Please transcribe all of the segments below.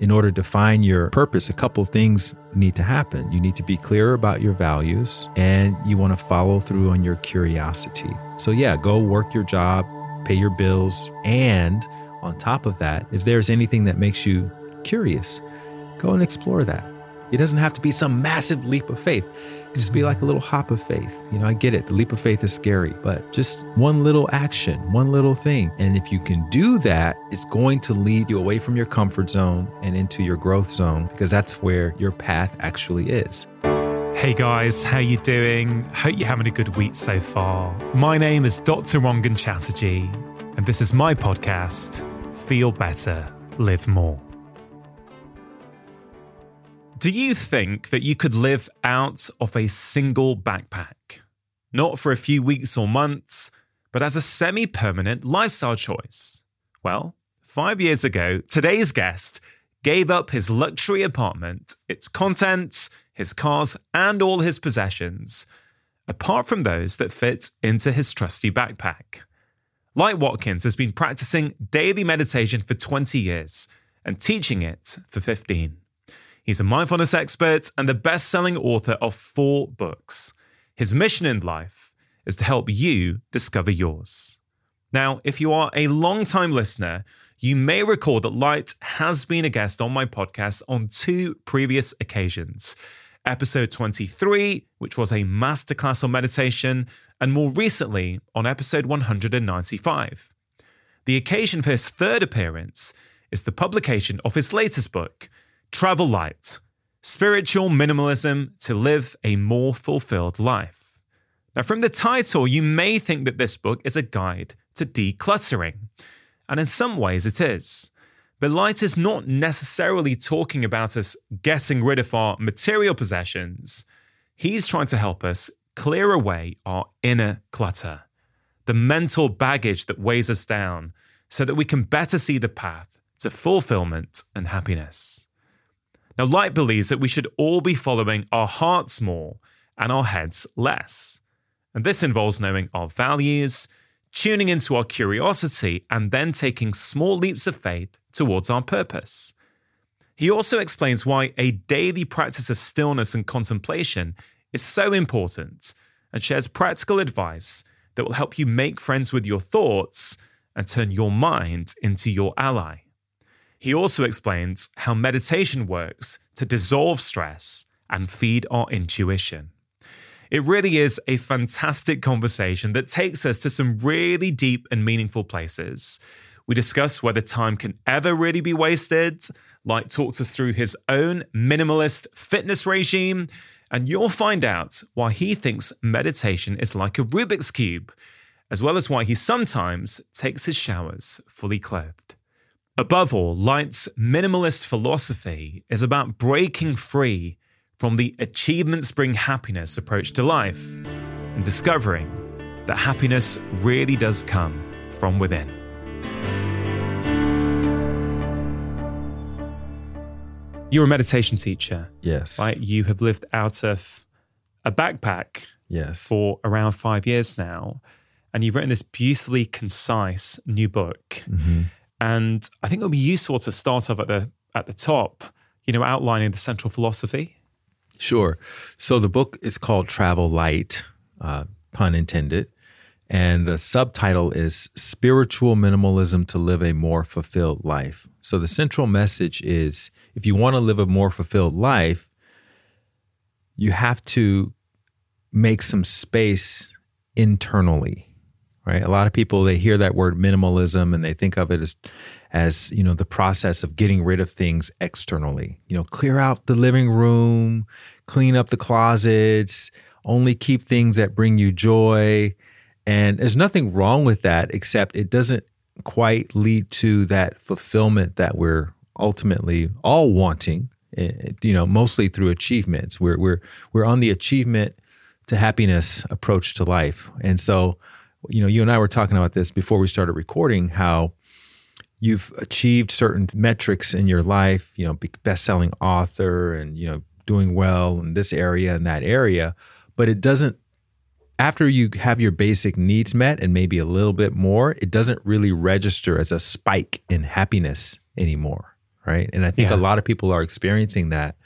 in order to find your purpose, a couple of things need to happen. You need to be clear about your values, and you want to follow through on your curiosity. So yeah, go work your job, pay your bills, and on top of that, if there's anything that makes you curious, go and explore that. It doesn't have to be some massive leap of faith. It just be like a little hop of faith. You know, I get it. The leap of faith is scary, but just one little action, one little thing. And if you can do that, it's going to lead you away from your comfort zone and into your growth zone, because that's where your path actually is. Hey guys, how you doing? Hope you're having a good week so far. My name is Dr. Rangan Chatterjee, and this is my podcast, Feel Better, Live More. Do you think that you could live out of a single backpack? Not for a few weeks or months, but as a semi-permanent lifestyle choice. Well, 5 years ago, today's guest gave up his luxury apartment, its contents, his cars, and all his possessions, apart from those that fit into his trusty backpack. Light Watkins has been practicing daily meditation for 20 years and teaching it for 15. He's a mindfulness expert and the best-selling author of 4 books. His mission in life is to help you discover yours. Now, if you are a long-time listener, you may recall that Light has been a guest on my podcast on 2 previous occasions. Episode 23, which was a masterclass on meditation, and more recently on episode 195. The occasion for his third appearance is the publication of his latest book, Travel Light: Spiritual Minimalism to Live a More Fulfilled Life. Now, from the title, you may think that this book is a guide to decluttering, and in some ways it is. But Light is not necessarily talking about us getting rid of our material possessions. He's trying to help us clear away our inner clutter, the mental baggage that weighs us down, so that we can better see the path to fulfillment and happiness. Now, Light believes that we should all be following our hearts more and our heads less. And this involves knowing our values, tuning into our curiosity, and then taking small leaps of faith towards our purpose. He also explains why a daily practice of stillness and contemplation is so important, and shares practical advice that will help you make friends with your thoughts and turn your mind into your ally. He also explains how meditation works to dissolve stress and feed our intuition. It really is a fantastic conversation that takes us to some really deep and meaningful places. We discuss whether time can ever really be wasted. Light talks us through his own minimalist fitness regime, and you'll find out why he thinks meditation is like a Rubik's Cube, as well as why he sometimes takes his showers fully clothed. Above all, Light's minimalist philosophy is about breaking free from the achievements-bring happiness approach to life and discovering that happiness really does come from within. You're a meditation teacher. Yes. Right? You have lived out of a backpack. Yes. For around 5 years now, and you've written this beautifully concise new book. Mm-hmm. And I think it would be useful to start off at the top, you know, outlining the central philosophy. Sure. So the book is called Travel Light, pun intended. And the subtitle is Spiritual Minimalism to Live a More Fulfilled Life. So the central message is, if you want to live a more fulfilled life, you have to make some space internally. Right? A lot of people, they hear that word minimalism and they think of it as, you know, the process of getting rid of things externally. You know, clear out the living room, clean up the closets, only keep things that bring you joy. And there's nothing wrong with that, except it doesn't quite lead to that fulfillment that we're ultimately all wanting, you know, mostly through achievements. We're on the achievement to happiness approach to life. And so, you know, you and I were talking about this before we started recording, how you've achieved certain metrics in your life, you know, best-selling author and, you know, doing well in this area and that area, but it doesn't, after you have your basic needs met and maybe a little bit more, it doesn't really register as a spike in happiness anymore. right? And I think a lot of people are experiencing that,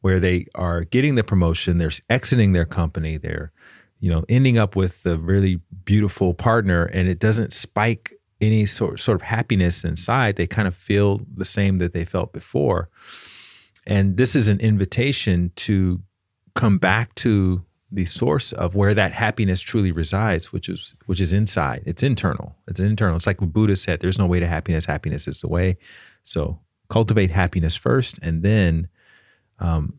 where they are getting the promotion, they're exiting their company, they're, you know, ending up with a really beautiful partner, and it doesn't spike any sort of happiness inside. They kind of feel the same that they felt before. And this is an invitation to come back to the source of where that happiness truly resides, which is inside. It's internal. It's like what Buddha said, there's no way to happiness. Happiness is the way. So cultivate happiness first, and then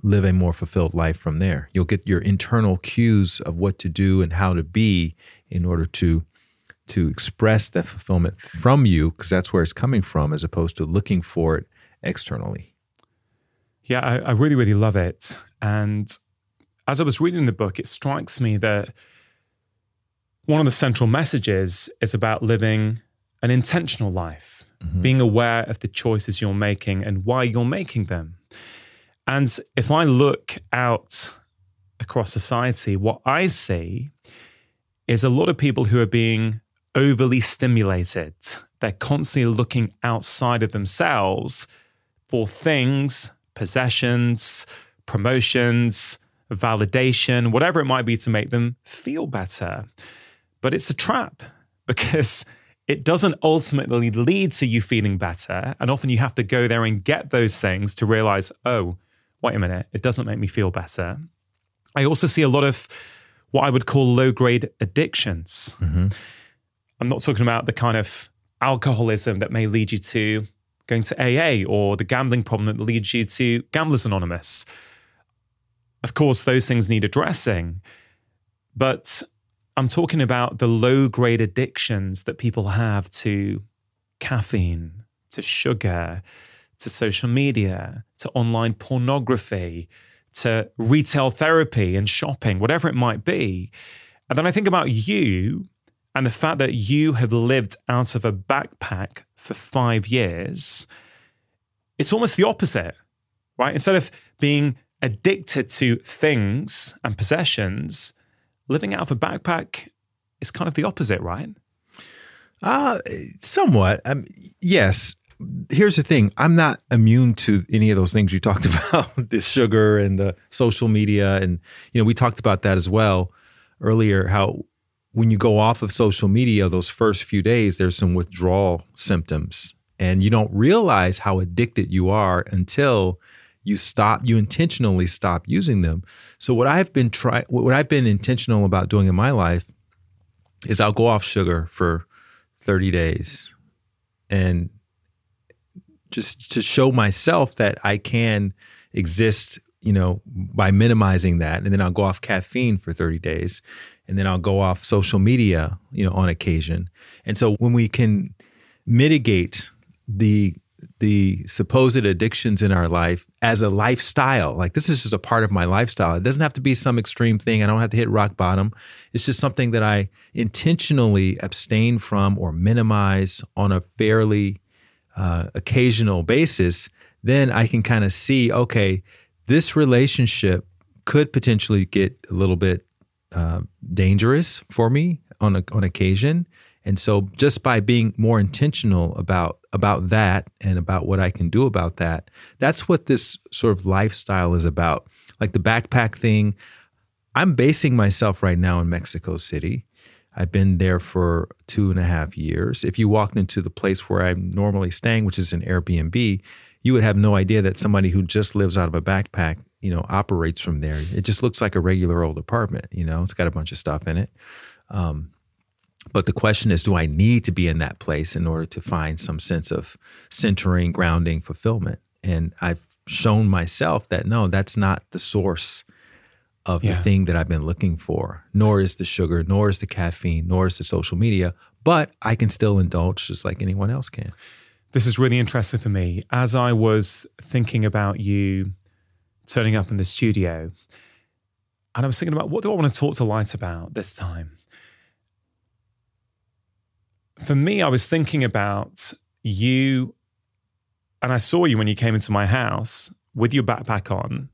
live a more fulfilled life from there. You'll get your internal cues of what to do and how to be in order to express that fulfillment from you, because that's where it's coming from, as opposed to looking for it externally. Yeah, I really, really love it. And as I was reading the book, it strikes me that one of the central messages is about living an intentional life, being aware of the choices you're making and why you're making them. And if I look out across society, what I see is a lot of people who are being overly stimulated. They're constantly looking outside of themselves for things, possessions, promotions, validation, whatever it might be to make them feel better. But it's a trap, because it doesn't ultimately lead to you feeling better. And often you have to go there and get those things to realize, oh, wait a minute, it doesn't make me feel better. I also see a lot of what I would call low-grade addictions. I'm not talking about the kind of alcoholism that may lead you to going to AA, or the gambling problem that leads you to Gamblers Anonymous. Of course, those things need addressing, but I'm talking about the low-grade addictions that people have to caffeine, to sugar, to social media, to online pornography, to retail therapy and shopping, whatever it might be. And then I think about you and the fact that you have lived out of a backpack for 5 years. It's almost the opposite, right? Instead of being addicted to things and possessions, living out of a backpack is kind of the opposite, right? Somewhat. Yes. Here's the thing. I'm not immune to any of those things you talked about, the sugar and the social media. And, you know, we talked about that as well earlier, how when you go off of social media, those first few days, there's some withdrawal symptoms. And you don't realize how addicted you are until you intentionally stop using them. So what I've been intentional about doing in my life is I'll go off sugar for 30 days, and just to show myself that I can exist, you know, by minimizing that. And then I'll go off caffeine for 30 days, and then I'll go off social media, you know, on occasion. And so when we can mitigate the supposed addictions in our life as a lifestyle, like this is just a part of my lifestyle. It doesn't have to be some extreme thing. I don't have to hit rock bottom. It's just something that I intentionally abstain from or minimize on a fairly occasional basis. Then I can kind of see, okay, this relationship could potentially get a little bit dangerous for me on occasion. And so just by being more intentional about that and about what I can do about that, that's what this sort of lifestyle is about. Like the backpack thing, I'm basing myself right now in Mexico City. I've been there for 2.5 years. If you walked into the place where I'm normally staying, which is an Airbnb, you would have no idea that somebody who just lives out of a backpack, you know, operates from there. It just looks like a regular old apartment, you know, it's got a bunch of stuff in it. But the question is, do I need to be in that place in order to find some sense of centering, grounding, fulfillment? And I've shown myself that, no, that's not the source of the thing that I've been looking for, nor is the sugar, nor is the caffeine, nor is the social media, but I can still indulge just like anyone else can. This is really interesting for me. As I was thinking about you turning up in the studio, and I was thinking about, what do I want to talk to Light about this time? For me, I was thinking about you, and I saw you when you came into my house with your backpack on,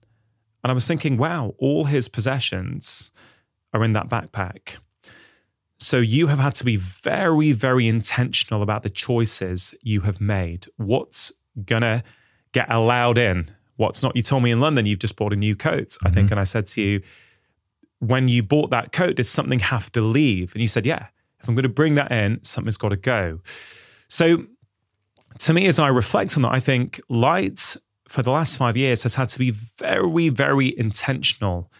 and I was thinking, wow, all his possessions are in that backpack. So you have had to be very, very intentional about the choices you have made. What's gonna get allowed in. What's not, you told me in London, you've just bought a new coat, I think. And I said to you, when you bought that coat, did something have to leave? And you said, yeah, if I'm going to bring that in, something's got to go. So to me, as I reflect on that, I think Light for the last 5 years has had to be very, very intentional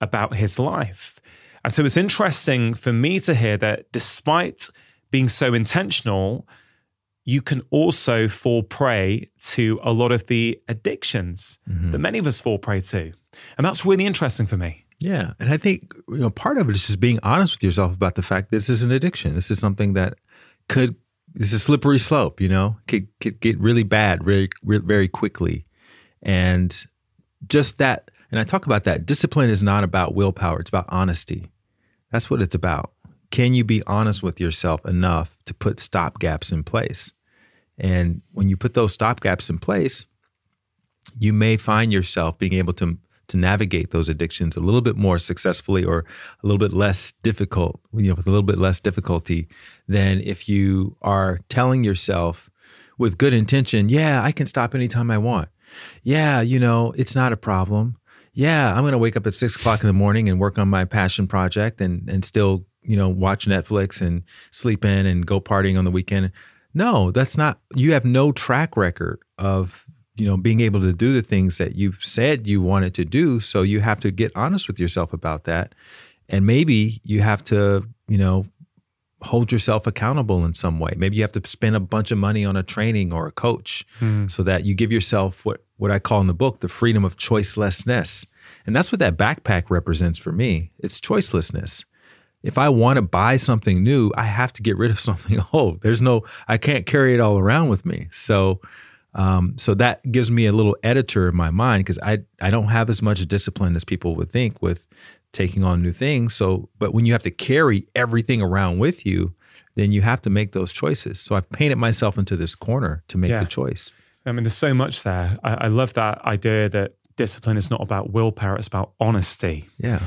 about his life. And so it's interesting for me to hear that despite being so intentional, you can also fall prey to a lot of the addictions that many of us fall prey to. And that's really interesting for me. Yeah. And I think, you know, part of it is just being honest with yourself about the fact this is an addiction. This is something that could, it's a slippery slope, you know, could get really bad very, very quickly. And just that, and I talk about that, discipline is not about willpower, it's about honesty. That's what it's about. Can you be honest with yourself enough to put stop gaps in place? And when you put those stop gaps in place, you may find yourself being able to navigate those addictions a little bit more successfully, or a little bit less difficult, you know, with a little bit less difficulty than if you are telling yourself with good intention, yeah, I can stop anytime I want. Yeah, you know, it's not a problem. Yeah, I'm going to wake up at 6 o'clock in the morning and work on my passion project and still, you know, watch Netflix and sleep in and go partying on the weekend. No, that's not, you have no track record of, you know, being able to do the things that you've said you wanted to do. So you have to get honest with yourself about that. And maybe you have to, you know, hold yourself accountable in some way. Maybe you have to spend a bunch of money on a training or a coach so that you give yourself what I call in the book, the freedom of choicelessness. And that's what that backpack represents for me. It's choicelessness. If I want to buy something new, I have to get rid of something old. There's no, I can't carry it all around with me. So that gives me a little editor in my mind, because I don't have as much discipline as people would think with taking on new things. So, but when you have to carry everything around with you, then you have to make those choices. So I've painted myself into this corner to make the choice. I mean, there's so much there. I love that idea that discipline is not about willpower, it's about honesty. Yeah.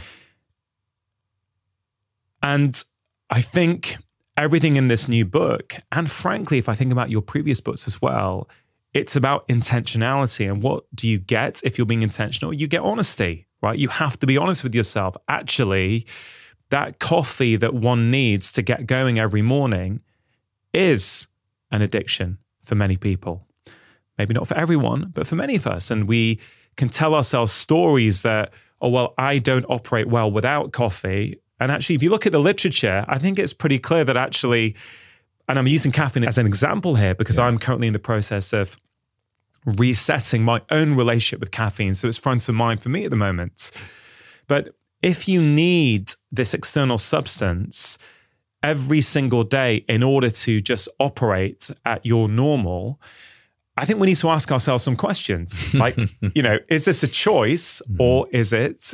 And I think everything in this new book, and frankly, if I think about your previous books as well, it's about intentionality. And what do you get if you're being intentional? You get honesty, right? You have to be honest with yourself. Actually, that coffee that one needs to get going every morning is an addiction for many people. Maybe not for everyone, but for many of us. And we can tell ourselves stories that, oh, well, I don't operate well without coffee. And actually, if you look at the literature, I think it's pretty clear that actually, and I'm using caffeine as an example here because I'm currently in the process of resetting my own relationship with caffeine. So it's front of mind for me at the moment. But if you need this external substance every single day in order to just operate at your normal, I think we need to ask ourselves some questions. Like, you know, is this a choice or is it,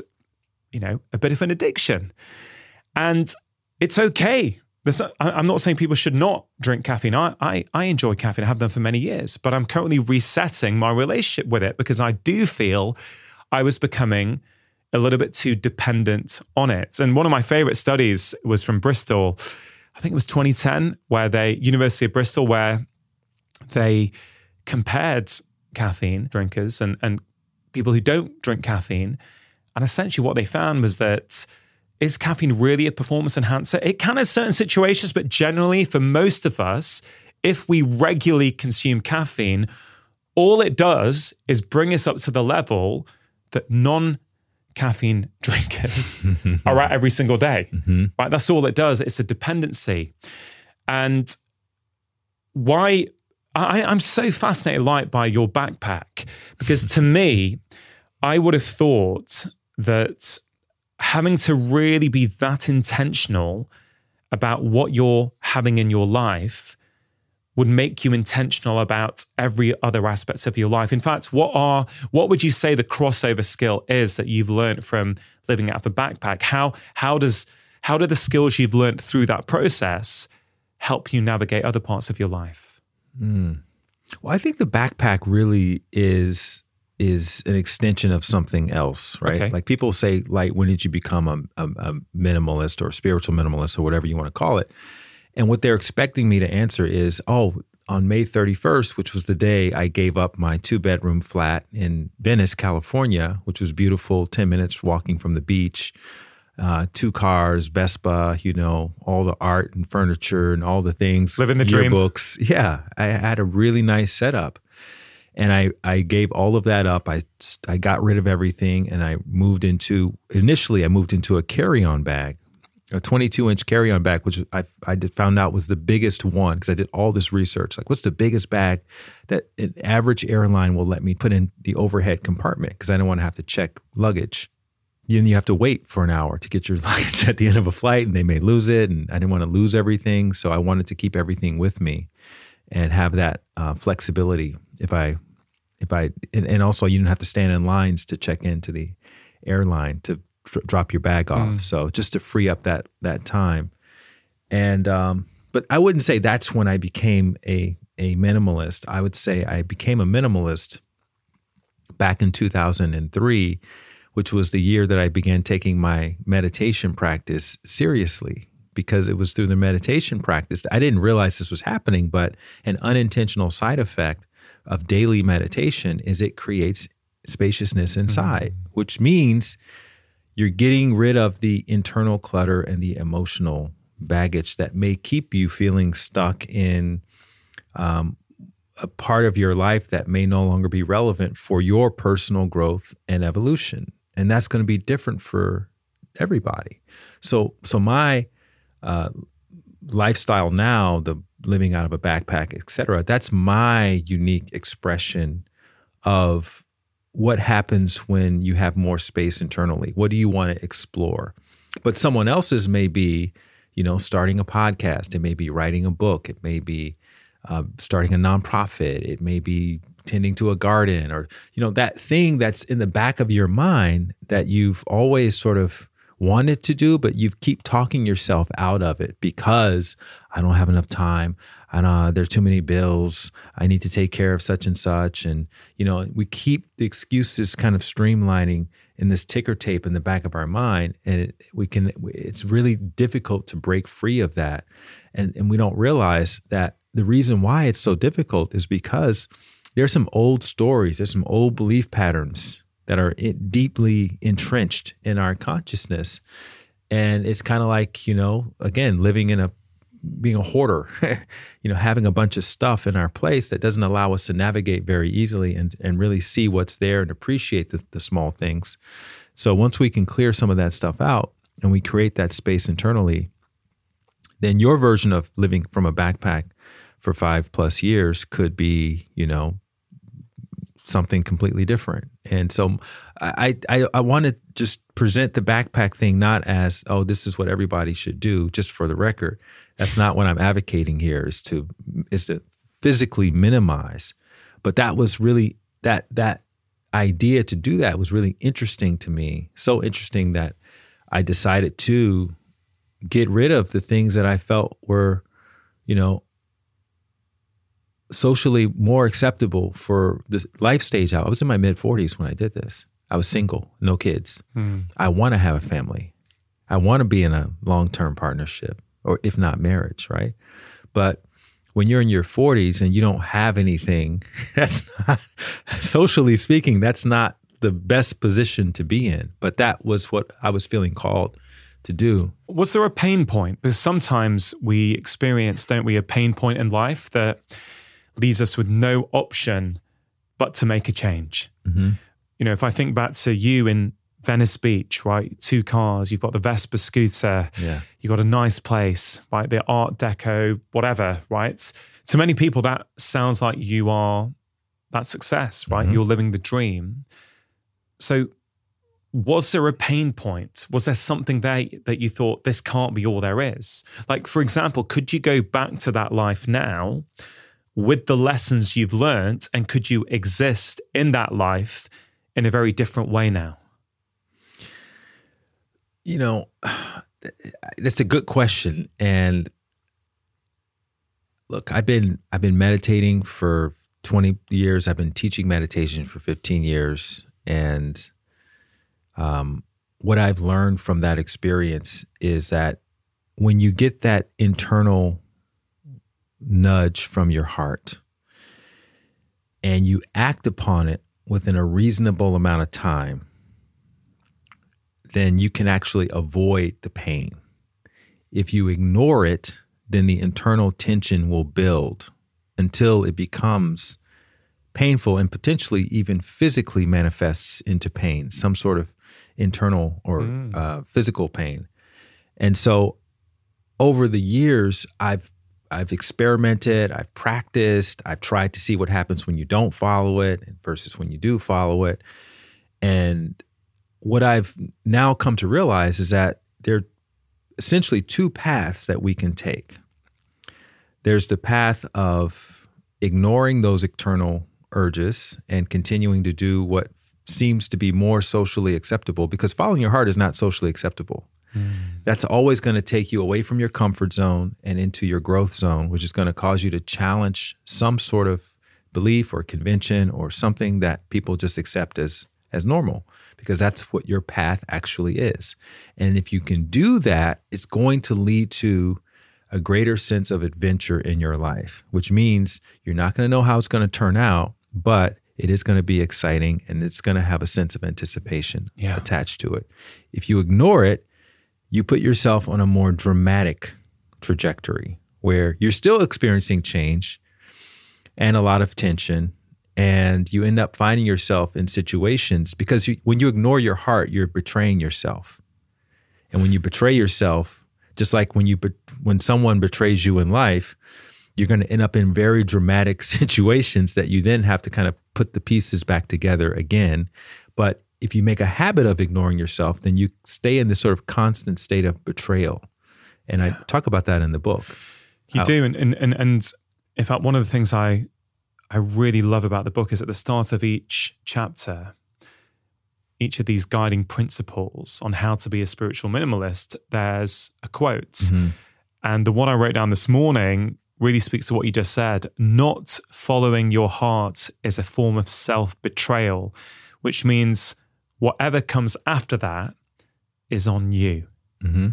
you know, a bit of an addiction? And it's okay. I'm not saying people should not drink caffeine. I enjoy caffeine. I have done for many years, but I'm currently resetting my relationship with it because I do feel I was becoming a little bit too dependent on it. And one of my favorite studies was from Bristol. I think it was 2010, where they, University of Bristol, where they compared caffeine drinkers and people who don't drink caffeine. And essentially what they found was that is caffeine really a performance enhancer? It can in certain situations, but generally for most of us, if we regularly consume caffeine, all it does is bring us up to the level that non-caffeine drinkers are at every single day. Right? That's all it does. It's a dependency. And why I'm so fascinated, Light, by your backpack, because to me, I would have thought that having to really be that intentional about what you're having in your life would make you intentional about every other aspect of your life. In fact, what would you say the crossover skill is that you've learned from living out of a backpack? How do the skills you've learned through that process help you navigate other parts of your life? Well, I think the backpack really is an extension of something else, right? Okay. Like people say, like, when did you become a minimalist or spiritual minimalist or whatever you want to call it? And what they're expecting me to answer is, oh, on May 31st, which was the day I gave up my 2-bedroom flat in Venice, California, which was beautiful, 10 minutes walking from the beach, 2 cars, Vespa, you know, all the art and furniture and all the things. Living the dream. Yearbooks. Yeah, I had a really nice setup. And I gave all of that up. I got rid of everything and I moved into, initially I moved into a carry-on bag, a 22-inch carry-on bag, which found out was the biggest one because I did all this research. Like, what's the biggest bag that an average airline will let me put in the overhead compartment because I don't want to have to check luggage. And you have to wait for an hour to get your luggage at the end of a flight and they may lose it. And I didn't want to lose everything. So I wanted to keep everything with me and have that flexibility and also you didn't have to stand in lines to check into the airline to drop your bag off. Mm. So just to free up that time. And, but I wouldn't say that's when I became a minimalist. I would say I became a minimalist back in 2003, which was the year that I began taking my meditation practice seriously, because it was through the meditation practice. I didn't realize this was happening, but an unintentional side effect of daily meditation is it creates spaciousness inside, mm-hmm. which means you're getting rid of the internal clutter and the emotional baggage that may keep you feeling stuck in a part of your life that may no longer be relevant for your personal growth and evolution. And that's going to be different for everybody. So my lifestyle now, the living out of a backpack, et cetera, that's my unique expression of what happens when you have more space internally. What do you want to explore? But someone else's may be, you know, starting a podcast. It may be writing a book. It may be starting a nonprofit. It may be tending to a garden, or, you know, that thing that's in the back of your mind that you've always sort of wanted to do, but you keep talking yourself out of it because I don't have enough time. And there are too many bills. I need to take care of such and such. And, you know, we keep the excuses kind of streamlining in this ticker tape in the back of our mind. And it's really difficult to break free of that. And we don't realize that the reason why it's so difficult is because there's some old stories, there's some old belief patterns that are deeply entrenched in our consciousness. And it's kind of like, you know, again, being a hoarder, you know, having a bunch of stuff in our place that doesn't allow us to navigate very easily and really see what's there and appreciate the small things. So once we can clear some of that stuff out and we create that space internally, then your version of living from a backpack for 5+ years could be, you know, something completely different. And so I want to just present the backpack thing not as, oh, this is what everybody should do, just for the record. That's not what I'm advocating here, is to physically minimize. But that was really, that idea to do that was really interesting to me. So interesting that I decided to get rid of the things that I felt were, you know, socially more acceptable for the life stage. I was in my mid-40s when I did this. I was single, no kids. Mm. I want to have a family. I want to be in a long-term partnership, or if not marriage, right? But when you're in your 40s and you don't have anything, that's not, socially speaking, that's not the best position to be in. But that was what I was feeling called to do. Was there a pain point? Because sometimes we experience, don't we, a pain point in life that leaves us with no option but to make a change. Mm-hmm. You know, if I think back to you in Venice Beach, right? 2 cars, you've got the Vespa scooter, yeah. You've got a nice place, right? The Art Deco, whatever, right? To many people, that sounds like you are, that's success, right? Mm-hmm. You're living the dream. So was there a pain point? Was there something there that you thought, this can't be all there is? Like, for example, could you go back to that life now with the lessons you've learned, and could you exist in that life in a very different way now? You know, that's a good question. And look, I've been meditating for 20 years. I've been teaching meditation for 15 years. And what I've learned from that experience is that when you get that internal nudge from your heart and you act upon it within a reasonable amount of time, then you can actually avoid the pain. If you ignore it, then the internal tension will build until it becomes painful and potentially even physically manifests into pain, some sort of internal or physical pain. And so over the years, I've experimented, I've practiced, I've tried to see what happens when you don't follow it versus when you do follow it. And what I've now come to realize is that there are essentially two paths that we can take. There's the path of ignoring those external urges and continuing to do what seems to be more socially acceptable, because following your heart is not socially acceptable. That's always going to take you away from your comfort zone and into your growth zone, which is going to cause you to challenge some sort of belief or convention or something that people just accept as normal, because that's what your path actually is. And if you can do that, it's going to lead to a greater sense of adventure in your life, which means you're not going to know how it's going to turn out, but it is going to be exciting and it's going to have a sense of anticipation attached to it. If you ignore it, you put yourself on a more dramatic trajectory where you're still experiencing change and a lot of tension, and you end up finding yourself in situations, because when you ignore your heart, you're betraying yourself. And when you betray yourself, just like when someone betrays you in life, you're going to end up in very dramatic situations that you then have to kind of put the pieces back together again. But if you make a habit of ignoring yourself, then you stay in this sort of constant state of betrayal. And I talk about that in the book. You do. And in fact, one of the things I really love about the book is at the start of each chapter, each of these guiding principles on how to be a spiritual minimalist, there's a quote. Mm-hmm. And the one I wrote down this morning really speaks to what you just said. Not following your heart is a form of self-betrayal, which means whatever comes after that is on you. Mm-hmm.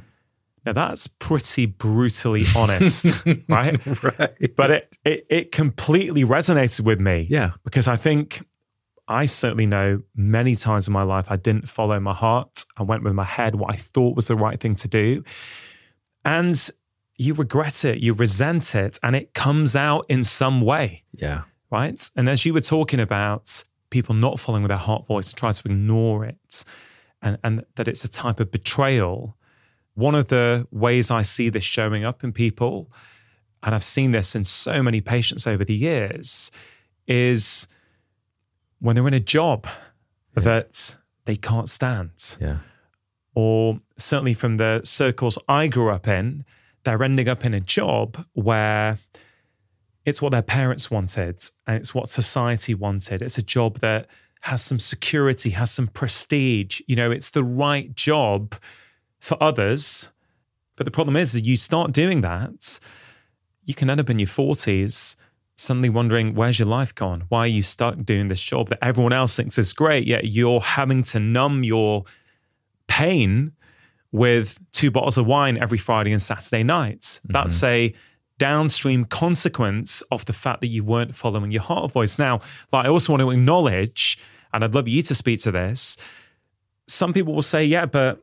Now that's pretty brutally honest, right? Right. But it completely resonated with me. Yeah. Because I think I certainly know many times in my life I didn't follow my heart. I went with my head, what I thought was the right thing to do. And you regret it, you resent it, and it comes out in some way. Yeah. Right? And as you were talking about people not following with their heart voice and try to ignore it, and that it's a type of betrayal. One of the ways I see this showing up in people, and I've seen this in so many patients over the years, is when they're in a job that they can't stand. Yeah. Or certainly from the circles I grew up in, they're ending up in a job where it's what their parents wanted and it's what society wanted. It's a job that has some security, has some prestige. You know, it's the right job for others. But the problem is that you start doing that, you can end up in your 40s suddenly wondering, where's your life gone? Why are you stuck doing this job that everyone else thinks is great, yet you're having to numb your pain with 2 bottles of wine every Friday and Saturday nights? Mm-hmm. That's a downstream consequence of the fact that you weren't following your heart voice. Now, I also want to acknowledge, and I'd love you to speak to this, some people will say, yeah, but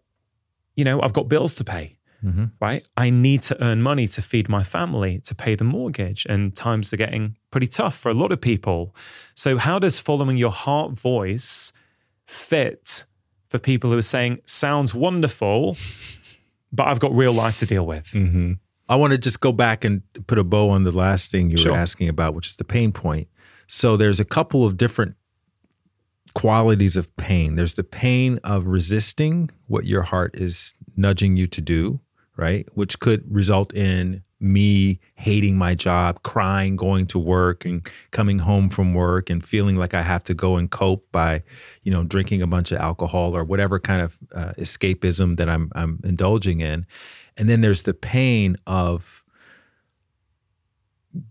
you know, I've got bills to pay, mm-hmm. right? I need to earn money to feed my family, to pay the mortgage, and times are getting pretty tough for a lot of people. So how does following your heart voice fit for people who are saying, sounds wonderful, but I've got real life to deal with? Mm-hmm. I want to just go back and put a bow on the last thing you were asking about, which is the pain point. So there's a couple of different qualities of pain. There's the pain of resisting what your heart is nudging you to do, right? Which could result in me hating my job, crying, going to work and coming home from work and feeling like I have to go and cope by, you know, drinking a bunch of alcohol or whatever kind of escapism that I'm indulging in. And then there's the pain of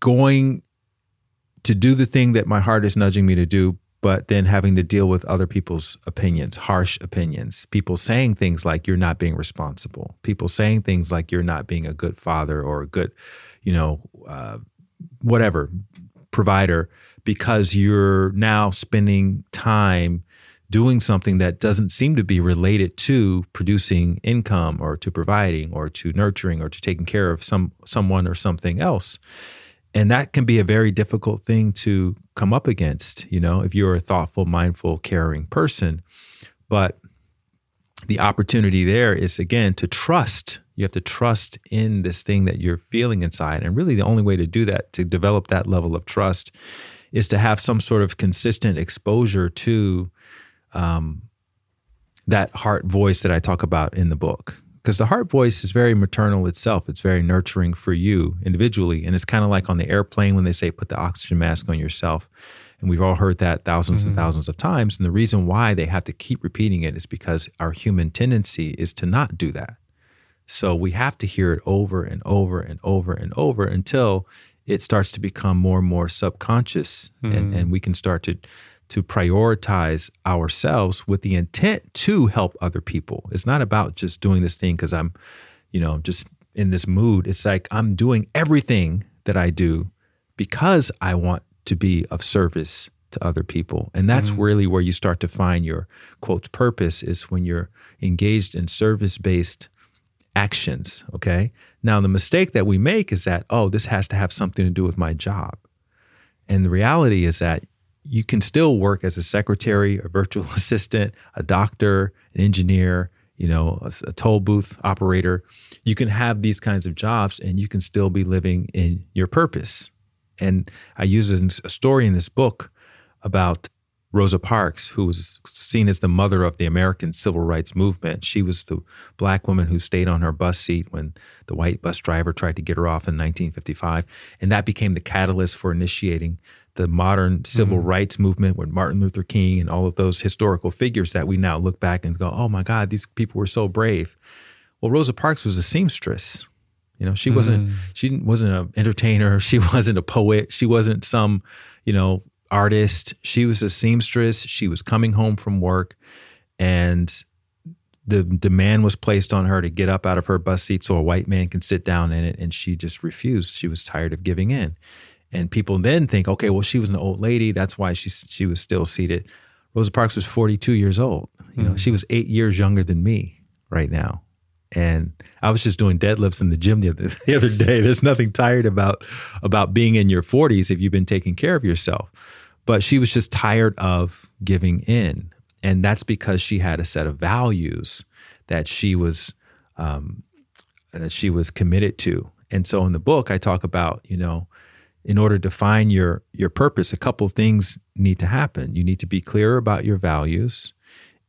going to do the thing that my heart is nudging me to do, but then having to deal with other people's opinions, harsh opinions, people saying things like you're not being responsible, people saying things like you're not being a good father or a good, whatever provider, because you're now spending time doing something that doesn't seem to be related to producing income or to providing or to nurturing or to taking care of someone or something else. And that can be a very difficult thing to come up against, you know, if you're a thoughtful, mindful, caring person. But the opportunity there is, again, to trust. You have to trust in this thing that you're feeling inside. And really the only way to do that, to develop that level of trust, is to have some sort of consistent exposure to that heart voice that I talk about in the book. Because the heart voice is very maternal itself. It's very nurturing for you individually. And it's kind of like on the airplane when they say, put the oxygen mask on yourself. And we've all heard that thousands and thousands of times. And the reason why they have to keep repeating it is because our human tendency is to not do that. So we have to hear it over and over and over and over until it starts to become more and more subconscious. And we can start to prioritize ourselves with the intent to help other people. It's not about just doing this thing because I'm, you know, just in this mood. It's like I'm doing everything that I do because I want to be of service to other people. And that's really where you start to find your, quote, purpose, is when you're engaged in service-based actions, okay? Now, the mistake that we make is that, oh, this has to have something to do with my job. And the reality is that you can still work as a secretary, a virtual assistant, a doctor, an engineer, you know, a toll booth operator. You can have these kinds of jobs and you can still be living in your purpose. And I use a story in this book about Rosa Parks, who was seen as the mother of the American Civil Rights Movement. She was the black woman who stayed on her bus seat when the white bus driver tried to get her off in 1955. And that became the catalyst for initiating the modern civil rights movement with Martin Luther King and all of those historical figures that we now look back and go, oh my God, these people were so brave. Well, Rosa Parks was a seamstress. You know, she wasn't an entertainer. She wasn't a poet. She wasn't some, you know, artist. She was a seamstress. She was coming home from work and the demand was placed on her to get up out of her bus seat so a white man can sit down in it. And she just refused. She was tired of giving in. And people then think, okay, well, she was an old lady. That's why she was still seated. Rosa Parks was 42 years old. You know, she was 8 years younger than me right now. And I was just doing deadlifts in the gym the other day. There's nothing tired about being in your 40s if you've been taking care of yourself. But she was just tired of giving in. And that's because she had a set of values that she was committed to. And so in the book, I talk about, you know, in order to find your purpose, a couple of things need to happen. You need to be clear about your values,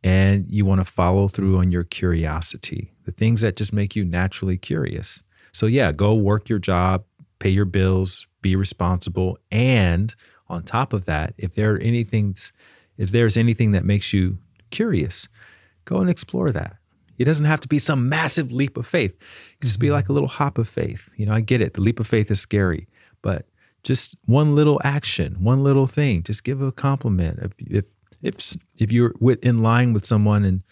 and you want to follow through on your curiosity, the things that just make you naturally curious. So yeah, go work your job, pay your bills, be responsible. And on top of that, if there's anything that makes you curious, go and explore that. It doesn't have to be some massive leap of faith. It can just be like a little hop of faith. You know, I get it. The leap of faith is scary, but just one little action, one little thing. Just give a compliment. If you're in line with someone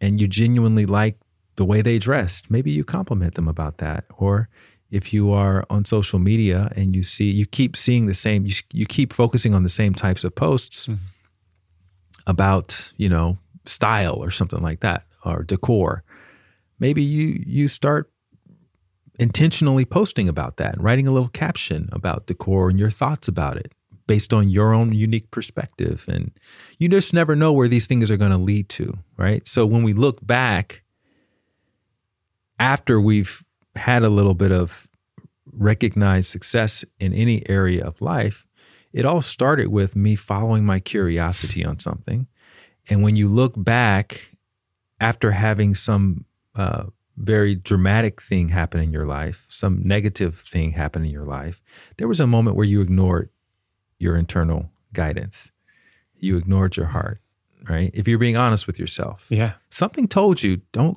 and you genuinely like the way they dressed, maybe you compliment them about that. Or if you are on social media and you keep focusing on the same types of posts about, you know, style or something like that, or decor, maybe you start intentionally posting about that and writing a little caption about decor and your thoughts about it based on your own unique perspective. And you just never know where these things are going to lead to, right? So when we look back after we've had a little bit of recognized success in any area of life, it all started with me following my curiosity on something. And when you look back after having some very dramatic thing happened in your life, some negative thing happened in your life, there was a moment where you ignored your internal guidance. You ignored your heart, right? If you're being honest with yourself. Yeah. Something told you, don't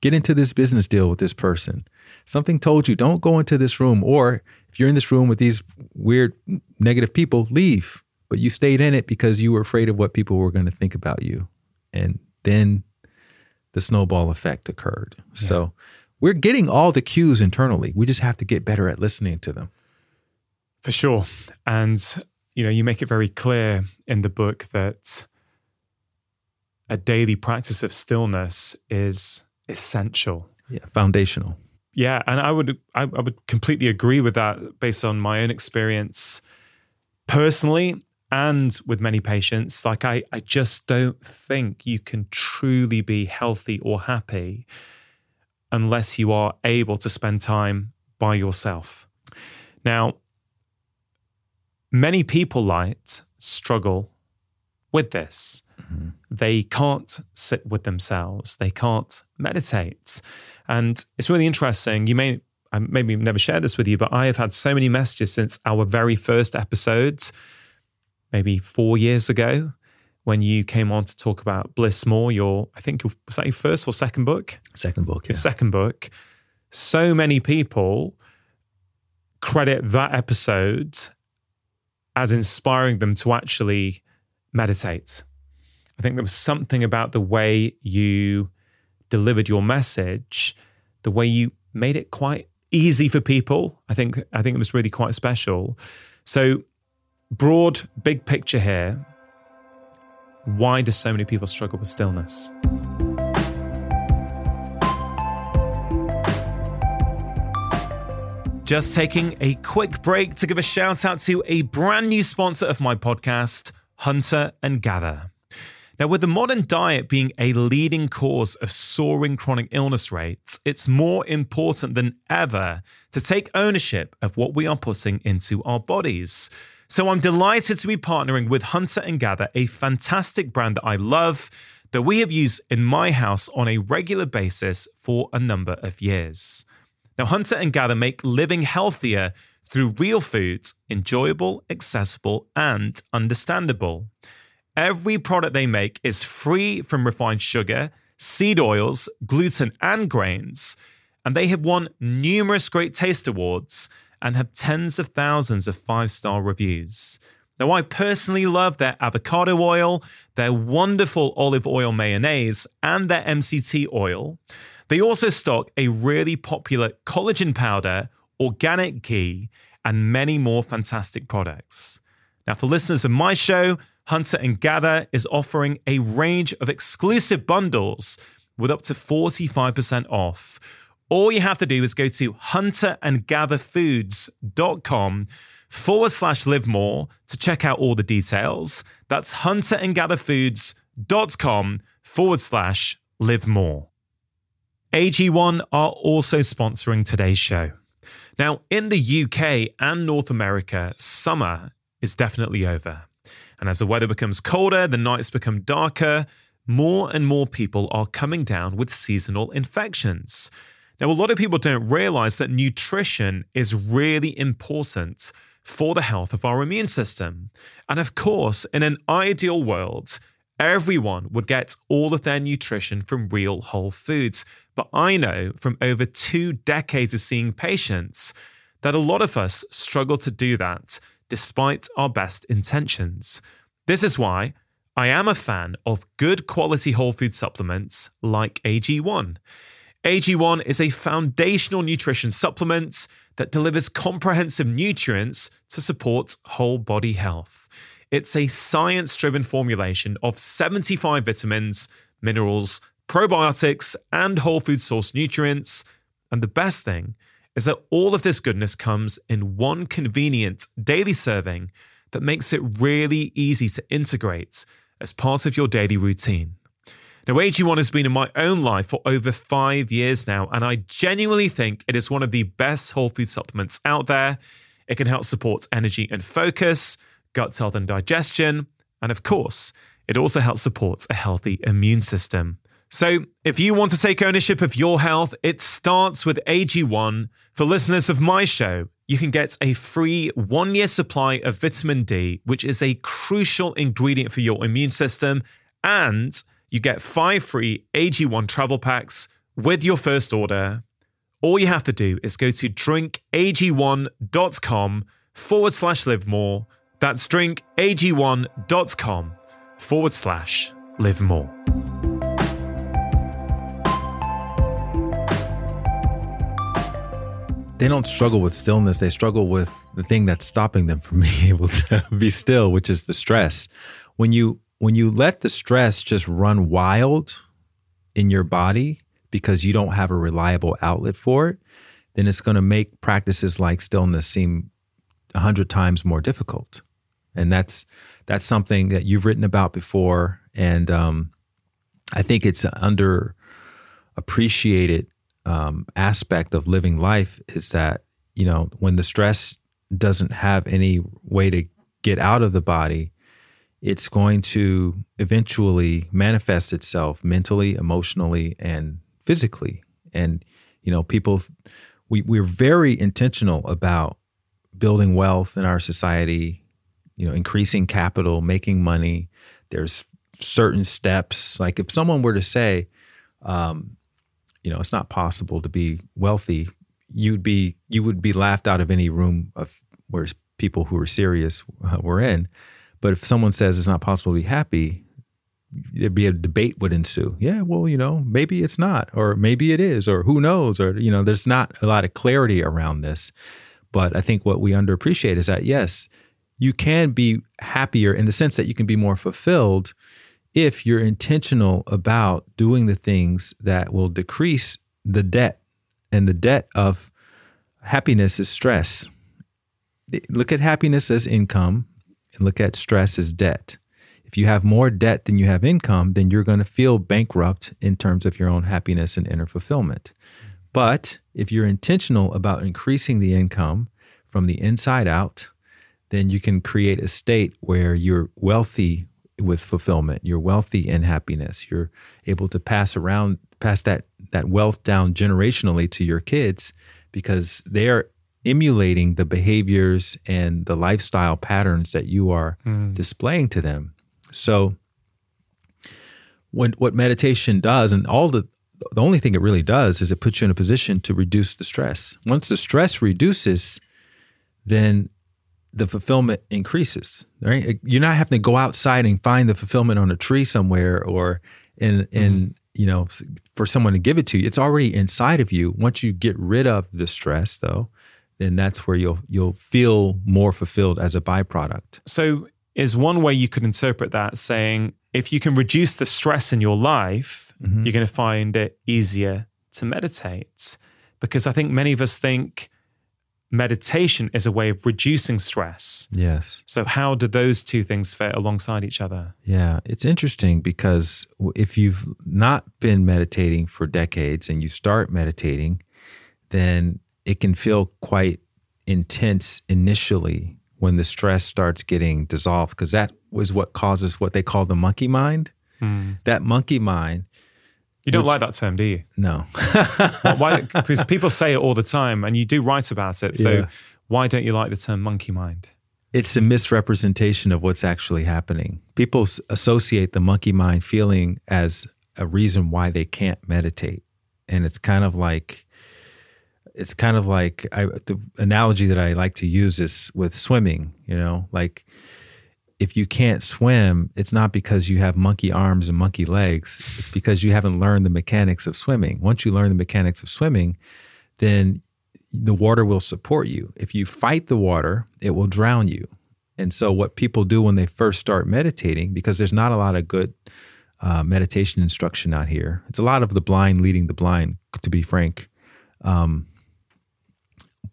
get into this business deal with this person. Something told you, don't go into this room. Or if you're in this room with these weird negative people, leave. But you stayed in it because you were afraid of what people were going to think about you. And then the snowball effect occurred. Yeah. So we're getting all the cues internally. We just have to get better at listening to them. For sure. And, you know, you make it very clear in the book that a daily practice of stillness is essential. Yeah, foundational. Yeah, and I would completely agree with that based on my own experience personally and with many patients. Like, I just don't think you can truly be healthy or happy unless you are able to spend time by yourself. Now, many people, Light, struggle with this. Mm-hmm. They can't sit with themselves. They can't meditate. And it's really interesting. You may, I maybe never shared this with you, but I have had so many messages since our very first episodes, maybe 4 years ago, when you came on to talk about Bliss More, was that your first or second book? Second book, yeah. Your second book. So many people credit that episode as inspiring them to actually meditate. I think there was something about the way you delivered your message, the way you made it quite easy for people. I think it was really quite special. So broad, big picture here. Why do so many people struggle with stillness? Just taking a quick break to give a shout out to a brand new sponsor of my podcast, Hunter and Gather. Now, with the modern diet being a leading cause of soaring chronic illness rates, it's more important than ever to take ownership of what we are putting into our bodies. So I'm delighted to be partnering with Hunter & Gather, a fantastic brand that I love, that we have used in my house on a regular basis for a number of years. Now, Hunter & Gather make living healthier through real foods, enjoyable, accessible, and understandable. Every product they make is free from refined sugar, seed oils, gluten, and grains. And they have won numerous great taste awards and have tens of thousands of 5-star reviews. Now, I personally love their avocado oil, their wonderful olive oil mayonnaise, and their MCT oil. They also stock a really popular collagen powder, organic ghee, and many more fantastic products. Now, for listeners of my show, Hunter and Gather is offering a range of exclusive bundles with up to 45% off. All you have to do is go to hunterandgatherfoods.com / live more to check out all the details. That's hunterandgatherfoods.com / live more. AG1 are also sponsoring today's show. Now, in the UK and North America, summer is definitely over. And as the weather becomes colder, the nights become darker, more and more people are coming down with seasonal infections. Now, a lot of people don't realize that nutrition is really important for the health of our immune system. And of course, in an ideal world, everyone would get all of their nutrition from real whole foods. But I know from over 2 decades of seeing patients that a lot of us struggle to do that, despite our best intentions. This is why I am a fan of good quality whole food supplements like AG1. AG1 is a foundational nutrition supplement that delivers comprehensive nutrients to support whole body health. It's a science-driven formulation of 75 vitamins, minerals, probiotics, and whole food source nutrients. And the best thing is that all of this goodness comes in one convenient daily serving that makes it really easy to integrate as part of your daily routine. Now, AG1 has been in my own life for over 5 years now, and I genuinely think it is one of the best whole food supplements out there. It can help support energy and focus, gut health and digestion, and of course, it also helps support a healthy immune system. So if you want to take ownership of your health, it starts with AG1. For listeners of my show, you can get a free 1-year supply of vitamin D, which is a crucial ingredient for your immune system. And you get 5 free AG1 travel packs with your first order. All you have to do is go to drinkag1.com / live more. That's drinkag1.com / live more. they don't struggle with stillness. They struggle with the thing that's stopping them from being able to be still, which is the stress. When you let the stress just run wild in your body because you don't have a reliable outlet for it, then it's going to make practices like stillness seem 100 times more difficult. And that's something that you've written about before. And I think it's an underappreciated aspect of living life is that, you know, when the stress doesn't have any way to get out of the body, it's going to eventually manifest itself mentally, emotionally, and physically. And, you know, people, we're very intentional about building wealth in our society, you know, increasing capital, making money. There's certain steps. Like if someone were to say, you know, it's not possible to be wealthy, you would be laughed out of any room of where people who are serious were in. But if someone says it's not possible to be happy, there'd be a debate would ensue. Yeah, well, you know, maybe it's not, or maybe it is, or who knows, or, you know, there's not a lot of clarity around this. But I think what we underappreciate is that, yes, you can be happier in the sense that you can be more fulfilled if you're intentional about doing the things that will decrease the debt. And the debt of happiness is stress. Look at happiness as income. Look at stress as debt. If you have more debt than you have income, then you're going to feel bankrupt in terms of your own happiness and inner fulfillment. But if you're intentional about increasing the income from the inside out, then you can create a state where you're wealthy with fulfillment, you're wealthy in happiness, you're able to pass that wealth down generationally to your kids because they're emulating the behaviors and the lifestyle patterns that you are displaying to them. So what meditation does, and the only thing it really does, is it puts you in a position to reduce the stress. Once the stress reduces, then the fulfillment increases, right? You're not having to go outside and find the fulfillment on a tree somewhere or in you know, for someone to give it to you. It's already inside of you. Once you get rid of the stress, though, then that's where you'll feel more fulfilled as a byproduct. So is one way you could interpret that saying, if you can reduce the stress in your life, you're going to find it easier to meditate? Because I think many of us think meditation is a way of reducing stress. Yes. So how do those two things fit alongside each other? Yeah, it's interesting because if you've not been meditating for decades and you start meditating, then it can feel quite intense initially when the stress starts getting dissolved, because that was what causes what they call the monkey mind. That monkey mind. You don't like that term, do you? No. Why? Because people say it all the time and you do write about it. So why don't you like the term monkey mind? It's a misrepresentation of what's actually happening. People associate the monkey mind feeling as a reason why they can't meditate. And it's kind of like the analogy that I like to use is with swimming, you know, like if you can't swim, it's not because you have monkey arms and monkey legs. It's because you haven't learned the mechanics of swimming. Once you learn the mechanics of swimming, then the water will support you. If you fight the water, it will drown you. And so what people do when they first start meditating, because there's not a lot of good meditation instruction out here. It's a lot of the blind leading the blind, to be frank.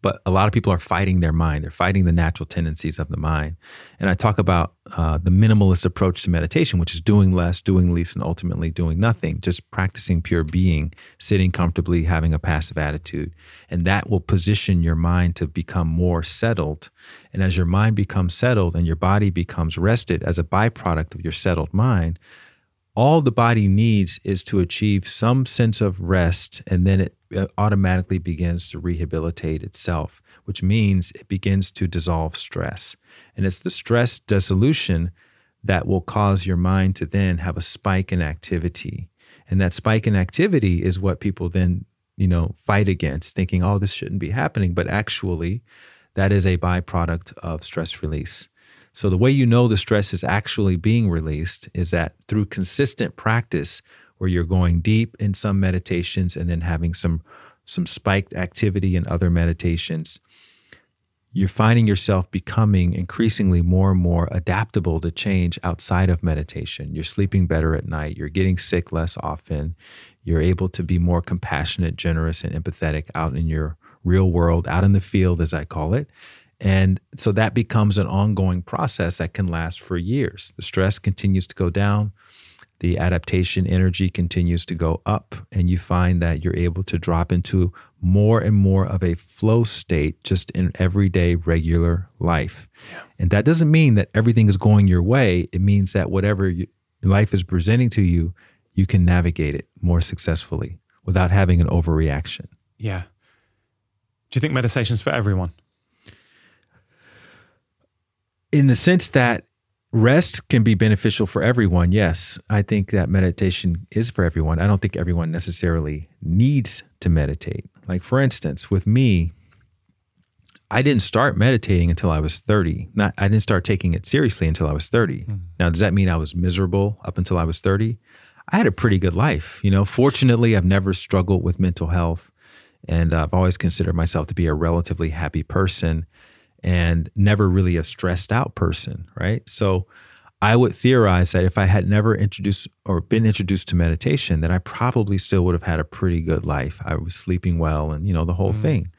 But a lot of people are fighting their mind. They're fighting the natural tendencies of the mind. And I talk about the minimalist approach to meditation, which is doing less, doing least, and ultimately doing nothing, just practicing pure being, sitting comfortably, having a passive attitude. And that will position your mind to become more settled. And as your mind becomes settled and your body becomes rested as a byproduct of your settled mind, all the body needs is to achieve some sense of rest, and then it automatically begins to rehabilitate itself, which means it begins to dissolve stress. And it's the stress dissolution that will cause your mind to then have a spike in activity. And that spike in activity is what people then, you know, fight against, thinking, oh, this shouldn't be happening. But actually, that is a byproduct of stress release. So the way you know the stress is actually being released is that through consistent practice where you're going deep in some meditations and then having some some spiked activity and other meditations, you're finding yourself becoming increasingly more and more adaptable to change outside of meditation. You're sleeping better at night. You're getting sick less often. You're able to be more compassionate, generous, and empathetic out in your real world, out in the field, as I call it. And so that becomes an ongoing process that can last for years. The stress continues to go down. The adaptation energy continues to go up, and you find that you're able to drop into more and more of a flow state just in everyday regular life. Yeah. And that doesn't mean that everything is going your way. It means that whatever life is presenting to you, you can navigate it more successfully without having an overreaction. Yeah. Do you think meditation is for everyone? In the sense that rest can be beneficial for everyone, yes. I think that meditation is for everyone. I don't think everyone necessarily needs to meditate. Like, for instance, with me, I didn't start meditating until I was 30. I didn't start taking it seriously until I was 30. Mm. Now, does that mean I was miserable up until I was 30? I had a pretty good life. You know, fortunately, I've never struggled with mental health, and I've always considered myself to be a relatively happy person, and never really a stressed out person, right? So I would theorize that if I had never introduced or been introduced to meditation, that I probably still would have had a pretty good life. I was sleeping well and, you know, the whole thing.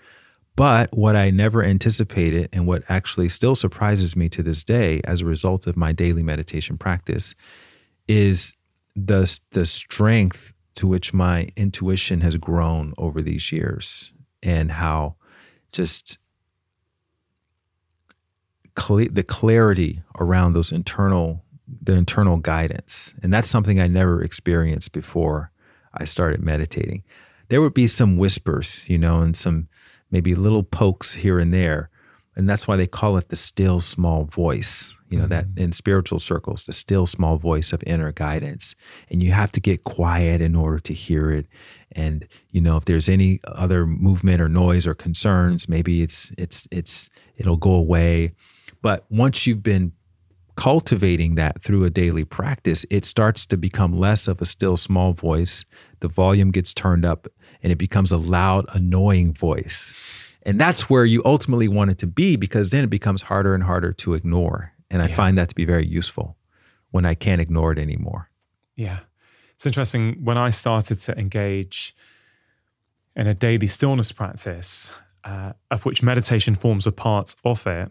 But what I never anticipated, and what actually still surprises me to this day as a result of my daily meditation practice, is the strength to which my intuition has grown over these years, and how just the clarity around those internal guidance. And that's something I never experienced before I started meditating. There would be some whispers, you know, and some maybe little pokes here and there. And that's why they call it the still small voice, you know, that in spiritual circles, the still small voice of inner guidance. And you have to get quiet in order to hear it. And, you know, if there's any other movement or noise or concerns, maybe it'll go away. But once you've been cultivating that through a daily practice, it starts to become less of a still small voice. The volume gets turned up and it becomes a loud, annoying voice. And that's where you ultimately want it to be, because then it becomes harder and harder to ignore. And I find that to be very useful when I can't ignore it anymore. Yeah. It's interesting. When I started to engage in a daily stillness practice, of which meditation forms a part of it,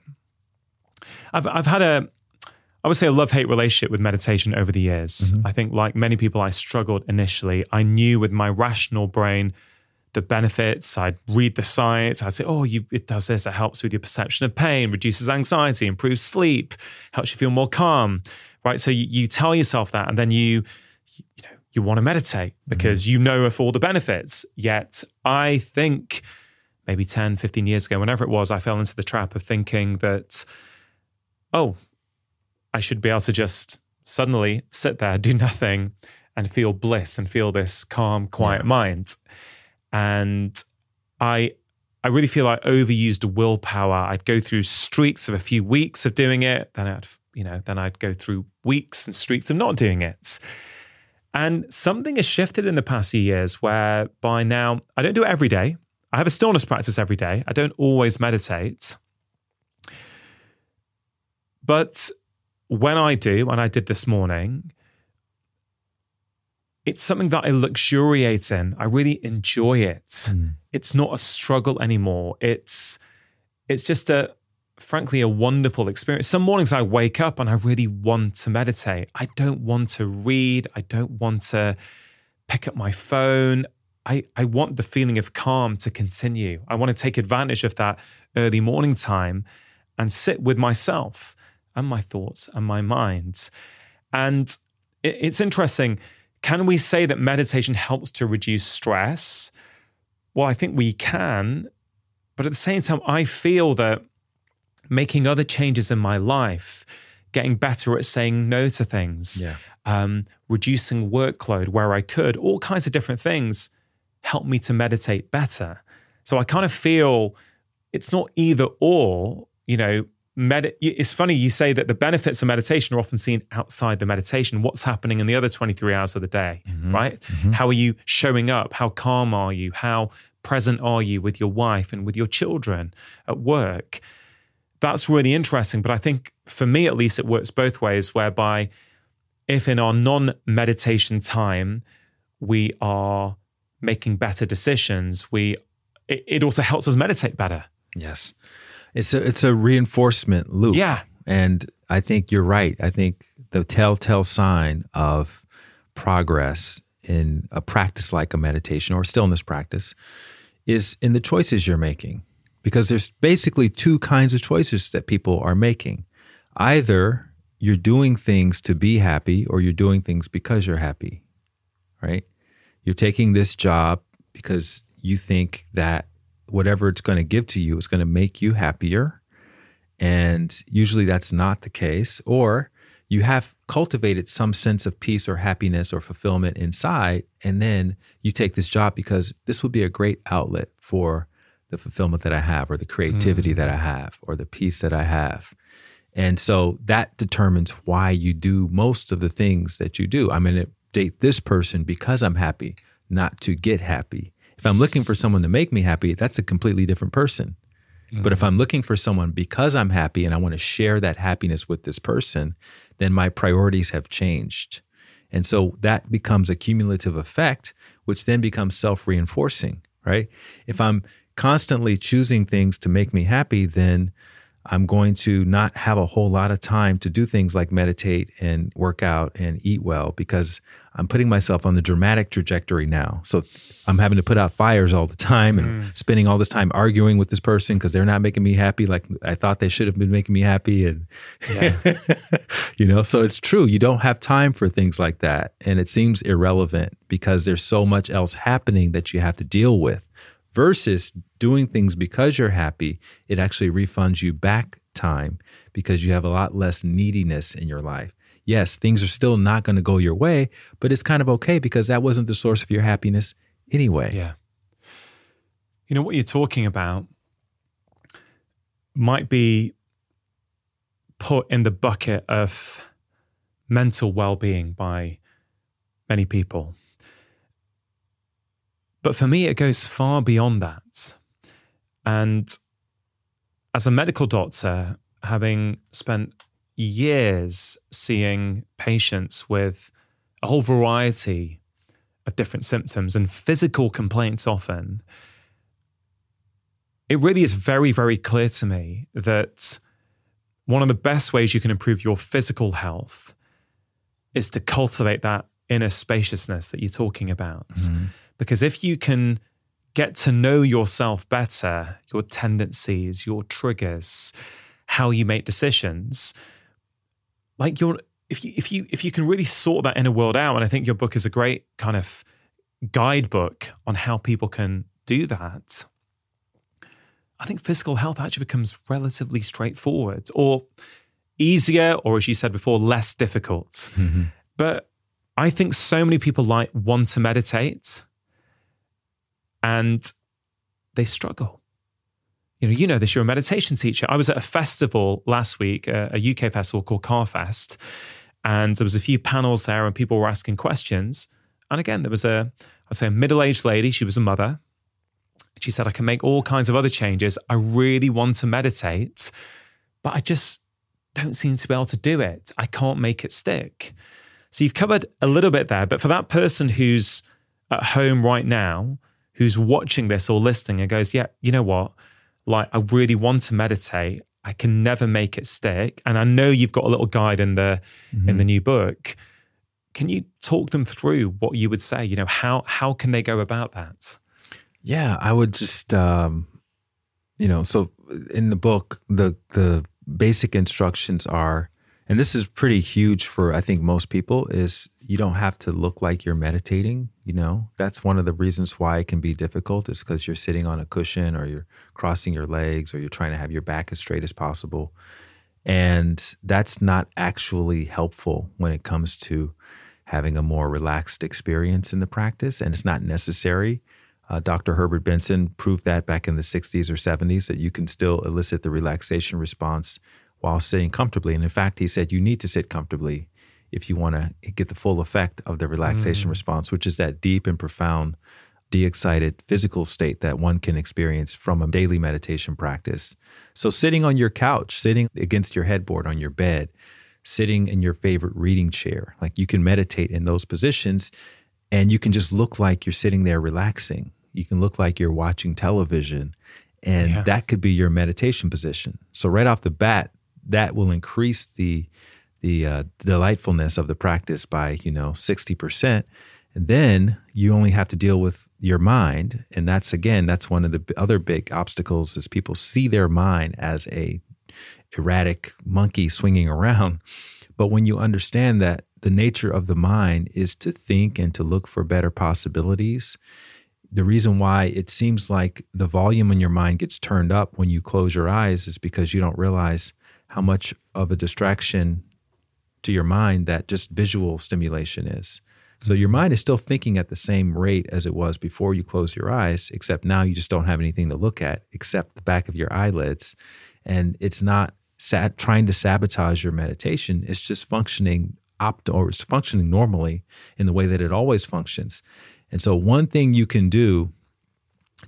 I've had I would say a love-hate relationship with meditation over the years. Mm-hmm. I think, like many people, I struggled initially. I knew with my rational brain the benefits. I'd read the science. I'd say, it does this. It helps with your perception of pain, reduces anxiety, improves sleep, helps you feel more calm, right? So you tell yourself that, and then you want to meditate because you know of all the benefits. Yet I think maybe 10, 15 years ago, whenever it was, I fell into the trap of thinking that, I should be able to just suddenly sit there, do nothing, and feel bliss and feel this calm, quiet mind. And I really feel I overused willpower. I'd go through streaks of a few weeks of doing it. Then I'd go through weeks and streaks of not doing it. And something has shifted in the past few years, where by now I don't do it every day. I have a stillness practice every day. I don't always meditate. But when I do, and I did this morning, it's something that I luxuriate in. I really enjoy it. Mm. It's not a struggle anymore. It's just frankly, a wonderful experience. Some mornings I wake up and I really want to meditate. I don't want to read. I don't want to pick up my phone. I want the feeling of calm to continue. I want to take advantage of that early morning time and sit with myself and my thoughts and my mind. And it's interesting. Can we say that meditation helps to reduce stress? Well, I think we can. But at the same time, I feel that making other changes in my life, getting better at saying no to things, reducing workload where I could, all kinds of different things help me to meditate better. So I kind of feel it's not either or, you know. It's funny you say that the benefits of meditation are often seen outside the meditation. What's happening in the other 23 hours of the day, right? Mm-hmm. How are you showing up? How calm are you? How present are you with your wife and with your children at work? That's really interesting. But I think for me, at least, it works both ways, whereby if in our non-meditation time, we are making better decisions, it also helps us meditate better. Yes. It's a reinforcement loop. Yeah. And I think you're right. I think the telltale sign of progress in a practice like a meditation or stillness practice is in the choices you're making. Because there's basically two kinds of choices that people are making. Either you're doing things to be happy or you're doing things because you're happy, right? You're taking this job because you think that whatever it's going to give to you is going to make you happier. And usually that's not the case. Or you have cultivated some sense of peace or happiness or fulfillment inside, and then you take this job because this would be a great outlet for the fulfillment that I have or the creativity that I have or the peace that I have. And so that determines why you do most of the things that you do. I'm going to date this person because I'm happy, not to get happy. If I'm looking for someone to make me happy, that's a completely different person. Mm-hmm. But if I'm looking for someone because I'm happy and I want to share that happiness with this person, then my priorities have changed. And so that becomes a cumulative effect, which then becomes self-reinforcing, right? If I'm constantly choosing things to make me happy, then I'm going to not have a whole lot of time to do things like meditate and work out and eat well, because I'm putting myself on the dramatic trajectory now. So I'm having to put out fires all the time and spending all this time arguing with this person because they're not making me happy like I thought they should have been making me happy. And, so it's true. You don't have time for things like that. And it seems irrelevant because there's so much else happening that you have to deal with. Versus doing things because you're happy, it actually refunds you back time because you have a lot less neediness in your life. Yes, things are still not going to go your way, but it's kind of okay because that wasn't the source of your happiness anyway. Yeah. You know, what you're talking about might be put in the bucket of mental well-being by many people. But for me, it goes far beyond that. And as a medical doctor, having spent years seeing patients with a whole variety of different symptoms and physical complaints often, it really is very, very clear to me that one of the best ways you can improve your physical health is to cultivate that inner spaciousness that you're talking about. Mm-hmm. Because if you can get to know yourself better, your tendencies, your triggers, how you make decisions, like if you can really sort that inner world out, and I think your book is a great kind of guidebook on how people can do that, I think physical health actually becomes relatively straightforward or easier, or as you said before, less difficult. Mm-hmm. But I think so many people want to meditate, and they struggle. You know this, you're a meditation teacher. I was at a festival last week, a UK festival called CarFest, and there was a few panels there and people were asking questions. And again, there was a middle-aged lady, she was a mother. She said, I can make all kinds of other changes. I really want to meditate, but I just don't seem to be able to do it. I can't make it stick. So you've covered a little bit there, but for that person who's at home right now, who's watching this or listening and goes, yeah, you know what? Like, I really want to meditate. I can never make it stick. And I know you've got a little guide in the in the new book. Can you talk them through what you would say? You know, how can they go about that? Yeah, I would just, so in the book, the basic instructions are, and this is pretty huge for, I think, most people, is you don't have to look like you're meditating. You know, that's one of the reasons why it can be difficult, is because you're sitting on a cushion or you're crossing your legs or you're trying to have your back as straight as possible. And that's not actually helpful when it comes to having a more relaxed experience in the practice. And it's not necessary. Dr. Herbert Benson proved that back in the 60s or 70s, that you can still elicit the relaxation response while sitting comfortably. And in fact, he said you need to sit comfortably if you want to get the full effect of the relaxation response, which is that deep and profound de-excited physical state that one can experience from a daily meditation practice. So sitting on your couch, sitting against your headboard on your bed, sitting in your favorite reading chair, like you can meditate in those positions and you can just look like you're sitting there relaxing. You can look like you're watching television and that could be your meditation position. So right off the bat, that will increase the delightfulness of the practice by, 60%. And then you only have to deal with your mind. And that's, again, that's one of the other big obstacles is people see their mind as a erratic monkey swinging around. But when you understand that the nature of the mind is to think and to look for better possibilities, the reason why it seems like the volume in your mind gets turned up when you close your eyes is because you don't realize how much of a distraction to your mind that just visual stimulation is. So your mind is still thinking at the same rate as it was before you close your eyes, except now you just don't have anything to look at except the back of your eyelids. And it's not trying to sabotage your meditation. It's just functioning it's functioning normally in the way that it always functions. And so one thing you can do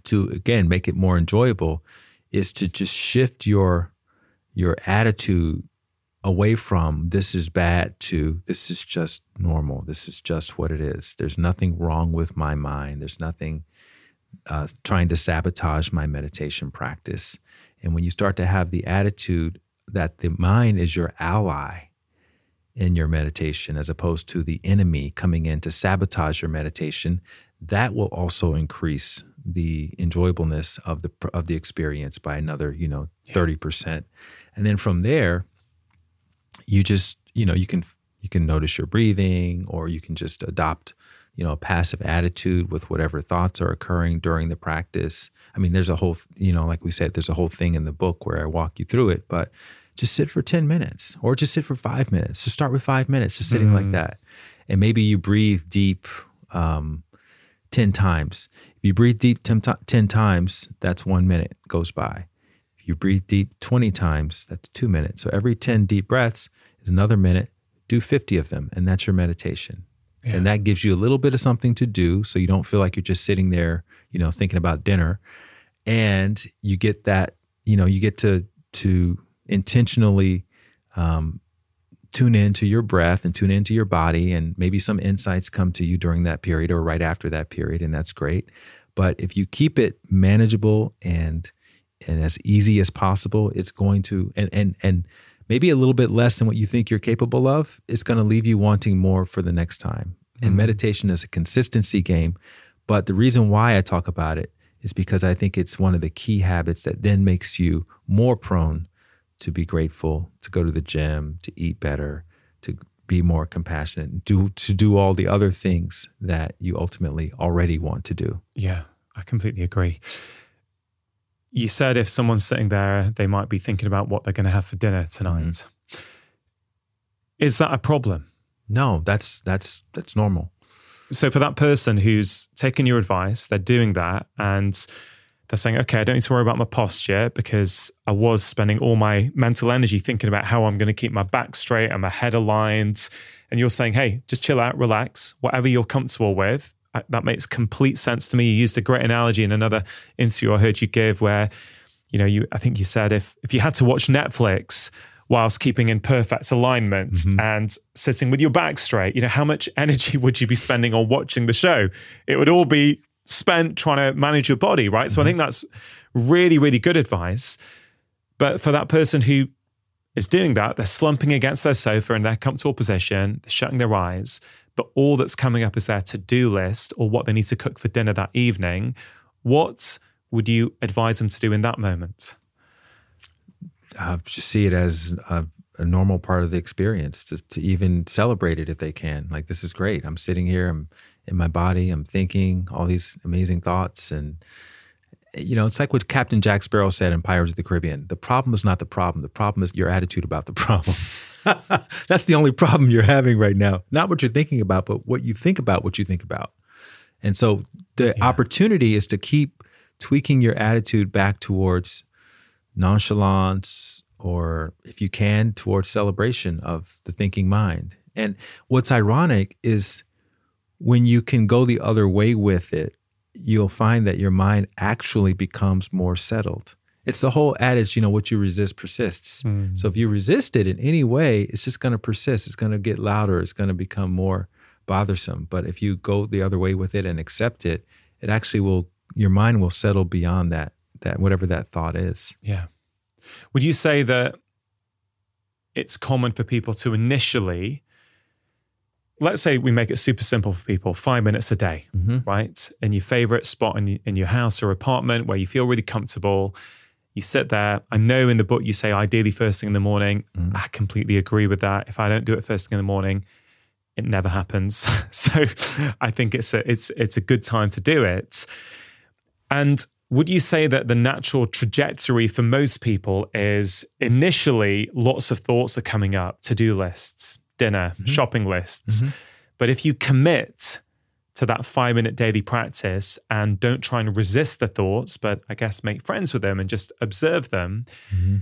to, again, make it more enjoyable is to just shift your attitude away from this is bad to this is just normal. This is just what it is. There's nothing wrong with my mind. There's nothing trying to sabotage my meditation practice. And when you start to have the attitude that the mind is your ally in your meditation as opposed to the enemy coming in to sabotage your meditation, that will also increase the enjoyableness of the experience by another, 30%. And then from there, you just, you can notice your breathing, or you can just adopt, a passive attitude with whatever thoughts are occurring during the practice. I mean, there's a whole, like we said, there's a whole thing in the book where I walk you through it, but just sit for 10 minutes or just sit for 5 minutes. Just start with 5 minutes, just sitting like that. And maybe you breathe deep 10 times. If you breathe deep 10 times, that's 1 minute goes by. You breathe deep 20 times, that's 2 minutes. So every 10 deep breaths is another minute. Do 50 of them, and that's your meditation. Yeah. And that gives you a little bit of something to do so you don't feel like you're just sitting there, thinking about dinner. And you get that, you get to intentionally tune into your breath and tune into your body, and maybe some insights come to you during that period or right after that period, and that's great. But if you keep it manageable and as easy as possible, it's going to, and maybe a little bit less than what you think you're capable of, it's going to leave you wanting more for the next time. Mm-hmm. And meditation is a consistency game. But the reason why I talk about it is because I think it's one of the key habits that then makes you more prone to be grateful, to go to the gym, to eat better, to be more compassionate, and to do all the other things that you ultimately already want to do. Yeah, I completely agree. You said if someone's sitting there, they might be thinking about what they're going to have for dinner tonight. Mm-hmm. Is that a problem? No, that's normal. So for that person who's taking your advice, they're doing that and they're saying, okay, I don't need to worry about my posture because I was spending all my mental energy thinking about how I'm going to keep my back straight and my head aligned. And you're saying, hey, just chill out, relax, whatever you're comfortable with. That makes complete sense to me. You used a great analogy in another interview I heard you give where, I think you said if you had to watch Netflix whilst keeping in perfect alignment and sitting with your back straight, how much energy would you be spending on watching the show? It would all be spent trying to manage your body, right? Mm-hmm. So I think that's really, really good advice. But for that person who is doing that, they're slumping against their sofa in their comfortable position, they're shutting their eyes, but all that's coming up is their to-do list or what they need to cook for dinner that evening. What would you advise them to do in that moment? Just see it as a normal part of the experience, to even celebrate it if they can. Like, this is great. I'm sitting here, I'm in my body, I'm thinking all these amazing thoughts. And, it's like what Captain Jack Sparrow said in Pirates of the Caribbean. The problem is not the problem. The problem is your attitude about the problem. That's the only problem you're having right now. Not what you're thinking about, but what you think about. And so the opportunity is to keep tweaking your attitude back towards nonchalance, or if you can, towards celebration of the thinking mind. And what's ironic is when you can go the other way with it you'll find that your mind actually becomes more settled. It's the whole adage, you know, what you resist persists. Mm. So if you resist it in any way, it's just going to persist. It's going to get louder. It's going to become more bothersome. But if you go the other way with it and accept it, it actually will, your mind will settle beyond that whatever that thought is. Yeah. Would you say that it's common for people to initially, let's say we make it super simple for people, 5 minutes a day, mm-hmm. right? In your favorite spot in your house or apartment where you feel really comfortable, you sit there. I know in the book you say ideally first thing in the morning. Mm-hmm. I completely agree with that. If I don't do it first thing in the morning, it never happens. So I think it's a good time to do it. And would you say that the natural trajectory for most people is initially lots of thoughts are coming up, to-do lists, dinner, mm-hmm. shopping lists. Mm-hmm. But if you commit to that 5-minute daily practice and don't try and resist the thoughts, but I guess make friends with them and just observe them, mm-hmm.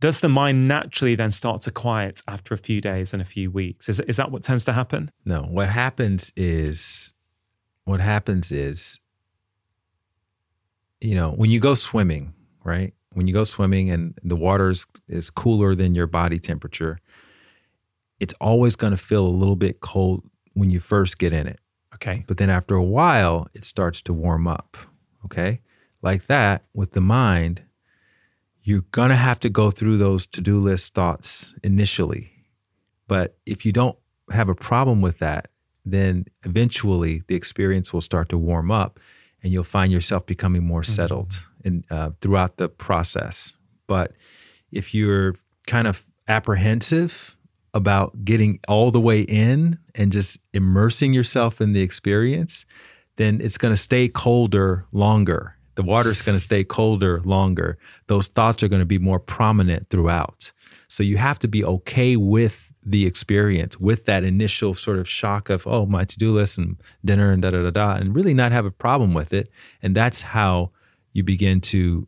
does the mind naturally then start to quiet after a few days and a few weeks? Is that what tends to happen? No, what happens is, you know, when you go swimming, right? When you go swimming and the water is cooler than your body temperature, it's always going to feel a little bit cold when you first get in it. Okay. But then after a while, it starts to warm up. Okay. Like that with the mind, you're going to have to go through those to-do list thoughts initially. But if you don't have a problem with that, then eventually the experience will start to warm up and you'll find yourself becoming more settled mm-hmm. Throughout the process. But if you're kind of apprehensive about getting all the way in and just immersing yourself in the experience, then it's going to stay colder longer. The water's going to stay colder longer. Those thoughts are going to be more prominent throughout. So you have to be okay with the experience, with that initial sort of shock of, oh, my to-do list and dinner and da-da-da-da, and really not have a problem with it. And that's how you begin to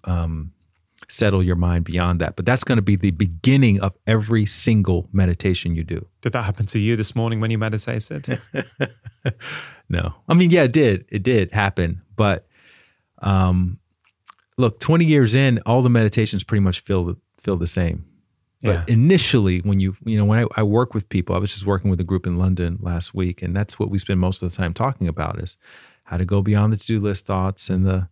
settle your mind beyond that. But that's going to be the beginning of every single meditation you do. Did that happen to you this morning when you meditated? No. I mean, yeah, it did happen. But look, 20 years in, all the meditations pretty much feel the same. But yeah. Initially, when I work with people, I was just working with a group in London last week, and that's what we spend most of the time talking about is how to go beyond the to-do list thoughts and the,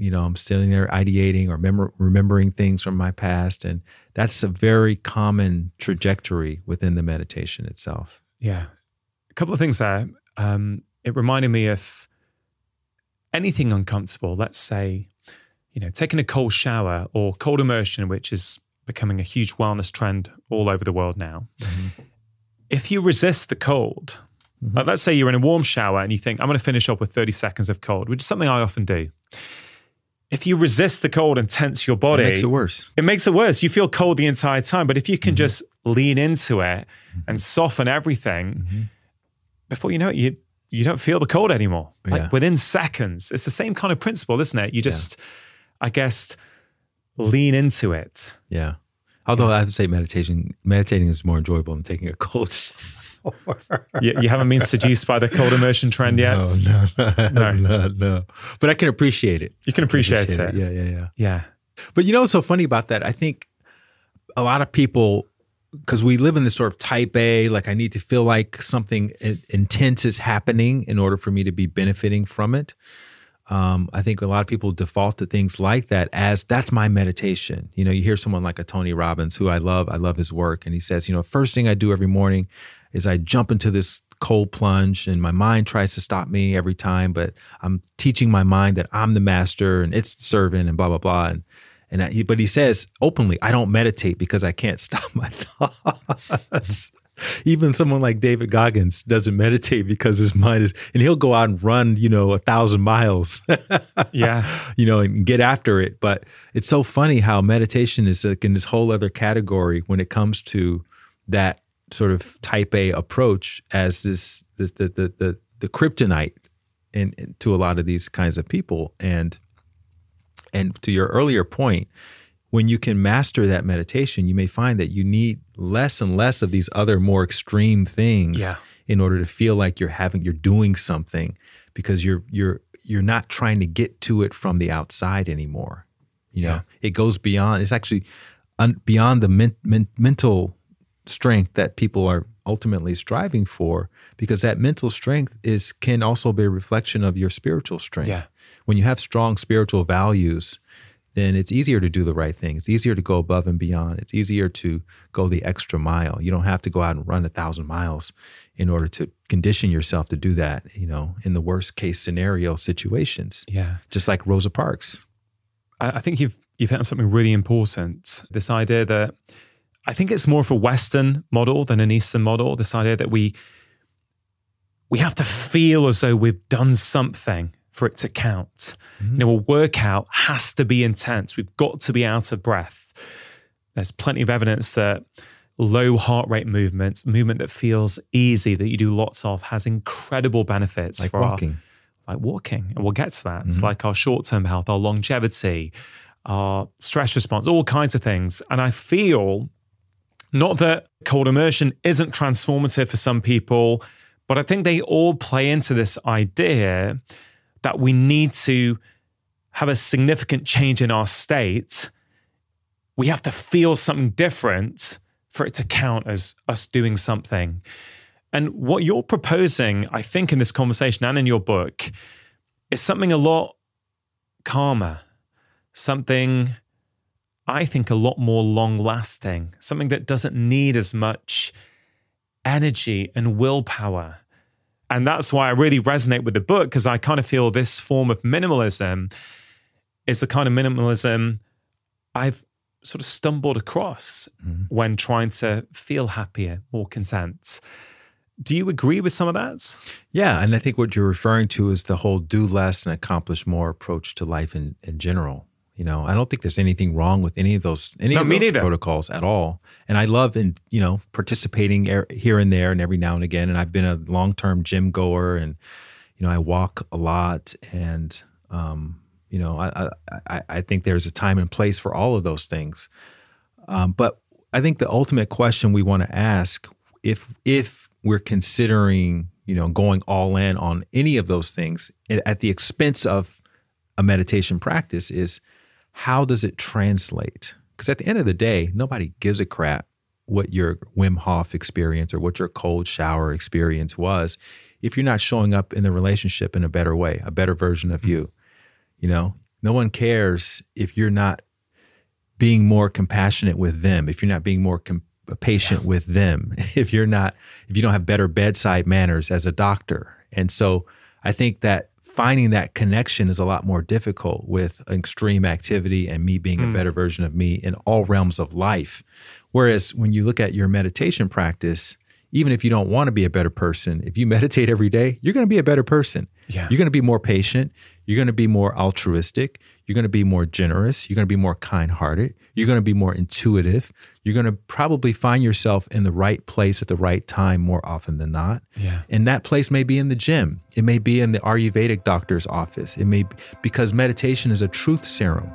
you know, I'm sitting there ideating or remembering things from my past. And that's a very common trajectory within the meditation itself. Yeah. A couple of things there. It reminded me of anything uncomfortable, let's say, you know, taking a cold shower or cold immersion, which is becoming a huge wellness trend all over the world now. Mm-hmm. If you resist the cold, mm-hmm. like let's say you're in a warm shower and you think, I'm going to finish up with 30 seconds of cold, which is something I often do. If you resist the cold and tense your body, it makes it worse. You feel cold the entire time. But if you can mm-hmm. just lean into it mm-hmm. and soften everything, mm-hmm. before you know it, you don't feel the cold anymore. Yeah. Like within seconds, it's the same kind of principle, isn't it? You just, yeah. I guess, lean into it. Yeah. Although I would say meditating is more enjoyable than taking a cold shower. You haven't been seduced by the cold immersion trend yet? No. But I can appreciate it. You can appreciate it. Yeah. But you know what's so funny about that? I think a lot of people, because we live in this sort of type A, like I need to feel like something intense is happening in order for me to be benefiting from it. I think a lot of people default to things like that as that's my meditation. You know, you hear someone like a Tony Robbins, who I love his work. And he says, you know, first thing I do every morning is I jump into this cold plunge and my mind tries to stop me every time, but I'm teaching my mind that I'm the master and it's the servant and blah, blah, blah. But he says openly, I don't meditate because I can't stop my thoughts. Even someone like David Goggins doesn't meditate because his mind is, and he'll go out and run, you know, 1,000 miles, yeah, you know, and get after it. But it's so funny how meditation is like in this whole other category when it comes to that sort of type A approach as the kryptonite in to a lot of these kinds of people. And to your earlier point, when you can master that meditation, you may find that you need less and less of these other more extreme things in order to feel like you're doing something, because you're you're not trying to get to it from the outside anymore. You know, it goes beyond, it's actually beyond the mental strength that people are ultimately striving for, because that mental strength can also be a reflection of your spiritual strength. Yeah. When you have strong spiritual values, then it's easier to do the right thing. It's easier to go above and beyond. It's easier to go the extra mile. You don't have to go out and run 1,000 miles in order to condition yourself to do that, you know, in the worst case scenario situations. Yeah. Just like Rosa Parks. I think you've hit on something really important. This idea that, I think it's more of a Western model than an Eastern model, this idea that we have to feel as though we've done something for it to count. Mm-hmm. You know, a workout has to be intense. We've got to be out of breath. There's plenty of evidence that low heart rate movements, movement that feels easy, that you do lots of, has incredible benefits. Like walking. Like walking, and we'll get to that. Mm-hmm. Like our short-term health, our longevity, our stress response, all kinds of things. And I feel, not that cold immersion isn't transformative for some people, but I think they all play into this idea that we need to have a significant change in our state. We have to feel something different for it to count as us doing something. And what you're proposing, I think, in this conversation and in your book, is something a lot calmer, something I think a lot more long-lasting, something that doesn't need as much energy and willpower. And that's why I really resonate with the book, because I kind of feel this form of minimalism is the kind of minimalism I've sort of stumbled across when trying to feel happier, more content. Do you agree with some of that? Yeah, and I think what you're referring to is the whole do less and accomplish more approach to life in general. You know, I don't think there's anything wrong with any of those protocols at all. And I love, you know, participating here and there and every now and again. And I've been a long-term gym goer, and, you know, I walk a lot. And, you know, I think there's a time and place for all of those things. But I think the ultimate question we want to ask, if we're considering, you know, going all in on any of those things at the expense of a meditation practice, is, how does it translate? Because at the end of the day, nobody gives a crap what your Wim Hof experience or what your cold shower experience was if you're not showing up in the relationship in a better way, a better version of you. You know, no one cares if you're not being more compassionate with them, if you're not being more patient with them, if you don't have better bedside manners as a doctor. And so I think that finding that connection is a lot more difficult with extreme activity and me being a better version of me in all realms of life. Whereas when you look at your meditation practice, even if you don't want to be a better person, if you meditate every day, you're going to be a better person. Yeah. You're going to be more patient. You're going to be more altruistic. You're going to be more generous. You're going to be more kind-hearted. You're going to be more intuitive. You're going to probably find yourself in the right place at the right time more often than not. Yeah. And that place may be in the gym. It may be in the Ayurvedic doctor's office. It may be, because meditation is a truth serum.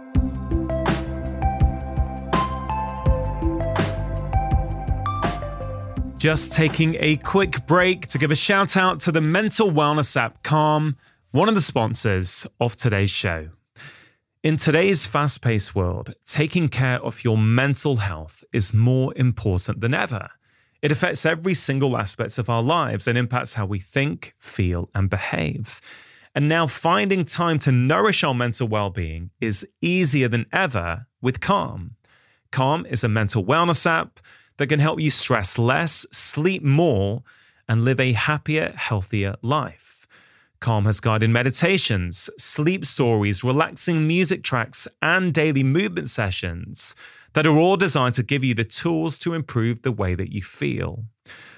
Just taking a quick break to give a shout out to the mental wellness app Calm, one of the sponsors of today's show. In today's fast-paced world, taking care of your mental health is more important than ever. It affects every single aspect of our lives and impacts how we think, feel, and behave. And now finding time to nourish our mental well-being is easier than ever with Calm. Calm is a mental wellness app that can help you stress less, sleep more, and live a happier, healthier life. Calm has guided meditations, sleep stories, relaxing music tracks, and daily movement sessions that are all designed to give you the tools to improve the way that you feel.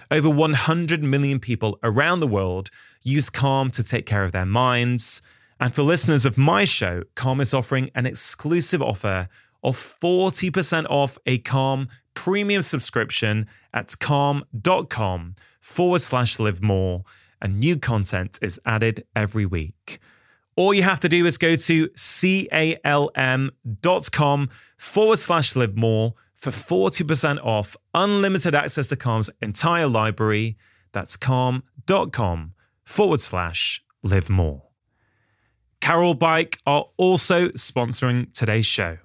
Over 100 million people around the world use Calm to take care of their minds. And for listeners of my show, Calm is offering an exclusive offer of 40% off a Calm premium subscription at calm.com/live more, and new content is added every week. All you have to do is go to calm.com/live more for 40% off unlimited access to Calm's entire library. That's calm.com/live more. Carol Bike are also sponsoring today's show.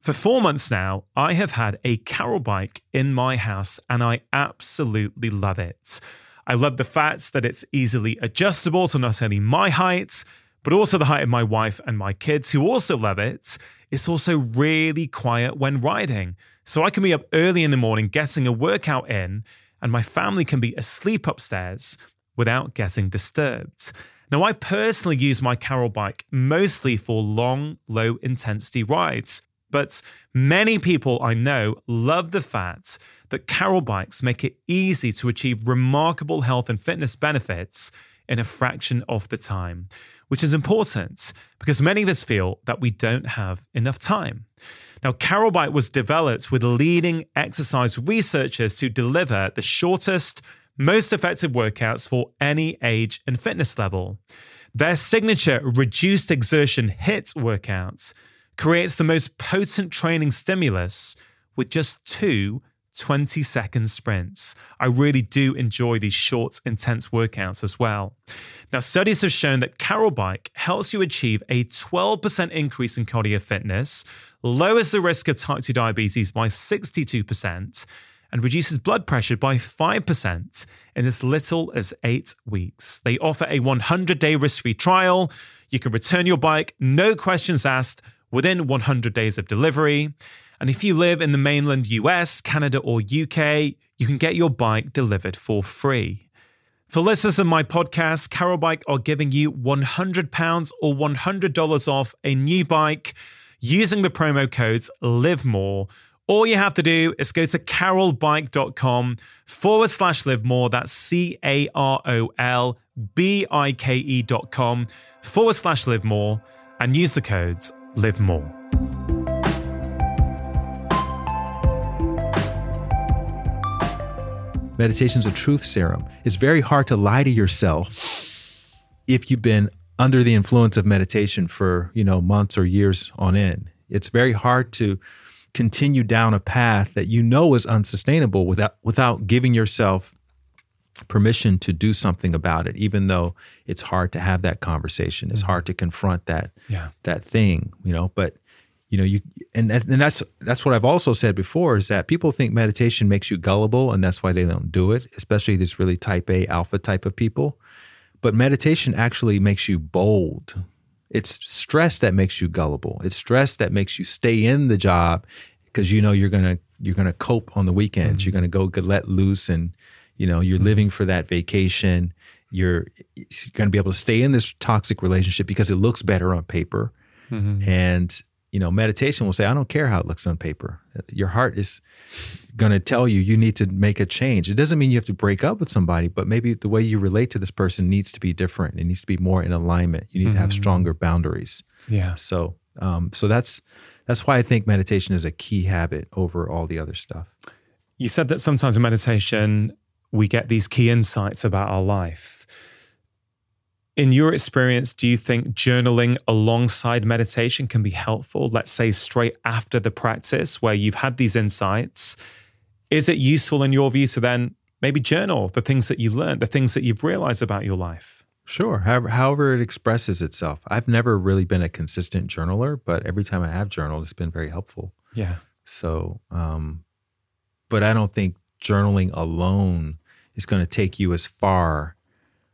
For 4 months now, I have had a Carol Bike in my house and I absolutely love it. I love the fact that it's easily adjustable to not only my height, but also the height of my wife and my kids, who also love it. It's also really quiet when riding, so I can be up early in the morning getting a workout in, and my family can be asleep upstairs without getting disturbed. Now, I personally use my Carol Bike mostly for long, low-intensity rides, but many people I know love the fact that Carol Bikes make it easy to achieve remarkable health and fitness benefits in a fraction of the time, which is important because many of us feel that we don't have enough time. Now, Carol Bike was developed with leading exercise researchers to deliver the shortest, most effective workouts for any age and fitness level. Their signature reduced exertion HIIT workouts creates the most potent training stimulus with just two 20-second sprints. I really do enjoy these short, intense workouts as well. Now, studies have shown that Carol Bike helps you achieve a 12% increase in cardio fitness, lowers the risk of type 2 diabetes by 62%, and reduces blood pressure by 5% in as little as 8 weeks. They offer a 100-day risk-free trial. You can return your bike, no questions asked, within 100 days of delivery. And if you live in the mainland US, Canada, or UK, you can get your bike delivered for free. For listeners of my podcast, Carol Bike are giving you £100 or $100 off a new bike using the promo codes LIVEMORE. All you have to do is go to carolbike.com/livemore. That's carolbike.com/livemore and use the codes LIVEMORE. Meditation's a truth serum. It's very hard to lie to yourself if you've been under the influence of meditation for, months or years on end. It's very hard to continue down a path that is unsustainable without giving yourself permission to do something about it, even though it's hard to have that conversation. It's hard to confront that thing, but that's what I've also said before, is that people think meditation makes you gullible, and that's why they don't do it, especially this really type A alpha type of people. But meditation actually makes you bold. It's stress that makes you gullible. It's stress that makes you stay in the job because you're gonna cope on the weekends. Mm-hmm. You're gonna go let loose, and you're mm-hmm. living for that vacation. You're gonna be able to stay in this toxic relationship because it looks better on paper, mm-hmm. and meditation will say, I don't care how it looks on paper. Your heart is going to tell you need to make a change. It doesn't mean you have to break up with somebody, but maybe the way you relate to this person needs to be different. It needs to be more in alignment. You need mm-hmm. to have stronger boundaries. Yeah. So, so that's why I think meditation is a key habit over all the other stuff. You said that sometimes in meditation, we get these key insights about our life. In your experience, do you think journaling alongside meditation can be helpful? Let's say straight after the practice where you've had these insights, is it useful in your view to then maybe journal the things that you learned, the things that you've realized about your life? Sure, however it expresses itself. I've never really been a consistent journaler, but every time I have journaled, it's been very helpful. Yeah. So, but I don't think journaling alone is going to take you as far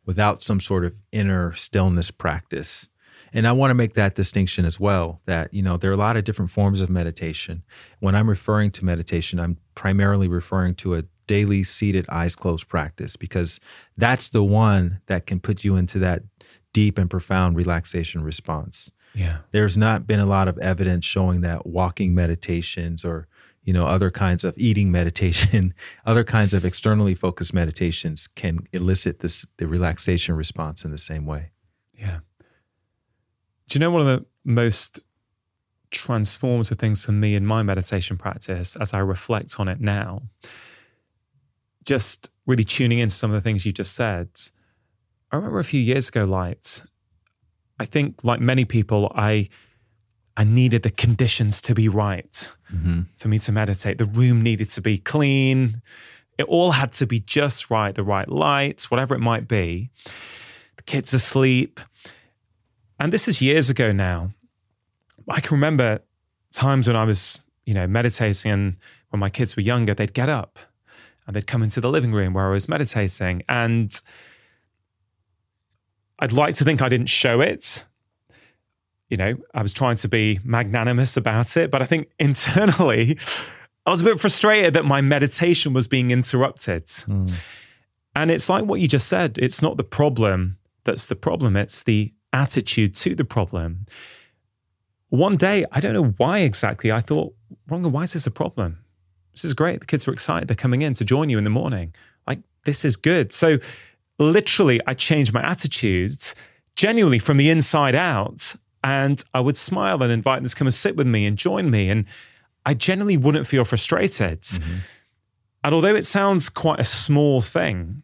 without some sort of inner stillness practice. And I want to make that distinction as well, that, there are a lot of different forms of meditation. When I'm referring to meditation, I'm primarily referring to a daily seated, eyes closed practice, because that's the one that can put you into that deep and profound relaxation response. Yeah. There's not been a lot of evidence showing that walking meditations or other kinds of eating meditation, other kinds of externally focused meditations can elicit the relaxation response in the same way. Yeah. Do you know one of the most transformative things for me in my meditation practice, as I reflect on it now, just really tuning into some of the things you just said. I remember a few years ago, I think like many people, I needed the conditions to be right mm-hmm. for me to meditate. The room needed to be clean. It all had to be just right, the right lights, whatever it might be. The kids asleep. And this is years ago now. I can remember times when I was, you know, meditating, and when my kids were younger, they'd get up and they'd come into the living room where I was meditating. And I'd like to think I didn't show it. You know, I was trying to be magnanimous about it, but I think internally I was a bit frustrated that my meditation was being interrupted. And it's like what you just said, it's not the problem that's the problem, it's the attitude to the problem. One day, I don't know why exactly, I thought, Rangan, why is this a problem? This is great, the kids are excited, they're coming in to join you in the morning. Like, this is good. So literally, I changed my attitudes genuinely from the inside out, and I would smile and invite them to come and sit with me and join me, and I generally wouldn't feel frustrated. And although it sounds quite a small thing,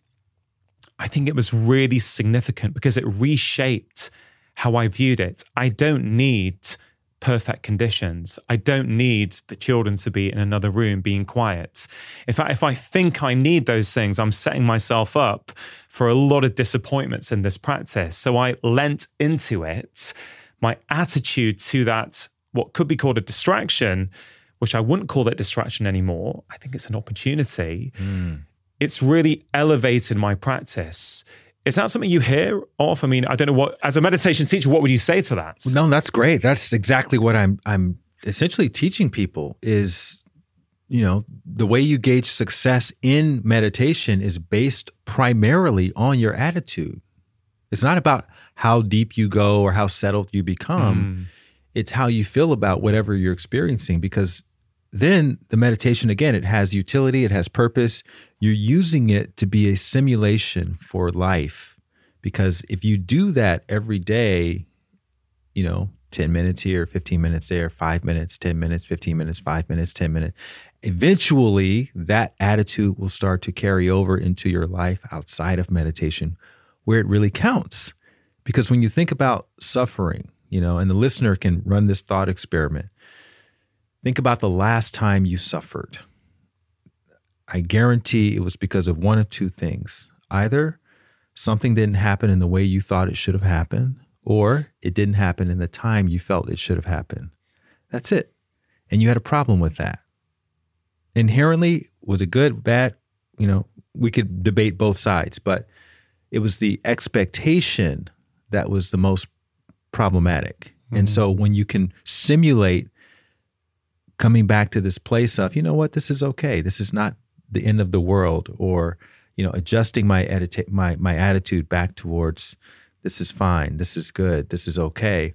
I think it was really significant because it reshaped how I viewed it. I don't need perfect conditions. I don't need the children to be in another room being quiet. In fact, if I think I need those things, I'm setting myself up for a lot of disappointments in this practice. So I lent into it. My attitude to that, what could be called a distraction, which I wouldn't call that distraction anymore. I think it's an opportunity. It's really elevated my practice. Is that something you hear off? I mean, I don't know what, as a meditation teacher, what would you say to that? No, that's great. That's exactly what I'm essentially teaching people is, you know, the way you gauge success in meditation is based primarily on your attitude. It's not about how deep you go or how settled you become. It's how you feel about whatever you're experiencing, because then the meditation, again, it has utility, it has purpose. You're using it to be a simulation for life, because if you do that every day, you know, 10 minutes here, 15 minutes there, 5 minutes, 10 minutes, 15 minutes, 5 minutes, 10 minutes, eventually that attitude will start to carry over into your life outside of meditation where it really counts. Because when you think about suffering, you know, and the listener can run this thought experiment. Think about the last time you suffered. I guarantee it was because of one of two things. Either something didn't happen in the way you thought it should have happened, or it didn't happen in the time you felt it should have happened. That's it. And you had a problem with that. Inherently, was it good, bad? You know, we could debate both sides, but it was the expectation that was the most problematic. And so when you can simulate coming back to this place of, you know what, this is okay. This is not the end of the world, or, you know, adjusting my attitude back towards this is fine. This is good. This is okay.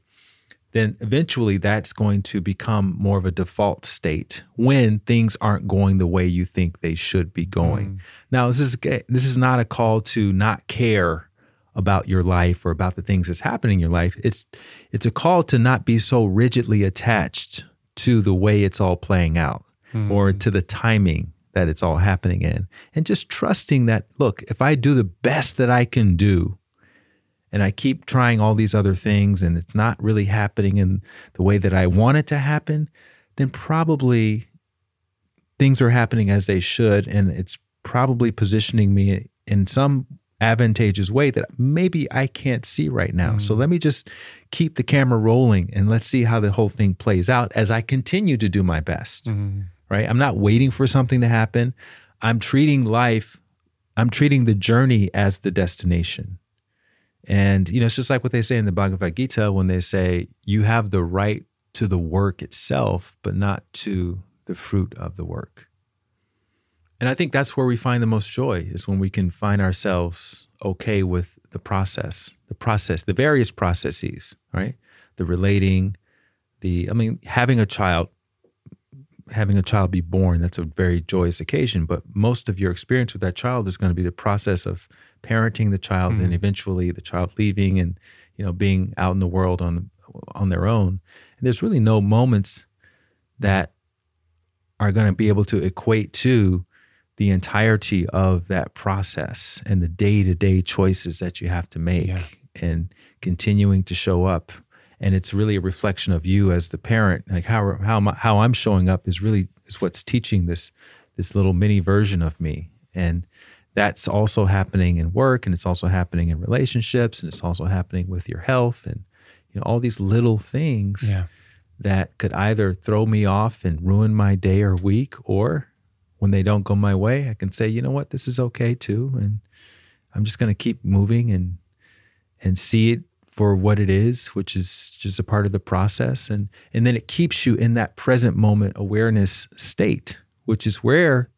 Then eventually that's going to become more of a default state when things aren't going the way you think they should be going. Now, this is not a call to not care about your life or about the things that's happening in your life. It's a call to not be so rigidly attached to the way it's all playing out or to the timing that it's all happening in. And just trusting that, look, if I do the best that I can do and I keep trying all these other things and it's not really happening in the way that I want it to happen, then probably things are happening as they should, and it's probably positioning me in some advantageous way that maybe I can't see right now. So let me just keep the camera rolling and let's see how the whole thing plays out as I continue to do my best, right? I'm not waiting for something to happen. I'm treating the journey as the destination. And, you know, it's just like what they say in the Bhagavad Gita when they say, you have the right to the work itself, but not to the fruit of the work. And I think that's where we find the most joy, is when we can find ourselves okay with the process, the various processes, right? The relating, having a child be born, that's a very joyous occasion, but most of your experience with that child is going to be the process of parenting the child and eventually the child leaving and, you know, being out in the world on their own. And there's really no moments that are going to be able to equate to the entirety of that process and the day-to-day choices that you have to make and continuing to show up. And it's really a reflection of you as the parent. Like how I'm showing up is what's teaching this little mini version of me. And that's also happening in work, and it's also happening in relationships, and it's also happening with your health and, you know, all these little things that could either throw me off and ruin my day or week, or when they don't go my way, I can say, you know what, this is okay too. And I'm just going to keep moving and see it for what it is, which is just a part of the process. And then it keeps you in that present moment awareness state, which is where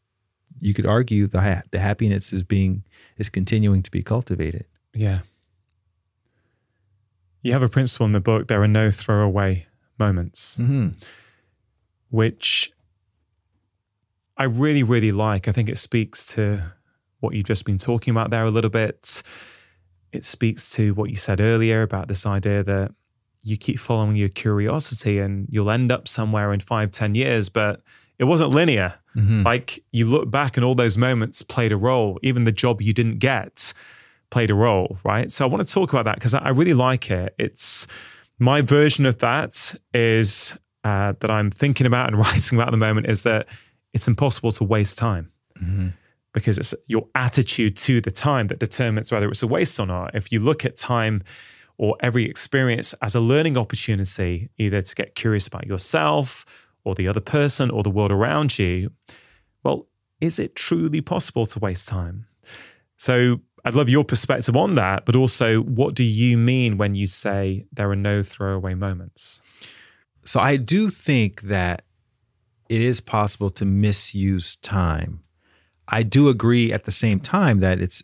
you could argue the happiness is continuing to be cultivated. Yeah. You have a principle in the book, there are no throwaway moments, which I really, really like. I think it speaks to what you've just been talking about there a little bit. It speaks to what you said earlier about this idea that you keep following your curiosity and you'll end up somewhere in 5-10 years, but it wasn't linear. Like you look back and all those moments played a role. Even the job you didn't get played a role, right? So I want to talk about that because I really like it. It's my version of that is that I'm thinking about and writing about at the moment is that it's impossible to waste time because it's your attitude to the time that determines whether it's a waste or not. If you look at time or every experience as a learning opportunity, either to get curious about yourself or the other person or the world around you, well, is it truly possible to waste time? So I'd love your perspective on that, but also what do you mean when you say there are no throwaway moments? So I do think that it is possible to misuse time. I do agree at the same time that it's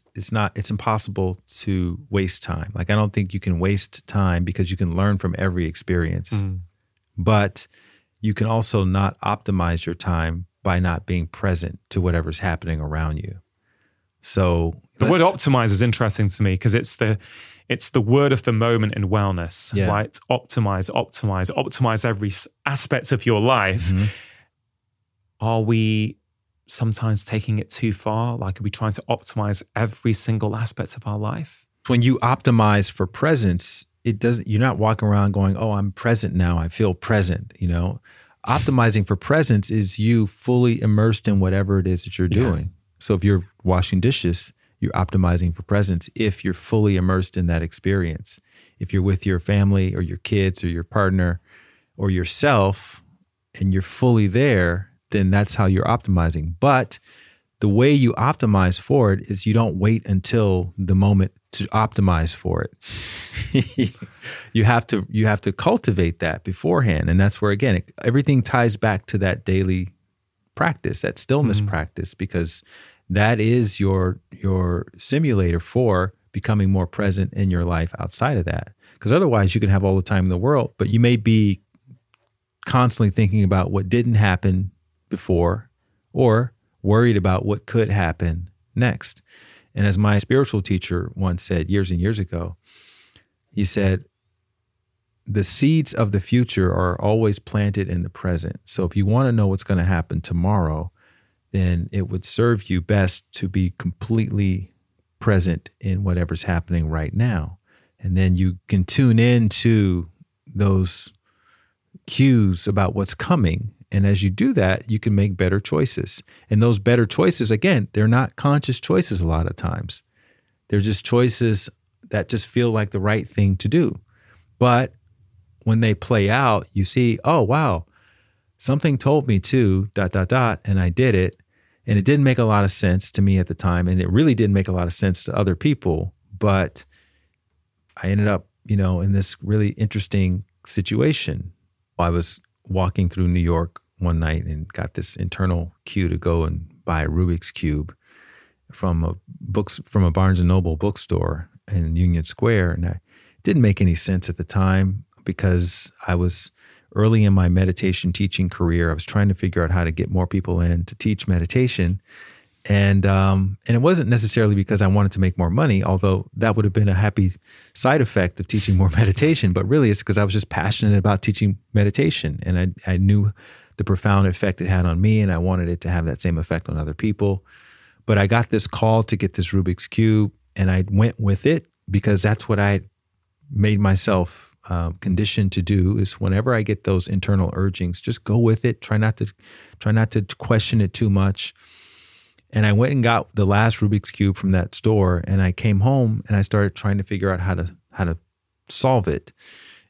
impossible to waste time. Like I don't think you can waste time because you can learn from every experience, but you can also not optimize your time by not being present to whatever's happening around you. So the word optimize is interesting to me because it's the word of the moment in wellness, right? Optimize every aspect of your life. Are we sometimes taking it too far? Like, are we trying to optimize every single aspect of our life? When you optimize for presence, you're not walking around going, oh, I'm present now, I feel present, you know? Optimizing for presence is you fully immersed in whatever it is that you're doing. So if you're washing dishes, you're optimizing for presence if you're fully immersed in that experience. If you're with your family or your kids or your partner or yourself and you're fully there, then that's how you're optimizing. But the way you optimize for it is you don't wait until the moment to optimize for it. You have to cultivate that beforehand. And that's where, again, everything ties back to that daily practice, that stillness practice, because that is your simulator for becoming more present in your life outside of that. Because otherwise you can have all the time in the world, but you may be constantly thinking about what didn't happen before or worried about what could happen next. And as my spiritual teacher once said years and years ago, he said, the seeds of the future are always planted in the present. So if you want to know what's going to happen tomorrow, then it would serve you best to be completely present in whatever's happening right now. And then you can tune into those cues about what's coming. And as you do that, you can make better choices. And those better choices, again, they're not conscious choices a lot of times. They're just choices that just feel like the right thing to do. But when they play out, you see, oh, wow, something told me to ... and I did it. And it didn't make a lot of sense to me at the time. And it really didn't make a lot of sense to other people. But I ended up, you know, in this really interesting situation. I was walking through New York one night and got this internal cue to go and buy a Rubik's Cube from a Barnes and Noble bookstore in Union Square. And it didn't make any sense at the time because I was early in my meditation teaching career. I was trying to figure out how to get more people in to teach meditation. And it wasn't necessarily because I wanted to make more money, although that would have been a happy side effect of teaching more meditation, but really it's because I was just passionate about teaching meditation. And I knew the profound effect it had on me, and I wanted it to have that same effect on other people. But I got this call to get this Rubik's Cube, and I went with it because that's what I made myself condition to do, is whenever I get those internal urgings, just go with it. Try not to question it too much. And I went and got the last Rubik's Cube from that store, and I came home and I started trying to figure out how to solve it.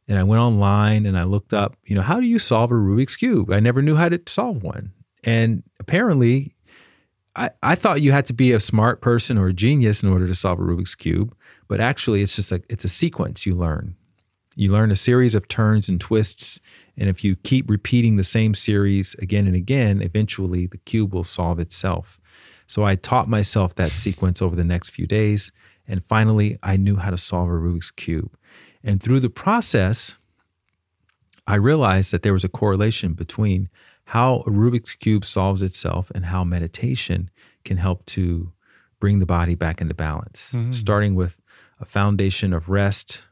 And I went online and I looked up, you know, how do you solve a Rubik's Cube? I never knew how to solve one. And apparently, I thought you had to be a smart person or a genius in order to solve a Rubik's Cube. But actually, it's just like, it's a sequence you learn. You learn a series of turns and twists. And if you keep repeating the same series again and again, eventually the cube will solve itself. So I taught myself that sequence over the next few days. And finally, I knew how to solve a Rubik's Cube. And through the process, I realized that there was a correlation between how a Rubik's Cube solves itself and how meditation can help to bring the body back into balance, starting with a foundation of rest.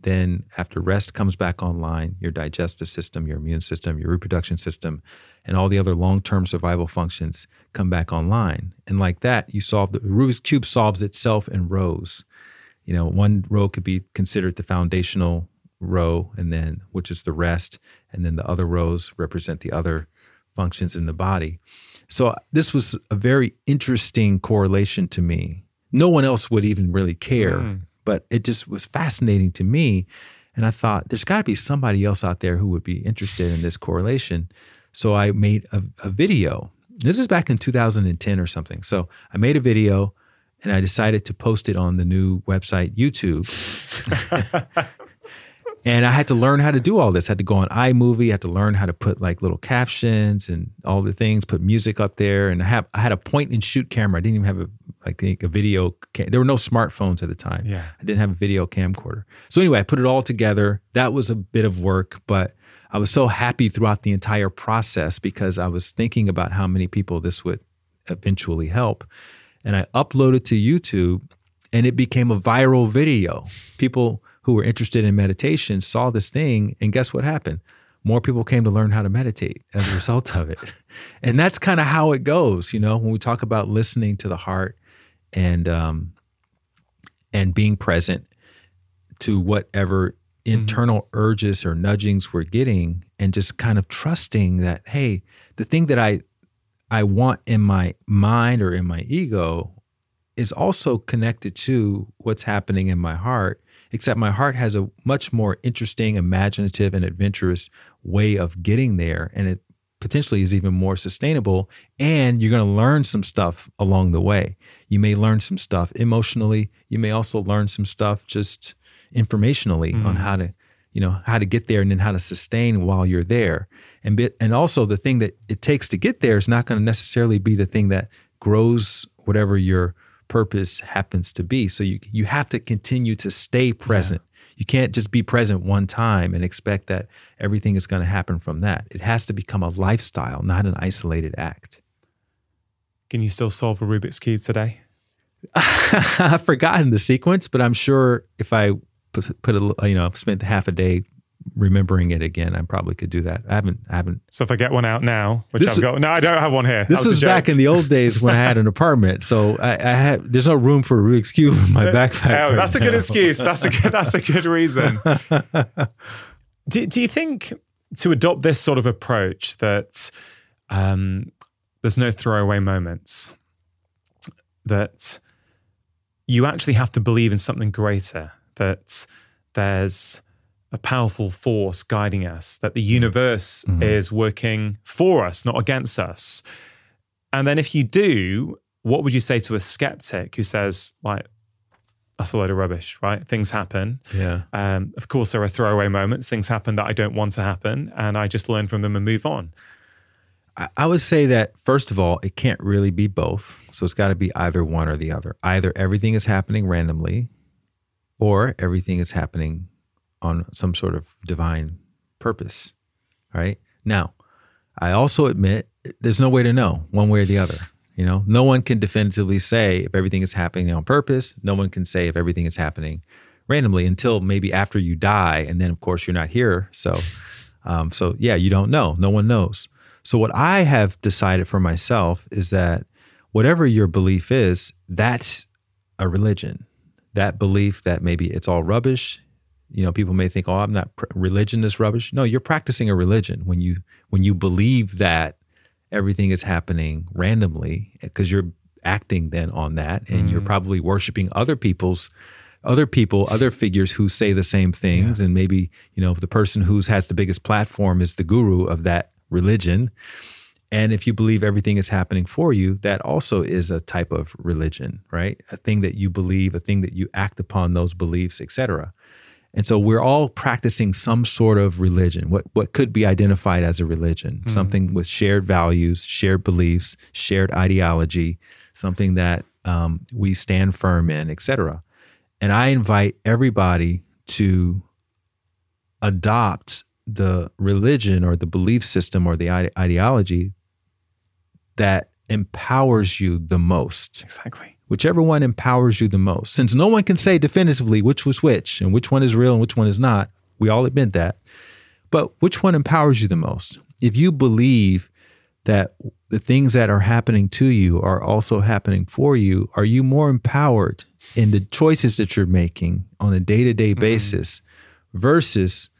Then after rest comes back online, your digestive system, your immune system, your reproduction system, and all the other long-term survival functions come back online. And like that, you solve the Rubik's Cube solves itself in rows. You know, one row could be considered the foundational row, and then which is the rest, and then the other rows represent the other functions in the body. So this was a very interesting correlation to me. No one else would even really care, but it just was fascinating to me. And I thought, there's got to be somebody else out there who would be interested in this correlation. So I made a video. This is back in 2010 or something. So I made a video. And I decided to post it on the new website, YouTube. And I had to learn how to do all this. I had to go on iMovie. I had to learn how to put like little captions and all the things, put music up there. And I had a point and shoot camera. I didn't even have a video. There were no smartphones at the time. Yeah. I didn't have a video camcorder. So anyway, I put it all together. That was a bit of work, but I was so happy throughout the entire process because I was thinking about how many people this would eventually help. And I uploaded to YouTube and it became a viral video. People who were interested in meditation saw this thing and guess what happened? More people came to learn how to meditate as a result of it. And that's kind of how it goes, you know, when we talk about listening to the heart and being present to whatever internal urges or nudgings we're getting and just kind of trusting that, hey, the thing that I want in my mind or in my ego is also connected to what's happening in my heart, except my heart has a much more interesting, imaginative, and adventurous way of getting there. And it potentially is even more sustainable. And you're going to learn some stuff along the way. You may learn some stuff emotionally. You may also learn some stuff just informationally on how to, you know, how to get there and then how to sustain while you're there. And also the thing that it takes to get there is not going to necessarily be the thing that grows whatever your purpose happens to be. So you have to continue to stay present. Yeah. You can't just be present one time and expect that everything is going to happen from that. It has to become a lifestyle, not an isolated act. Can you still solve a Rubik's Cube today? I've forgotten the sequence, but I'm sure if I spent half a day remembering it again, I probably could do that. I haven't. So if I get one out now, I don't have one here. This was back in the old days when I had an apartment. So there's no room for a Rubik's Cube in my backpack. Oh, that's a good excuse. That's a good reason. Do you think to adopt this sort of approach that there's no throwaway moments, that you actually have to believe in something greater, that there's a powerful force guiding us, that the universe is working for us, not against us? And then if you do, what would you say to a skeptic who says, like, that's a load of rubbish, right? Things happen. Yeah. Of course, there are throwaway moments. Things happen that I don't want to happen, and I just learn from them and move on. I would say that, first of all, it can't really be both. So it's got to be either one or the other. Either everything is happening randomly, or everything is happening on some sort of divine purpose, right? Now, I also admit there's no way to know one way or the other. You know, no one can definitively say if everything is happening on purpose. No one can say if everything is happening randomly until maybe after you die. And then, of course, you're not here. So yeah, you don't know. No one knows. So what I have decided for myself is that whatever your belief is, that's a religion. That belief that maybe it's all rubbish, you know, people may think, oh, I'm not, religion is rubbish. No, you're practicing a religion when you believe that everything is happening randomly, because you're acting then on that, and you're probably worshiping other people's other people, other figures who say the same things. Yeah. And maybe, you know, the person who has the biggest platform is the guru of that religion. And if you believe everything is happening for you, that also is a type of religion, right? A thing that you believe, a thing that you act upon those beliefs, etc. And so we're all practicing some sort of religion, what could be identified as a religion, mm-hmm. something with shared values, shared beliefs, shared ideology, something that we stand firm in, etc. And I invite everybody to adopt the religion or the belief system or the ideology that empowers you the most. Exactly. Whichever one empowers you the most. Since no one can say definitively which was which and which one is real and which one is not, we all admit that, but which one empowers you the most? If you believe that the things that are happening to you are also happening for you, are you more empowered in the choices that you're making on a day-to-day mm-hmm. basis versus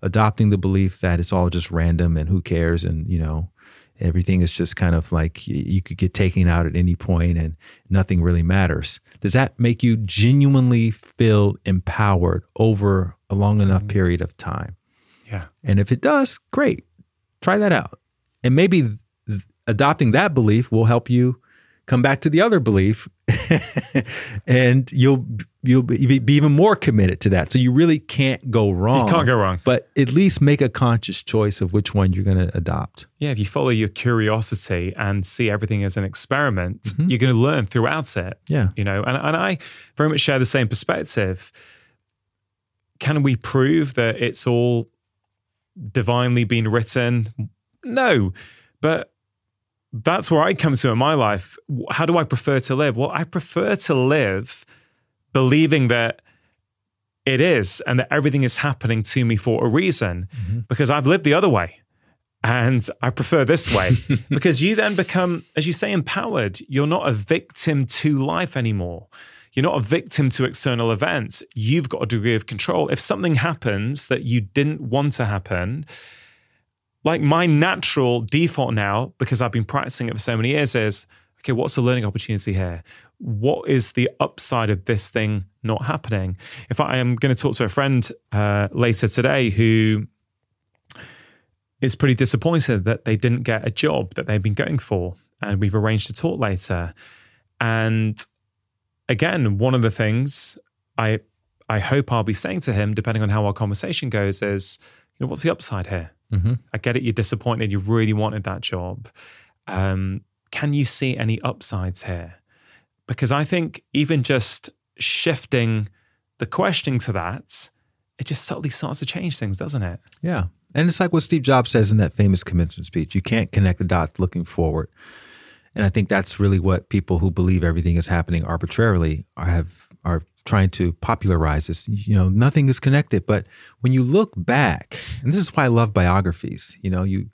adopting the belief that it's all just random and who cares and, you know, everything is just kind of like you could get taken out at any point and nothing really matters. Does that make you genuinely feel empowered over a long enough period of time? Yeah. And if it does, great. Try that out. And maybe adopting that belief will help you come back to the other belief and you'll be even more committed to that. So you really can't go wrong. You can't go wrong. But at least make a conscious choice of which one you're going to adopt. Yeah, if you follow your curiosity and see everything as an experiment, mm-hmm. you're going to learn throughout it. Yeah. You know, and I very much share the same perspective. Can we prove that it's all divinely been written? No, but that's where I come to in my life. How do I prefer to live? Well, I prefer to live believing that it is and that everything is happening to me for a reason mm-hmm. because I've lived the other way and I prefer this way because you then become, as you say, empowered. You're not a victim to life anymore. You're not a victim to external events. You've got a degree of control. If something happens that you didn't want to happen, like my natural default now, because I've been practicing it for so many years, is, okay, what's the learning opportunity here? What is the upside of this thing not happening? In fact, I am going to talk to a friend later today who is pretty disappointed that they didn't get a job that they've been going for. And we've arranged to talk later. And again, one of the things I hope I'll be saying to him, depending on how our conversation goes, is, you know, what's the upside here? Mm-hmm. I get it. You're disappointed. You really wanted that job. Can you see any upsides here? Because I think even just shifting the questioning to that, it just subtly starts to change things, doesn't it? Yeah. And it's like what Steve Jobs says in that famous commencement speech, you can't connect the dots looking forward. And I think that's really what people who believe everything is happening arbitrarily are trying to popularize this. You know, nothing is connected. But when you look back, and this is why I love biographies, you know, you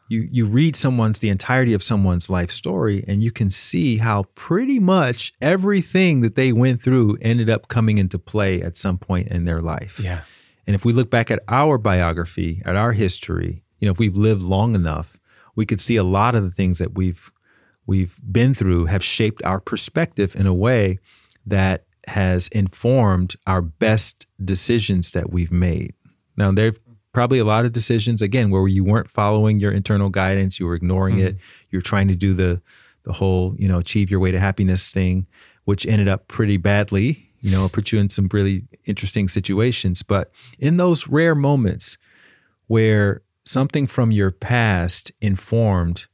read the entirety of someone's life story and you can see how pretty much everything that they went through ended up coming into play at some point in their life. Yeah. And if we look back at our biography, at our history, you know, if we've lived long enough, we could see a lot of the things that we've been through have shaped our perspective in a way that has informed our best decisions that we've made. Now, there are probably a lot of decisions, again, where you weren't following your internal guidance, you were ignoring mm-hmm. it, you're trying to do the whole, you know, achieve your way to happiness thing, which ended up pretty badly, you know, put you in some really interesting situations. But in those rare moments where something from your past informed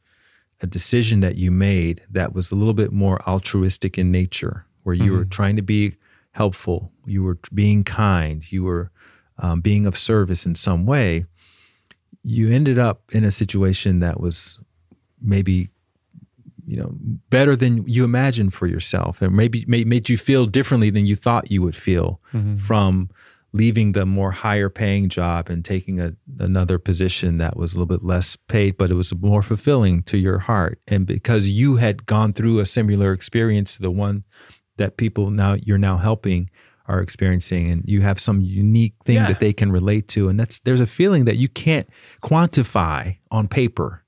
a decision that you made that was a little bit more altruistic in nature, where you mm-hmm. were trying to be helpful, you were being kind, you were being of service in some way, you ended up in a situation that was maybe, you know, better than you imagined for yourself, and maybe made you feel differently than you thought you would feel mm-hmm. from leaving the more higher paying job and taking another position that was a little bit less paid, but it was more fulfilling to your heart. And because you had gone through a similar experience to the one that people you're now helping are experiencing, and you have some unique thing yeah. that they can relate to. And there's a feeling that you can't quantify on paper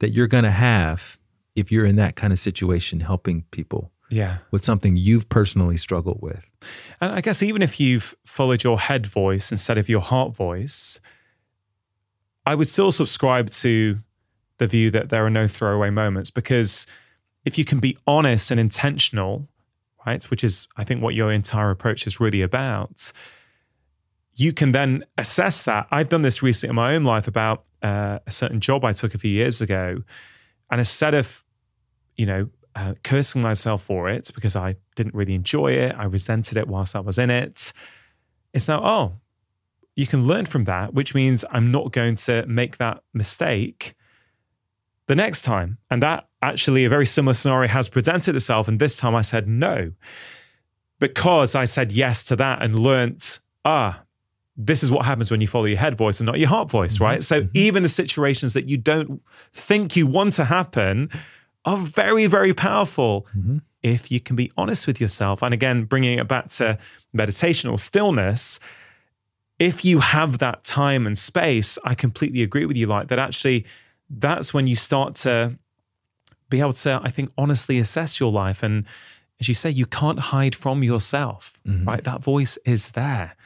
that you're going to have if you're in that kind of situation helping people. yeah, with something you've personally struggled with. And I guess even if you've followed your head voice instead of your heart voice, I would still subscribe to the view that there are no throwaway moments, because if you can be honest and intentional, right, which is, I think, what your entire approach is really about, you can then assess that. I've done this recently in my own life about a certain job I took a few years ago. And instead of, cursing myself for it because I didn't really enjoy it, I resented it whilst I was in it. It's now, oh, you can learn from that, which means I'm not going to make that mistake the next time. And that actually, a very similar scenario has presented itself. And this time I said no, because I said yes to that and learnt, this is what happens when you follow your head voice and not your heart voice, right? So even the situations that you don't think you want to happen are very, very powerful if you can be honest with yourself. And again, bringing it back to meditation or stillness, if you have that time and space, I completely agree with you, like that actually, that's when you start to be able to, I think, honestly assess your life. And as you say, you can't hide from yourself, right? That voice is there.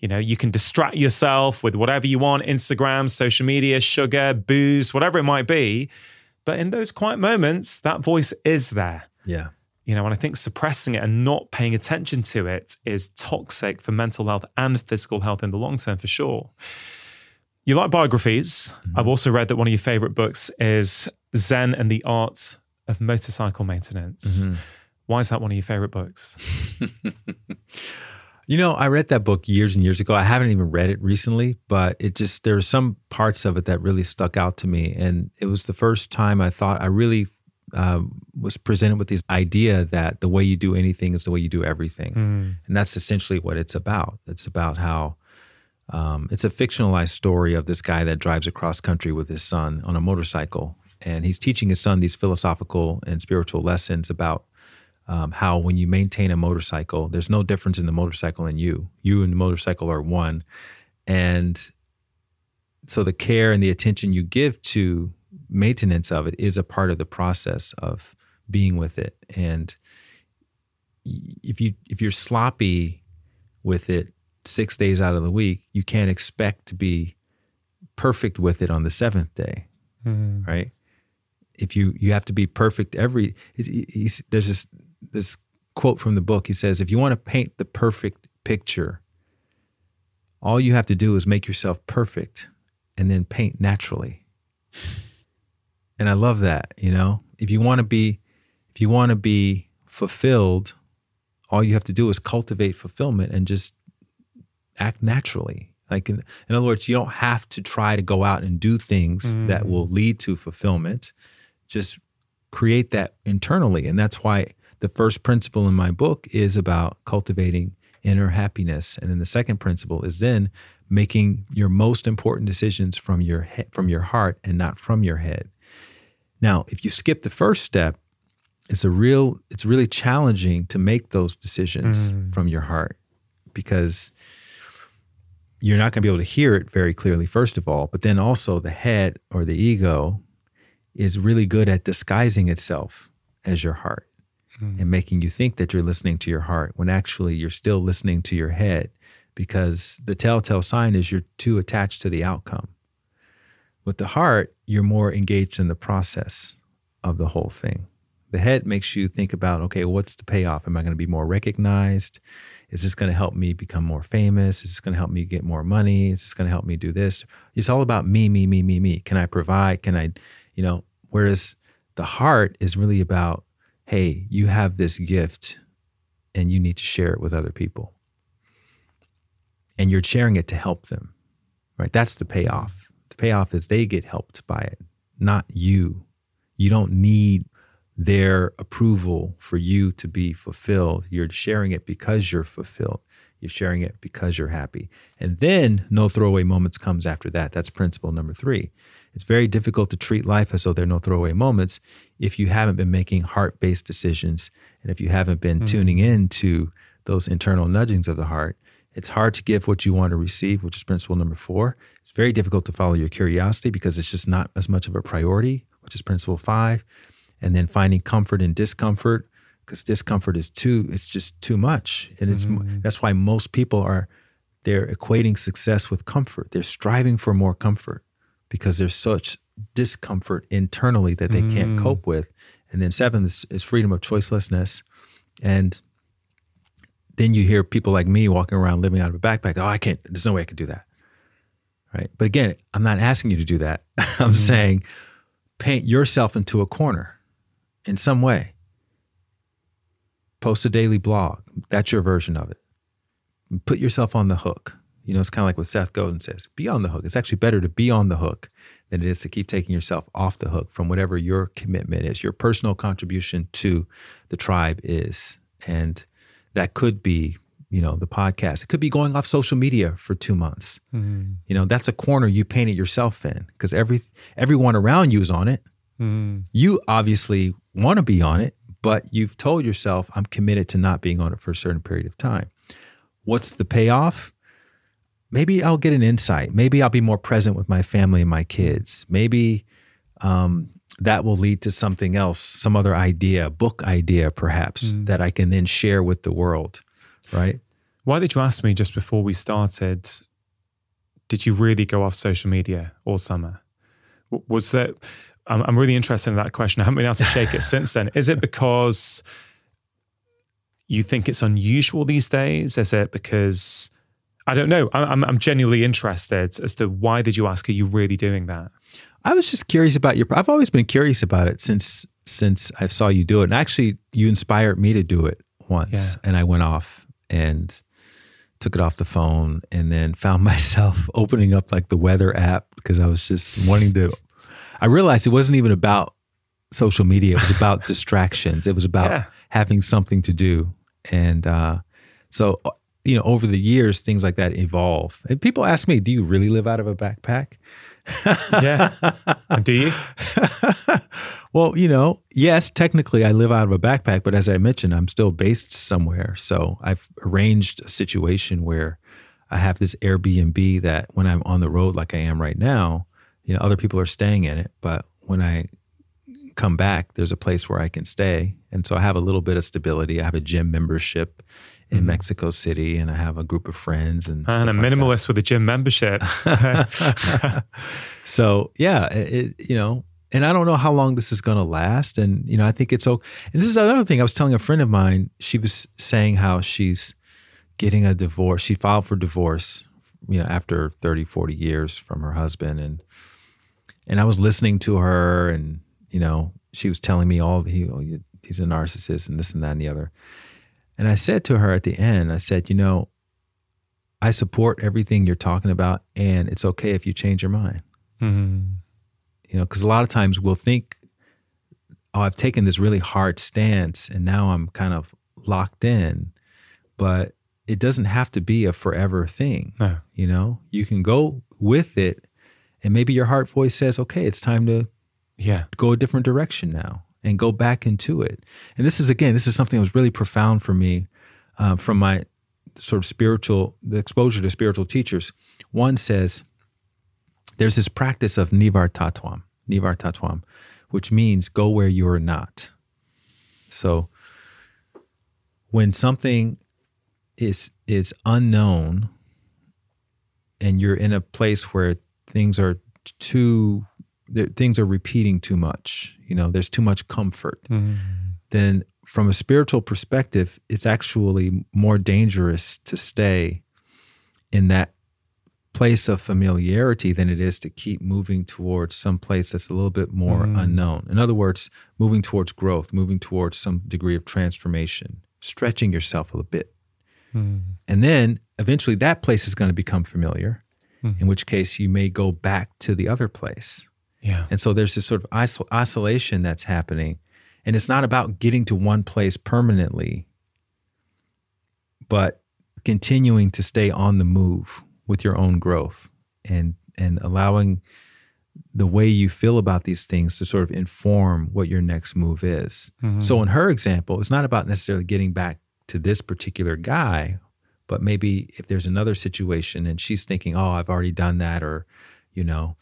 You can distract yourself with whatever you want, Instagram, social media, sugar, booze, whatever it might be. But in those quiet moments, that voice is there. Yeah. And I think suppressing it and not paying attention to it is toxic for mental health and physical health in the long term, for sure. You like biographies. I've also read that one of your favorite books is Zen and the Art of Motorcycle Maintenance. Why is that one of your favorite books? I read that book years and years ago. I haven't even read it recently, but there were some parts of it that really stuck out to me. And it was the first time I thought I really was presented with this idea that the way you do anything is the way you do everything. And that's essentially what it's about. It's about how it's a fictionalized story of this guy that drives across country with his son on a motorcycle. And he's teaching his son these philosophical and spiritual lessons about how when you maintain a motorcycle, there's no difference in the motorcycle and you. You and the motorcycle are one. And so the care and the attention you give to maintenance of it is a part of the process of being with it. And if you're sloppy with it 6 days out of the week, you can't expect to be perfect with it on the seventh day, right? If you have to be perfect there's this quote from the book. He says, if you want to paint the perfect picture, all you have to do is make yourself perfect and then paint naturally. And I love that, if you want to be fulfilled, all you have to do is cultivate fulfillment and just act naturally. Like in other words, you don't have to try to go out and do things that will lead to fulfillment. Just create that internally. And that's why the first principle in my book is about cultivating inner happiness. And then the second principle is then making your most important decisions from your heart and not from your head. Now, if you skip the first step, it's really challenging to make those decisions from your heart, because you're not going to be able to hear it very clearly, first of all, but then also the head or the ego is really good at disguising itself as your heart and making you think that you're listening to your heart when actually you're still listening to your head, because the telltale sign is you're too attached to the outcome. With the heart, you're more engaged in the process of the whole thing. The head makes you think about, okay, what's the payoff? Am I going to be more recognized? Is this going to help me become more famous? Is this going to help me get more money? Is this going to help me do this? It's all about me, me, me, me, me. Can I provide? Can I, whereas the heart is really about, hey, you have this gift and you need to share it with other people. And you're sharing it to help them, right? That's the payoff. The payoff is they get helped by it, not you. You don't need their approval for you to be fulfilled. You're sharing it because you're fulfilled. You're sharing it because you're happy. And then no throwaway moments comes after that. That's principle number 3. It's very difficult to treat life as though there are no throwaway moments if you haven't been making heart-based decisions and if you haven't been tuning in to those internal nudgings of the heart. It's hard to give what you want to receive, which is principle number 4. It's very difficult to follow your curiosity because it's just not as much of a priority, which is principle 5. And then finding comfort in discomfort, because discomfort is it's just too much. And it's, that's why most people they're equating success with comfort. They're striving for more comfort because there's such discomfort internally that they can't cope with. And then seventh is freedom of choicelessness. And then you hear people like me walking around living out of a backpack. Oh, I can't, there's no way I could do that. Right? But again, I'm not asking you to do that. I'm saying paint yourself into a corner in some way. Post a daily blog. That's your version of it. Put yourself on the hook. You know, it's kind of like what Seth Godin says, be on the hook. It's actually better to be on the hook than it is to keep taking yourself off the hook from whatever your commitment is, your personal contribution to the tribe is. And that could be, you know, the podcast. It could be going off social media for 2 months. You know, that's a corner you painted yourself in because everyone around you is on it. You obviously want to be on it, but you've told yourself, I'm committed to not being on it for a certain period of time. What's the payoff? Maybe I'll get an insight. Maybe I'll be more present with my family and my kids. Maybe that will lead to something else, some other idea, book idea perhaps, that I can then share with the world, right? Why did you ask me just before we started, did you really go off social media all summer? Was that, I'm really interested in that question. I haven't been able to shake it since then. Is it because you think it's unusual these days? Is it because... I don't know. I'm genuinely interested as to why did you ask, are you really doing that? I was just curious about I've always been curious about it since I saw you do it. And actually you inspired me to do it once and I went off and took it off the phone and then found myself opening up like the weather app because I was just wanting to, I realized it wasn't even about social media. It was about distractions. It was about having something to do. And so you know, over the years, things like that evolve. And people ask me, do you really live out of a backpack? Do you? Well, you know, yes, technically I live out of a backpack, but as I mentioned, I'm still based somewhere. So I've arranged a situation where I have this Airbnb that when I'm on the road like I am right now, you know, other people are staying in it. But when I come back, there's a place where I can stay. And so I have a little bit of stability. I have a gym membership in Mexico City, and I have a group of friends and a minimalist with a gym membership. So yeah, you know, and I don't know how long this is going to last. And you know, I think it's okay. And this is another thing I was telling a friend of mine. She was saying how she's getting a divorce. She filed for divorce, you know, after 30, 40 years from her husband, and I was listening to her, and you know, she was telling me he's a narcissist and this and that and the other. And I said to her at the end, I said, you know, I support everything you're talking about, and it's okay if you change your mind. You know, because a lot of times we'll think, oh, I've taken this really hard stance and now I'm kind of locked in, but it doesn't have to be a forever thing. No. You know, you can go with it and maybe your heart voice says, okay, it's time to go a different direction now. And go back into it. And this is something that was really profound for me from my sort of the exposure to spiritual teachers. One says, there's this practice of nivar tatwam, which means go where you are not. So when something is unknown and you're in a place where things are repeating too much, you know, there's too much comfort, then from a spiritual perspective, it's actually more dangerous to stay in that place of familiarity than it is to keep moving towards some place that's a little bit more unknown. In other words, moving towards growth, moving towards some degree of transformation, stretching yourself a little bit. And then eventually that place is going to become familiar, in which case you may go back to the other place. Yeah. And so there's this sort of oscillation that's happening. And it's not about getting to one place permanently, but continuing to stay on the move with your own growth and allowing the way you feel about these things to sort of inform what your next move is. So in her example, it's not about necessarily getting back to this particular guy, but maybe if there's another situation and she's thinking, oh, I've already done that, or, you know,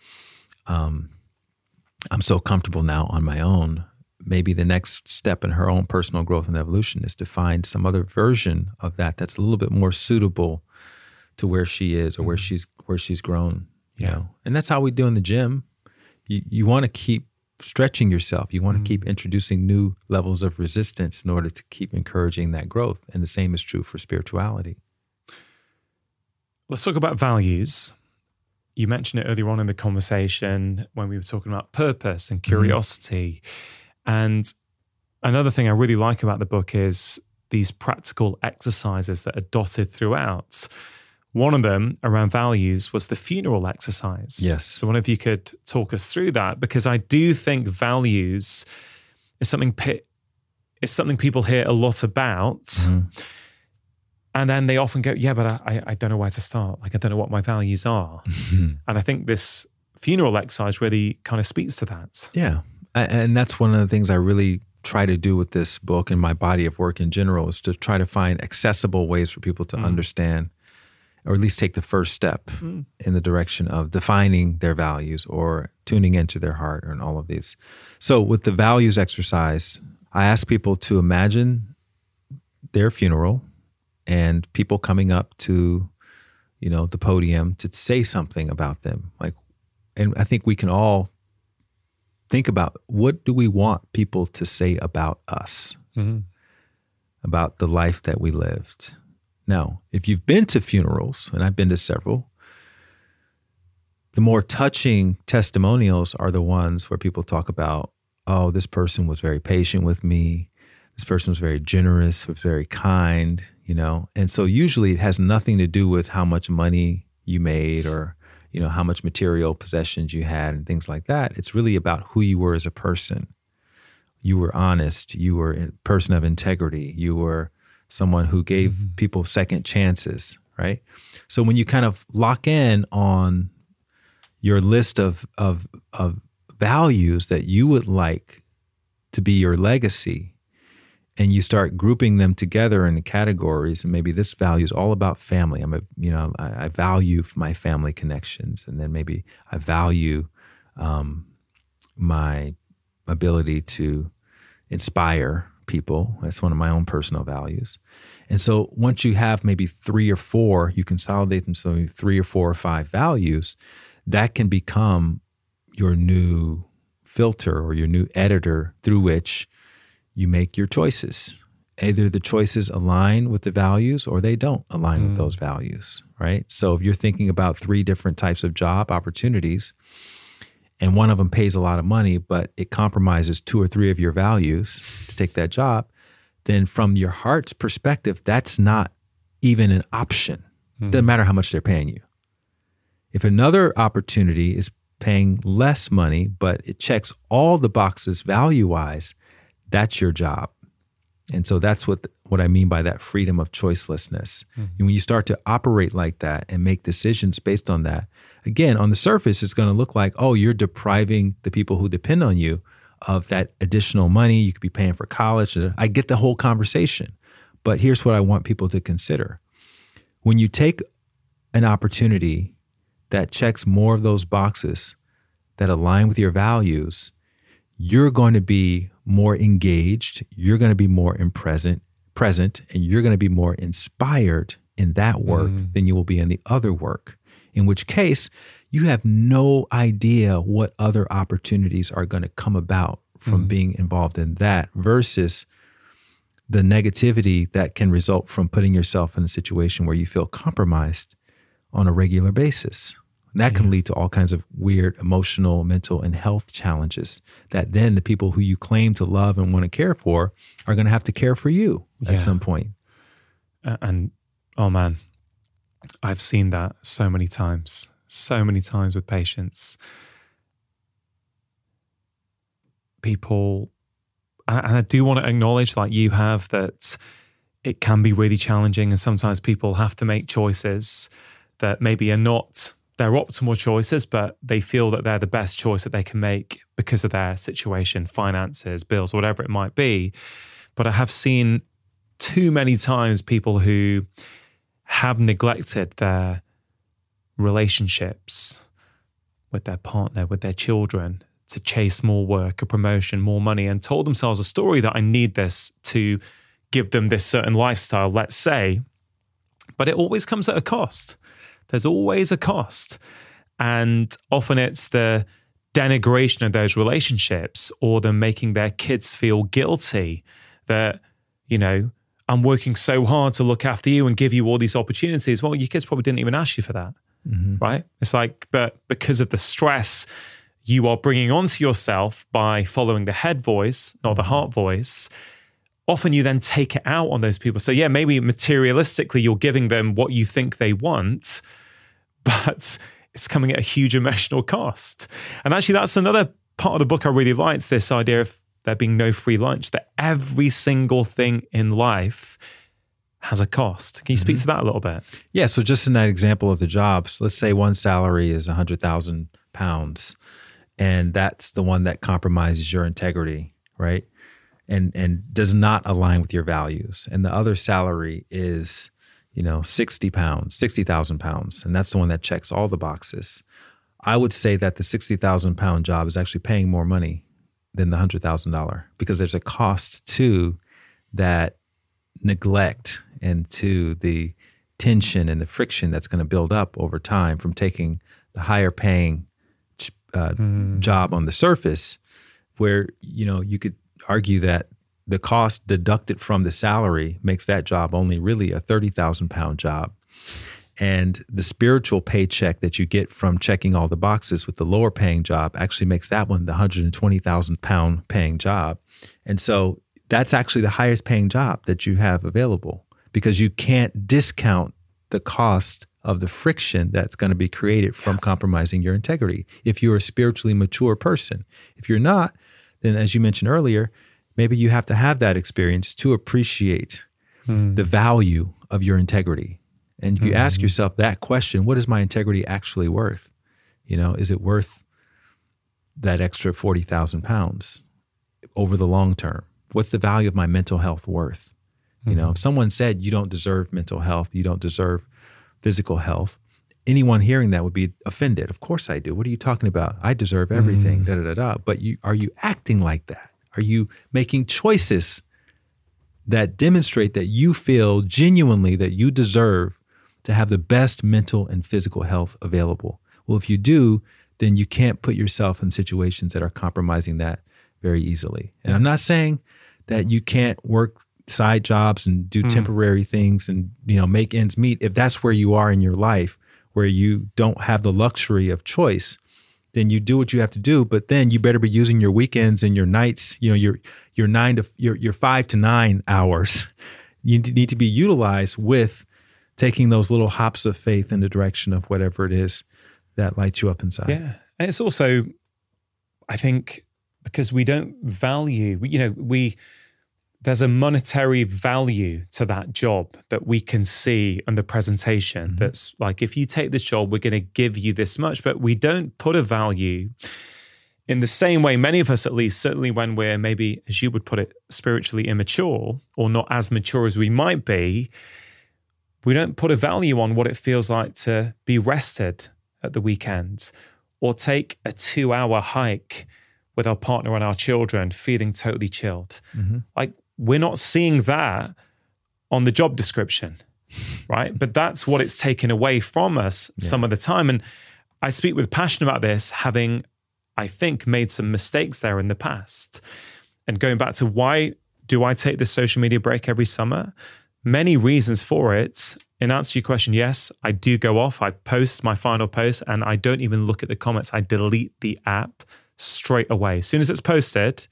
I'm so comfortable now on my own maybe the next step in her own personal growth and evolution is to find some other version of that that's a little bit more suitable to where she is or where she's grown, you know. And that's how we do in the gym. You want to keep stretching yourself. You want to keep introducing new levels of resistance in order to keep encouraging that growth. And the same is true for spirituality. Let's talk about values. You mentioned it earlier on in the conversation when we were talking about purpose and curiosity. And another thing I really like about the book is these practical exercises that are dotted throughout. One of them around values was the funeral exercise. Yes. So one of you could talk us through that, because I do think values is something people hear a lot about. And then they often go, yeah, but I don't know where to start. Like, I don't know what my values are. And I think this funeral exercise really kind of speaks to that. Yeah. And that's one of the things I really try to do with this book and my body of work in general, is to try to find accessible ways for people to understand, or at least take the first step in the direction of defining their values or tuning into their heart and all of these. So with the values exercise, I ask people to imagine their funeral and people coming up to, you know, the podium to say something about them. Like, and I think we can all think about, what do we want people to say about us, about the life that we lived? Now, if you've been to funerals, and I've been to several, the more touching testimonials are the ones where people talk about, oh, this person was very patient with me. This person was very generous, was very kind, you know? And so usually it has nothing to do with how much money you made or, you know, how much material possessions you had and things like that. It's really about who you were as a person. You were honest. You were a person of integrity. You were someone who gave people second chances, right? So when you kind of lock in on your list of values that you would like to be your legacy, and you start grouping them together into categories, and maybe this value is all about family. I value my family connections, and then maybe I value my ability to inspire people. That's one of my own personal values. And so once you have maybe three or four, you consolidate them, so maybe 3 or 4 or 5 values, that can become your new filter or your new editor through which you make your choices. Either the choices align with the values or they don't align with those values, right? So if you're thinking about 3 different types of job opportunities and one of them pays a lot of money, but it compromises 2 or 3 of your values to take that job, then from your heart's perspective, that's not even an option. Doesn't matter how much they're paying you. If another opportunity is paying less money, but it checks all the boxes value-wise, that's your job. And so that's what I mean by that freedom of choicelessness. And when you start to operate like that and make decisions based on that, again, on the surface, it's going to look like, oh, you're depriving the people who depend on you of that additional money. You could be paying for college. I get the whole conversation. But here's what I want people to consider. When you take an opportunity that checks more of those boxes that align with your values, you're going to be more engaged, you're going to be more present, and you're going to be more inspired in that work than you will be in the other work, in which case you have no idea what other opportunities are going to come about from being involved in that versus the negativity that can result from putting yourself in a situation where you feel compromised on a regular basis. And that can lead to all kinds of weird emotional, mental, and health challenges that then the people who you claim to love and want to care for are going to have to care for you at some point. And, oh man, I've seen that so many times with patients. People, and I do want to acknowledge, like you have, that it can be really challenging, and sometimes people have to make choices that maybe are not their optimal choices, but they feel that they're the best choice that they can make because of their situation, finances, bills, whatever it might be. But I have seen too many times people who have neglected their relationships with their partner, with their children, to chase more work, a promotion, more money, and told themselves a story that I need this to give them this certain lifestyle, let's say. But it always comes at a cost. There's always a cost. And often it's the denigration of those relationships or them making their kids feel guilty that, you know, I'm working so hard to look after you and give you all these opportunities. Well, your kids probably didn't even ask you for that, right? It's like, but because of the stress you are bringing onto yourself by following the head voice, not the heart voice, often you then take it out on those people. So yeah, maybe materialistically you're giving them what you think they want, but it's coming at a huge emotional cost. And actually that's another part of the book I really liked, this idea of there being no free lunch, that every single thing in life has a cost. Can you speak to that a little bit? Yeah, so just in that example of the jobs, let's say one salary is £100,000 and that's the one that compromises your integrity, right? And does not align with your values. And the other salary is, you know, £60,000, and that's the one that checks all the boxes. I would say that the £60,000 job is actually paying more money than the $100,000 because there's a cost to that neglect and to the tension and the friction that's going to build up over time from taking the higher paying job on the surface, where, you know, you could argue that the cost deducted from the salary makes that job only really a £30,000 job. And the spiritual paycheck that you get from checking all the boxes with the lower paying job actually makes that one the £120,000 paying job. And so that's actually the highest paying job that you have available because you can't discount the cost of the friction that's going to be created from compromising your integrity if you're a spiritually mature person. If you're not, then as you mentioned earlier, maybe you have to have that experience to appreciate the value of your integrity. And if you ask yourself that question, what is my integrity actually worth? You know, is it worth that extra 40,000 pounds over the long term? What's the value of my mental health worth? You know, if someone said you don't deserve mental health, you don't deserve physical health, anyone hearing that would be offended. Of course I do. What are you talking about? I deserve everything, But are you acting like that? Are you making choices that demonstrate that you feel genuinely that you deserve to have the best mental and physical health available? Well, if you do, then you can't put yourself in situations that are compromising that very easily. And I'm not saying that you can't work side jobs and do temporary things and, you know, make ends meet. If that's where you are in your life, where you don't have the luxury of choice, then you do what you have to do, but then you better be using your weekends and your nights, you know, your 5 to 9 hours. You need to be utilized with taking those little hops of faith in the direction of whatever it is that lights you up inside. Yeah. And it's also, I think, because we don't value, you know, there's a monetary value to that job that we can see in the presentation. That's like, if you take this job, we're going to give you this much, but we don't put a value in the same way. Many of us, at least, certainly when we're maybe, as you would put it, spiritually immature or not as mature as we might be, we don't put a value on what it feels like to be rested at the weekend or take a 2-hour hike with our partner and our children feeling totally chilled. Like, we're not seeing that on the job description, right? But that's what it's taken away from us some of the time. And I speak with passion about this, having, I think, made some mistakes there in the past. And going back to, why do I take this social media break every summer? Many reasons for it. In answer to your question, yes, I do go off. I post my final post and I don't even look at the comments. I delete the app straight away. As soon as it's posted,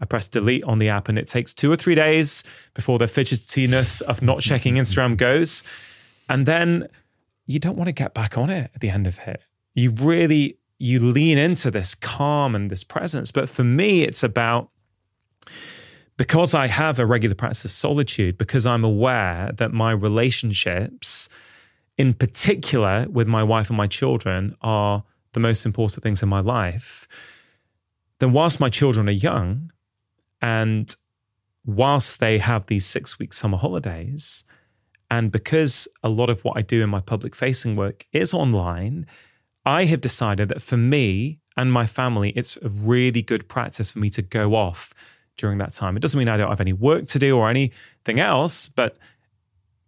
I press delete on the app and it takes 2 or 3 days before the fidgetiness of not checking Instagram goes. And then you don't want to get back on it at the end of it. You really, you lean into this calm and this presence. But for me, it's about, because I have a regular practice of solitude, because I'm aware that my relationships, in particular with my wife and my children, are the most important things in my life, then whilst my children are young, and whilst they have these 6-week summer holidays, and because a lot of what I do in my public facing work is online, I have decided that for me, and my family, it's a really good practice for me to go off during that time. It doesn't mean I don't have any work to do or anything else, but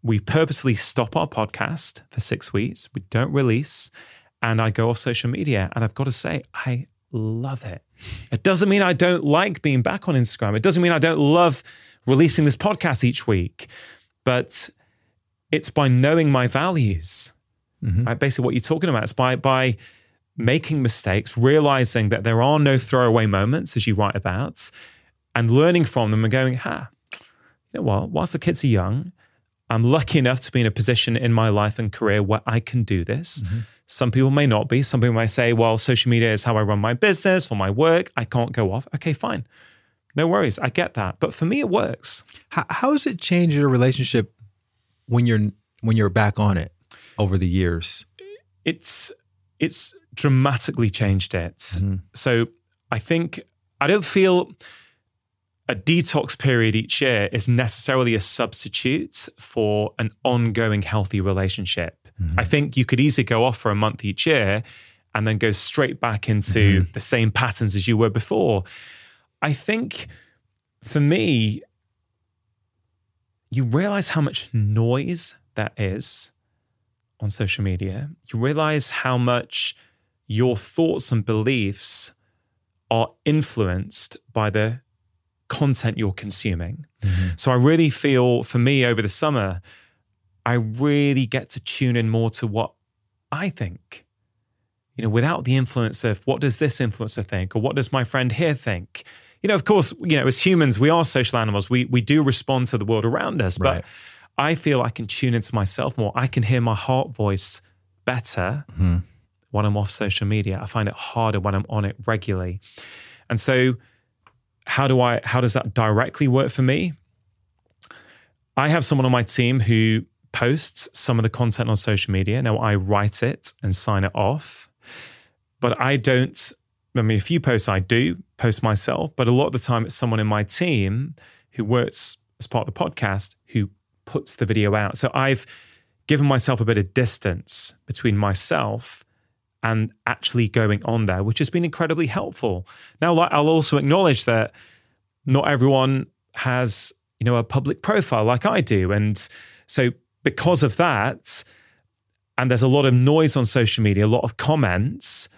we purposely stop our podcast for 6 weeks. We don't release, and I go off social media. And I've got to say, I love it. It doesn't mean I don't like being back on Instagram. It doesn't mean I don't love releasing this podcast each week, but it's by knowing my values. Mm-hmm. Right? Basically what you're talking about is by making mistakes, realizing that there are no throwaway moments, as you write about, and learning from them and going, you know what, whilst the kids are young, I'm lucky enough to be in a position in my life and career where I can do this. Mm-hmm. Some people may not be. Some people might say, well, social media is how I run my business or my work. I can't go off. Okay, fine. No worries. I get that. But for me, it works. How has it changed your relationship when you're back on it over the years? It's dramatically changed it. Mm-hmm. So I don't feel a detox period each year is necessarily a substitute for an ongoing healthy relationship. Mm-hmm. I think you could easily go off for a month each year and then go straight back into the same patterns as you were before. I think for me, you realize how much noise that is on social media. You realize how much your thoughts and beliefs are influenced by the content you're consuming. Mm-hmm. So I really feel, for me, over the summer, I really get to tune in more to what I think, without the influence of what does this influencer think or what does my friend here think. Of course, as humans, we are social animals. We do respond to the world around us, right. But I feel I can tune into myself more. I can hear my heart voice better when I'm off social media. I find it harder when I'm on it regularly. And so how does that directly work for me? I have someone on my team who posts some of the content on social media. Now I write it and sign it off, but a few posts I do post myself, but a lot of the time it's someone in my team who works as part of the podcast who puts the video out. So I've given myself a bit of distance between myself and actually going on there, which has been incredibly helpful. Now, I'll also acknowledge that not everyone has, a public profile like I do. And so because of that, and there's a lot of noise on social media, a lot of comments,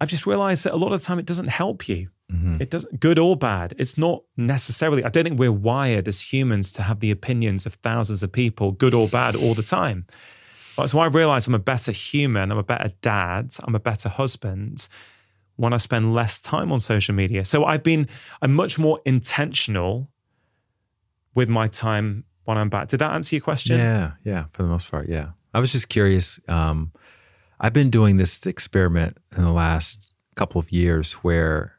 I've just realized that a lot of the time it doesn't help you. Mm-hmm. It doesn't, good or bad. It's not necessarily, I don't think we're wired as humans to have the opinions of thousands of people, good or bad, all the time. So I realize I'm a better human, I'm a better dad, I'm a better husband when I spend less time on social media. So I'm much more intentional with my time when I'm back. Did that answer your question? Yeah, for the most part, yeah. I was just curious. I've been doing this experiment in the last couple of years where,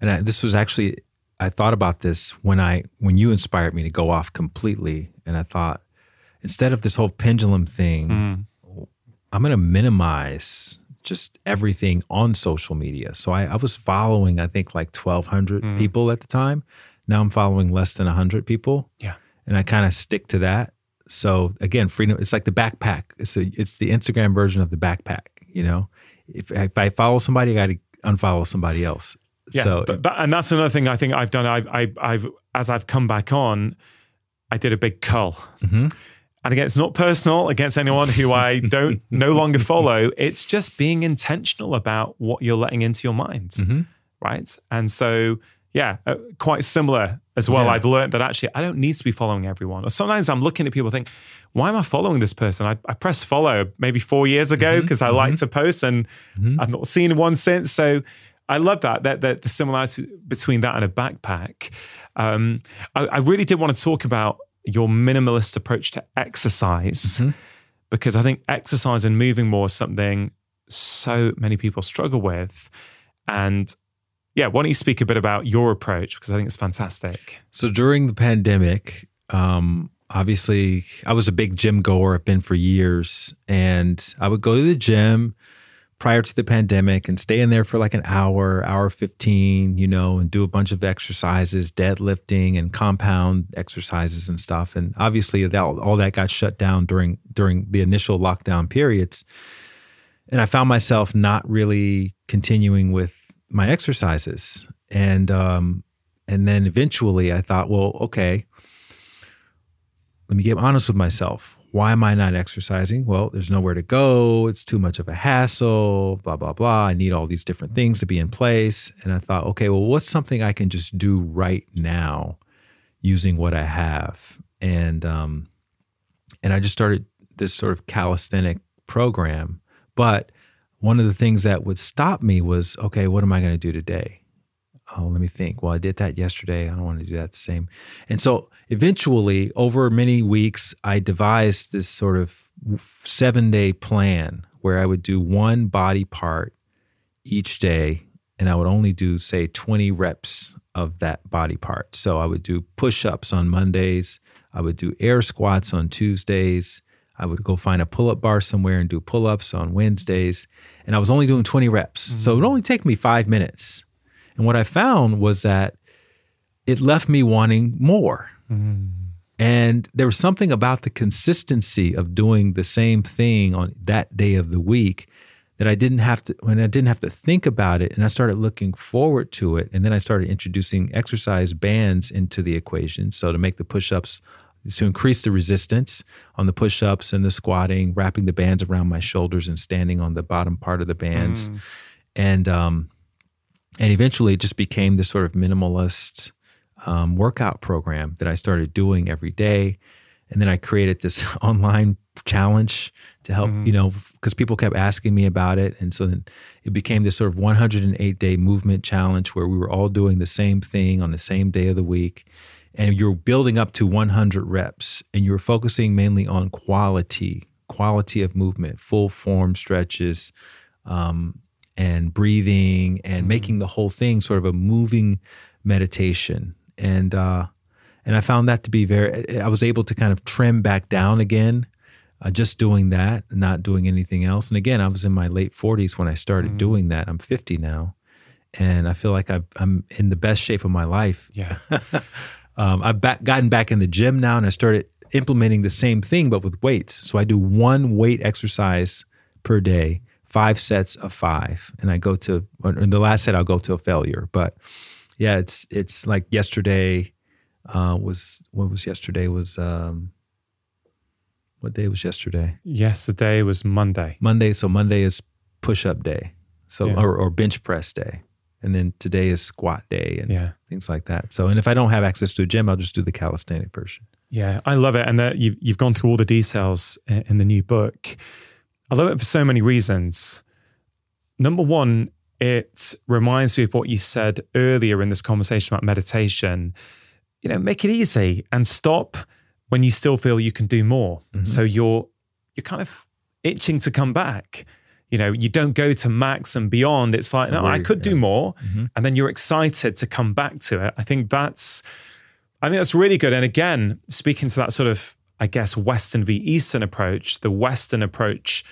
I thought about this when you inspired me to go off completely, and I thought, instead of this whole pendulum thing, I'm going to minimize just everything on social media. So I was following, I think, like 1,200 people at the time. Now I'm following less than 100 people. Yeah. And I kind of stick to that. So again, freedom, it's like the backpack. It's the Instagram version of the backpack, If I follow somebody, I got to unfollow somebody else. Yeah, so, and that's another thing I think I've done. As I've come back on, I did a big cull. Mm-hmm. And again, it's not personal against anyone who I don't no longer follow. It's just being intentional about what you're letting into your mind, right? And so, quite similar as well. Yeah. I've learned that actually I don't need to be following everyone. Or sometimes I'm looking at people and think, why am I following this person? I pressed follow maybe 4 years ago because I like to post and I've not seen one since. So I love that the similarity between that and a backpack. I really did want to talk about your minimalist approach to exercise, because I think exercise and moving more is something so many people struggle with. And why don't you speak a bit about your approach, because I think it's fantastic. So during the pandemic, obviously I was a big gym goer. I've been for years, and I would go to the gym prior to the pandemic and stay in there for like an hour 15, and do a bunch of exercises, deadlifting and compound exercises and stuff. And obviously all that got shut down during the initial lockdown periods. And I found myself not really continuing with my exercises. And then eventually I thought, well, okay, let me get honest with myself. Why am I not exercising? Well, there's nowhere to go. It's too much of a hassle, blah, blah, blah. I need all these different things to be in place. And I thought, okay, well, what's something I can just do right now using what I have? And I just started this sort of calisthenic program. But one of the things that would stop me was, okay, what am I going to do today? Oh, let me think. Well, I did that yesterday. I don't want to do that the same. And so eventually, over many weeks, I devised this sort of 7-day plan where I would do one body part each day, and I would only do, say, 20 reps of that body part. So I would do push-ups on Mondays. I would do air squats on Tuesdays. I would go find a pull-up bar somewhere and do pull-ups on Wednesdays. And I was only doing 20 reps. Mm-hmm. So it would only take me 5 minutes. And what I found was that it left me wanting more. Mm-hmm. And there was something about the consistency of doing the same thing on that day of the week that I didn't have to think about it. And I started looking forward to it. And then I started introducing exercise bands into the equation. So to make the push-ups, to increase the resistance on the push-ups and the squatting, wrapping the bands around my shoulders and standing on the bottom part of the bands. Mm. And eventually it just became this sort of minimalist workout program that I started doing every day. And then I created this online challenge to help, mm-hmm. you know, because people kept asking me about it. And so then it became this sort of 108-day movement challenge where we were all doing the same thing on the same day of the week. And you're building up to 100 reps and you're focusing mainly on quality of movement, full form stretches, and breathing and making the whole thing sort of a moving meditation. And I found that to be I was able to kind of trim back down again, just doing that, not doing anything else. And again, I was in my late 40s when I started doing that. I'm 50 now. And I feel like I'm in the best shape of my life. Yeah. I've gotten back in the gym now and I started implementing the same thing, but with weights. So I do one weight exercise per day, 5 sets of 5. And I go to, in the last set, I'll go to a failure. But yeah, it's like yesterday what day was yesterday? Yesterday was Monday. So Monday is push-up day. So, yeah. or bench press day. And then today is squat day and things like that. So, and if I don't have access to a gym, I'll just do the calisthenic version. Yeah, I love it. And that you've gone through all the details in the new book. I love it for so many reasons. Number one, it reminds me of what you said earlier in this conversation about meditation. You know, make it easy and stop when you still feel you can do more. Mm-hmm. So you're kind of itching to come back. You know, you don't go to max and beyond. It's like, no, I could do more. Mm-hmm. And then you're excited to come back to it. I think that's really good. And again, speaking to that sort of, I guess, Western v. Eastern approach, the Western approach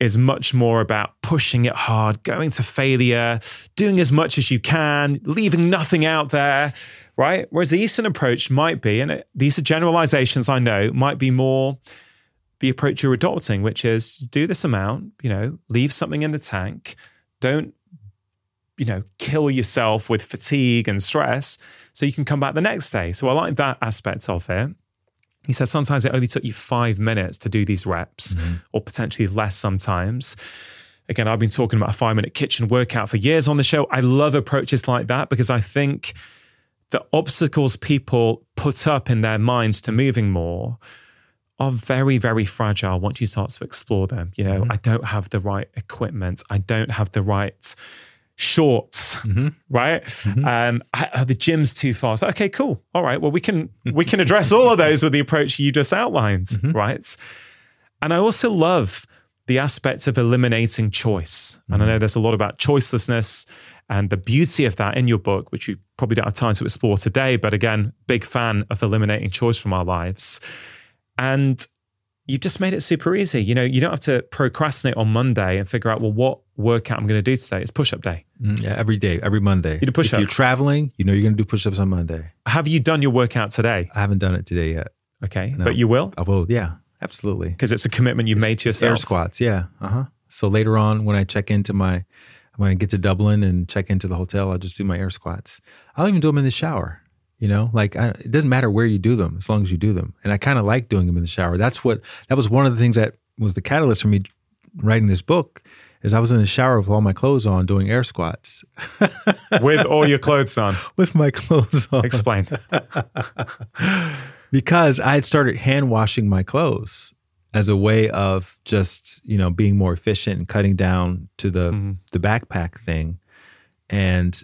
is much more about pushing it hard, going to failure, doing as much as you can, leaving nothing out there, right? Whereas the Eastern approach might be, and these are generalizations I know, might be more the approach you're adopting, which is do this amount, you know, leave something in the tank. Don't, you know, kill yourself with fatigue and stress so you can come back the next day. So I like that aspect of it. He said sometimes it only took you 5 minutes to do these reps or potentially less sometimes. Again, I've been talking about a 5-minute kitchen workout for years on the show. I love approaches like that because I think the obstacles people put up in their minds to moving more are very, very fragile once you start to explore them. You know, I don't have the right equipment. I don't have the right shorts, right? The gym's too far. So, okay, cool. All right, well, we can address all of those with the approach you just outlined, right? And I also love the aspect of eliminating choice. And I know there's a lot about choicelessness and the beauty of that in your book, which we probably don't have time to explore today. But again, big fan of eliminating choice from our lives. And you just made it super easy. You know, you don't have to procrastinate on Monday and figure out, well, what workout I'm going to do today. It's push-up day. Yeah, every day, every Monday. You do push-ups. If you're traveling, you know you're going to do push-ups on Monday. Have you done your workout today? I haven't done it today yet. Okay, no. But you will? I will, yeah, absolutely. Because it's a commitment you made to yourself. Air squats, yeah. So later on, when I check into when I get to Dublin and check into the hotel, I'll just do my air squats. I'll even do them in the shower. You know, like it doesn't matter where you do them as long as you do them. And I kind of like doing them in the shower. That was one of the things that was the catalyst for me writing this book. Is I was in the shower with all my clothes on doing air squats. With all your clothes on? With my clothes on. Explain. Because I had started hand washing my clothes as a way of just, you know, being more efficient and cutting down to the backpack thing. And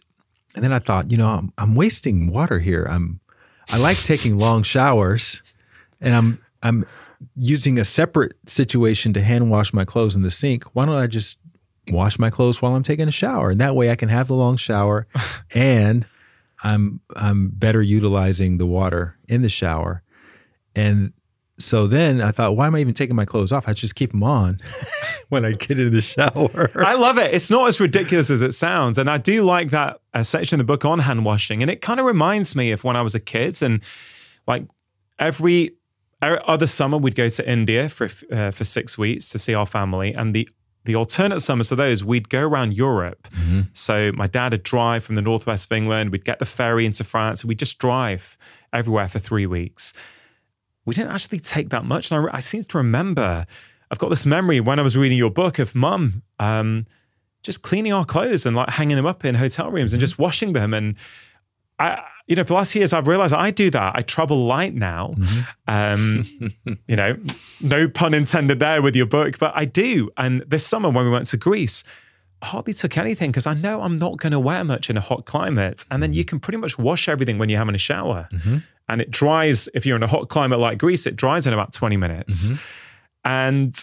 then I thought, you know, I'm wasting water here. I like taking long showers, and I'm using a separate situation to hand wash my clothes in the sink. Why don't I just wash my clothes while I'm taking a shower? And that way I can have the long shower and I'm better utilizing the water in the shower. And so then I thought, why am I even taking my clothes off? I just keep them on when I get into the shower. I love it. It's not as ridiculous as it sounds. And I do like that section of the book on hand washing. And it kind of reminds me of when I was a kid, and like every other summer we'd go to India for 6 weeks to see our family. And the alternate summers to those, we'd go around Europe. Mm-hmm. So my dad would drive from the northwest of England. We'd get the ferry into France. We'd just drive everywhere for 3 weeks. We didn't actually take that much. And I seem to remember, I've got this memory when I was reading your book of mum just cleaning our clothes and like hanging them up in hotel rooms and just washing them. And you know, for the last few years, I've realized I do that. I travel light now. Mm-hmm. You know, no pun intended there with your book, but I do. And this summer when we went to Greece, I hardly took anything because I know I'm not going to wear much in a hot climate. And then you can pretty much wash everything when you're having a shower. Mm-hmm. And it dries, if you're in a hot climate like Greece, it dries in about 20 minutes. Mm-hmm. And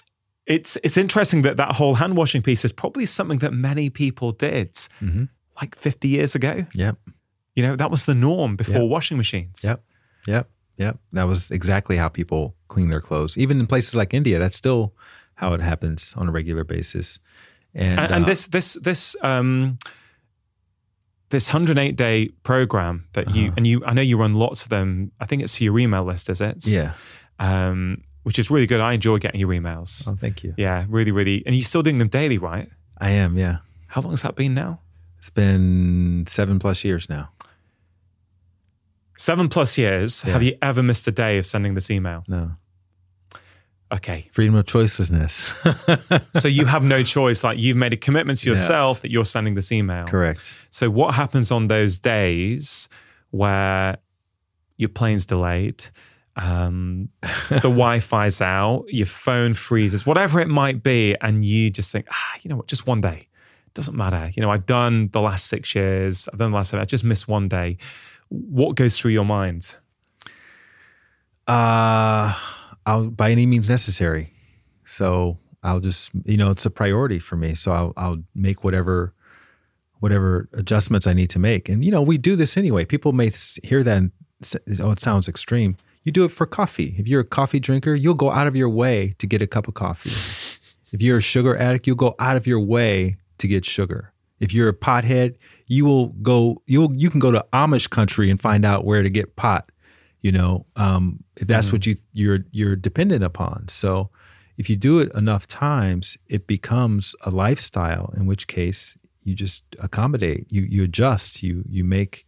it's interesting that whole hand washing piece is probably something that many people did like 50 years ago. Yep. You know, that was the norm before washing machines. Yep. That was exactly how people clean their clothes. Even in places like India, that's still how it happens on a regular basis. And this 108-day program that I know you run lots of them. I think it's to your email list, is it? Yeah. Which is really good. I enjoy getting your emails. Oh, thank you. Yeah, really, really. And you're still doing them daily, right? I am, yeah. How long has that been now? It's been 7+ years now. 7+ years. Yeah. Have you ever missed a day of sending this email? No. Okay. Freedom of choicelessness. So you have no choice. Like you've made a commitment to yourself that you're sending this email. Correct. So what happens on those days where your plane's delayed, the Wi-Fi's out, your phone freezes, whatever it might be, and you just think, you know what, just one day. Doesn't matter. You know, I've done the last 6 years. I've done the last 7. I just missed one day. What goes through your mind? I'll by any means necessary. So I'll just, you know, it's a priority for me. So I'll make whatever adjustments I need to make. And, you know, we do this anyway. People may hear that and say, oh, it sounds extreme. You do it for coffee. If you're a coffee drinker, you'll go out of your way to get a cup of coffee. If you're a sugar addict, you'll go out of your way to get sugar. If you're a pothead, you can go to Amish country and find out where to get pot, you know, if that's what you're dependent upon. So if you do it enough times, it becomes a lifestyle, in which case you just accommodate, you adjust, you make,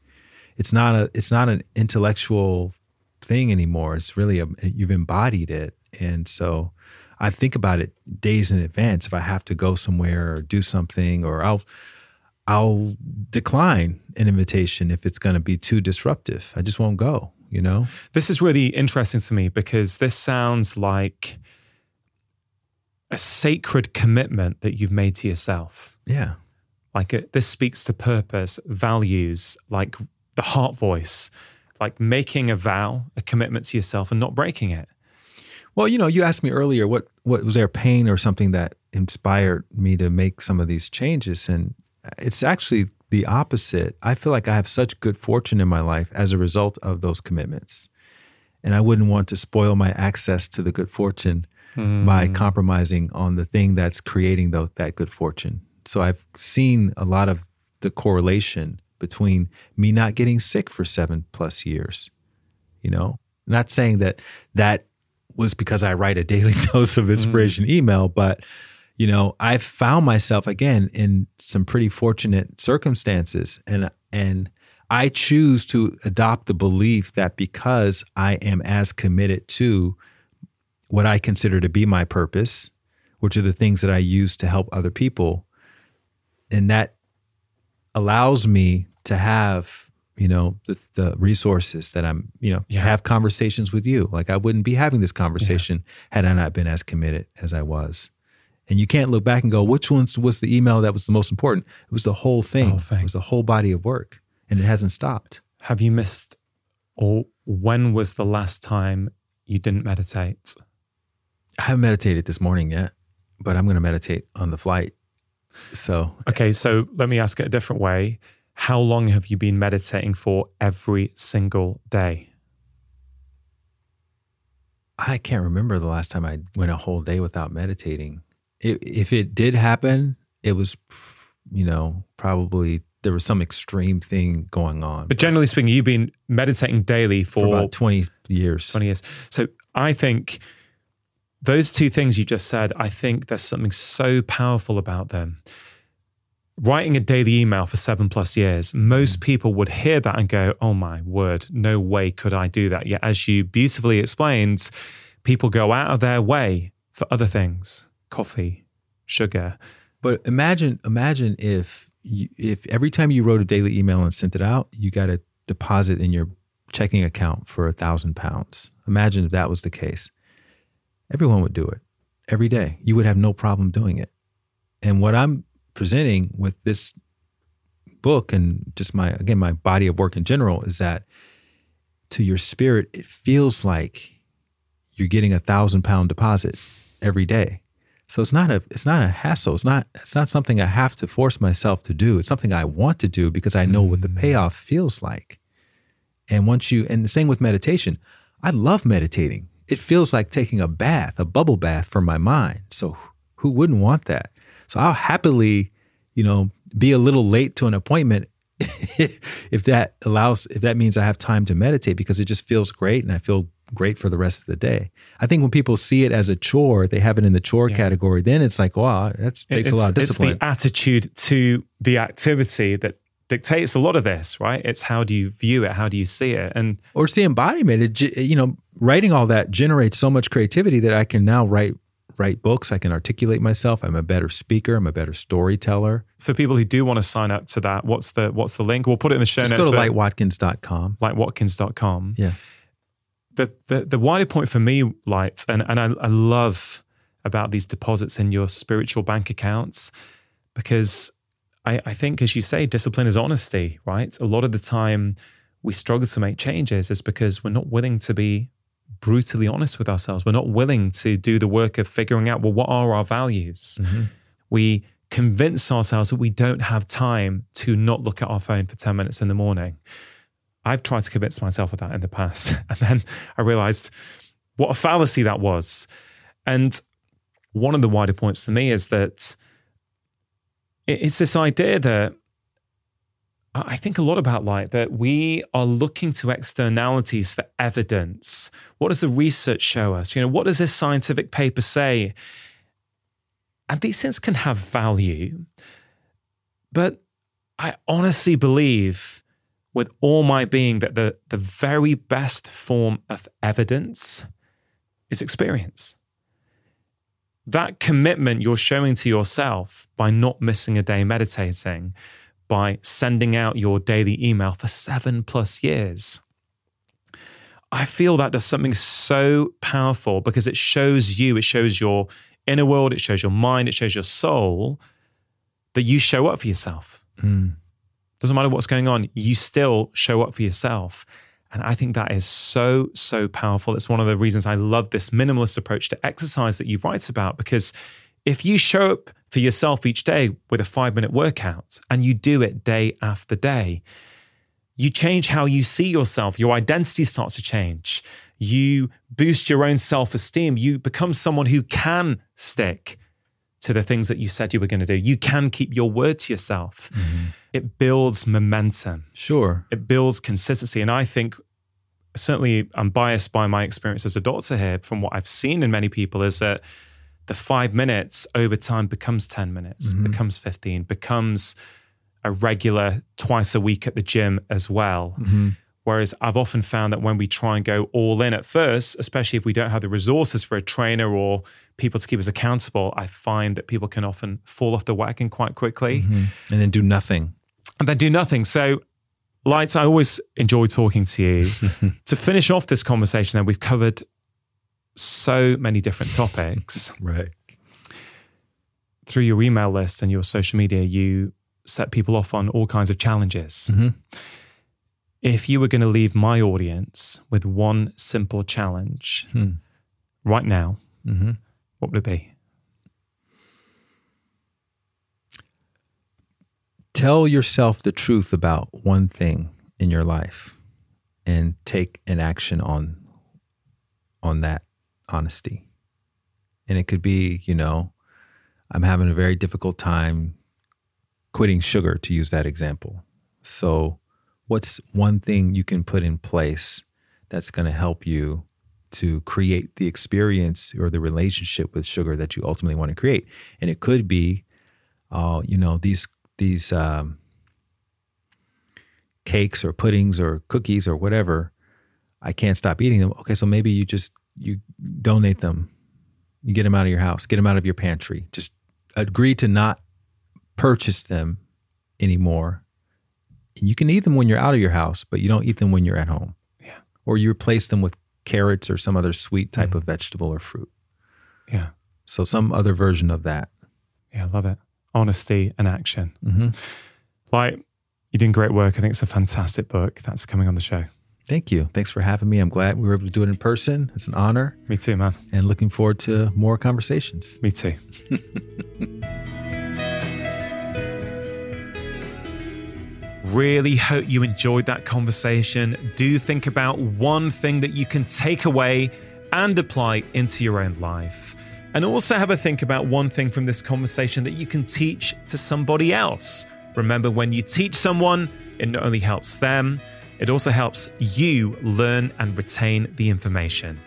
it's not an intellectual thing anymore. It's really you've embodied it. And so I think about it days in advance. If I have to go somewhere or do something, or I'll decline an invitation if it's going to be too disruptive. I just won't go, you know? This is really interesting to me because this sounds like a sacred commitment that you've made to yourself. Yeah. Like this speaks to purpose, values, like the heart voice, like making a vow, a commitment to yourself and not breaking it. Well, you know, you asked me earlier, what was there pain or something that inspired me to make some of these changes? And it's actually the opposite. I feel like I have such good fortune in my life as a result of those commitments. And I wouldn't want to spoil my access to the good fortune by compromising on the thing that's creating that good fortune. So I've seen a lot of the correlation between me not getting sick for 7+ years, you know? Not saying that was because I write a daily dose of inspiration email, but you know, I've found myself again in some pretty fortunate circumstances, and I choose to adopt the belief that because I am as committed to what I consider to be my purpose, which are the things that I use to help other people, and that allows me to have, you know, the resources that I'm, you know, have conversations with you. Like I wouldn't be having this conversation had I not been as committed as I was. And you can't look back and go, which one was the email that was the most important? It was the whole thing. It was the whole body of work, and it hasn't stopped. Have you missed, or when was the last time you didn't meditate? I haven't meditated this morning yet, but I'm going to meditate on the flight. So, okay. So let me ask it a different way. How long have you been meditating for every single day? I can't remember the last time I went a whole day without meditating. If it did happen, it was, you know, probably there was some extreme thing going on. But generally speaking, you've been meditating daily for about 20 years. 20 years. So I think those two things you just said, I think there's something so powerful about them. Writing a daily email for 7+ years, most people would hear that and go, oh my word, no way could I do that. Yet as you beautifully explained, people go out of their way for other things, coffee, sugar. But imagine if every time you wrote a daily email and sent it out, you got a deposit in your checking account for £1,000. Imagine if that was the case. Everyone would do it every day. You would have no problem doing it. And what I'm presenting with this book and just my body of work in general is that to your spirit, it feels like you're getting £1,000 deposit every day. So it's not a hassle. It's not something I have to force myself to do. It's something I want to do because I know what the payoff feels like. And and the same with meditation. I love meditating. It feels like taking a bath, a bubble bath for my mind. So who wouldn't want that? So I'll happily, you know, be a little late to an appointment if that means I have time to meditate, because it just feels great and I feel great for the rest of the day. I think when people see it as a chore, they have it in the chore category, then it's like, wow, that takes a lot of discipline. It's the attitude to the activity that dictates a lot of this, right? It's how do you view it? How do you see it? Or it's the embodiment. It, you know, writing all that generates so much creativity that I can now write books, I can articulate myself, I'm a better speaker, I'm a better storyteller. For people who do want to sign up to that, what's the link? We'll put it in the show notes. Just go to lightwatkins.com. Lightwatkins.com. Yeah. The wider point for me, Light, and I love about these deposits in your spiritual bank accounts, because I think, as you say, discipline is honesty, right? A lot of the time we struggle to make changes is because we're not willing to be brutally honest with ourselves. We're not willing to do the work of figuring out, well, what are our values? Mm-hmm. We convince ourselves that we don't have time to not look at our phone for 10 minutes in the morning. I've tried to convince myself of that in the past. And then I realized what a fallacy that was. And one of the wider points to me is that it's this idea that I think a lot about, like, that we are looking to externalities for evidence. What does the research show us? You know, what does this scientific paper say? And these things can have value. But I honestly believe with all my being that the very best form of evidence is experience. That commitment you're showing to yourself by not missing a day meditating, by sending out your daily email for 7+ years. I feel that does something so powerful, because it shows you, it shows your inner world, it shows your mind, it shows your soul that you show up for yourself. Doesn't matter what's going on, you still show up for yourself. And I think that is so, so powerful. It's one of the reasons I love this minimalist approach to exercise that you write about, because if you show up for yourself each day with a 5-minute workout and you do it day after day, you change how you see yourself. Your identity starts to change. You boost your own self-esteem. You become someone who can stick to the things that you said you were going to do. You can keep your word to yourself. Mm-hmm. It builds momentum. Sure. It builds consistency. And I think, certainly I'm biased by my experience as a doctor here, from what I've seen in many people, is that the 5 minutes over time becomes 10 minutes, becomes 15, becomes a regular twice a week at the gym as well. Whereas I've often found that when we try and go all in at first, especially if we don't have the resources for a trainer or people to keep us accountable, I find that people can often fall off the wagon quite quickly. And then do nothing. So Lights, I always enjoy talking to you. To finish off this conversation, then, we've covered so many different topics. Through your email list and your social media, you set people off on all kinds of challenges. If you were going to leave my audience with one simple challenge right now, what would it be? Tell yourself the truth about one thing in your life and take an action on that honesty. And it could be, you know, I'm having a very difficult time quitting sugar, to use that example. So what's one thing you can put in place that's going to help you to create the experience or the relationship with sugar that you ultimately want to create? And it could be, you know, these cakes or puddings or cookies or whatever, I can't stop eating them. Okay, so maybe you donate them. You get them out of your house, get them out of your pantry. Just agree to not purchase them anymore. You can eat them when you're out of your house, but you don't eat them when you're at home. Yeah. Or you replace them with carrots or some other sweet type of vegetable or fruit. Yeah. So some other version of that. Yeah, I love it. Honesty and action. Like, you're doing great work. I think it's a fantastic book. Thanks for coming on the show. Thank you. Thanks for having me. I'm glad we were able to do it in person. It's an honor. Me too, man. And looking forward to more conversations. Me too. Really hope you enjoyed that conversation. Do think about one thing that you can take away and apply into your own life. And also have a think about one thing from this conversation that you can teach to somebody else. Remember, when you teach someone, it not only helps them, it also helps you learn and retain the information.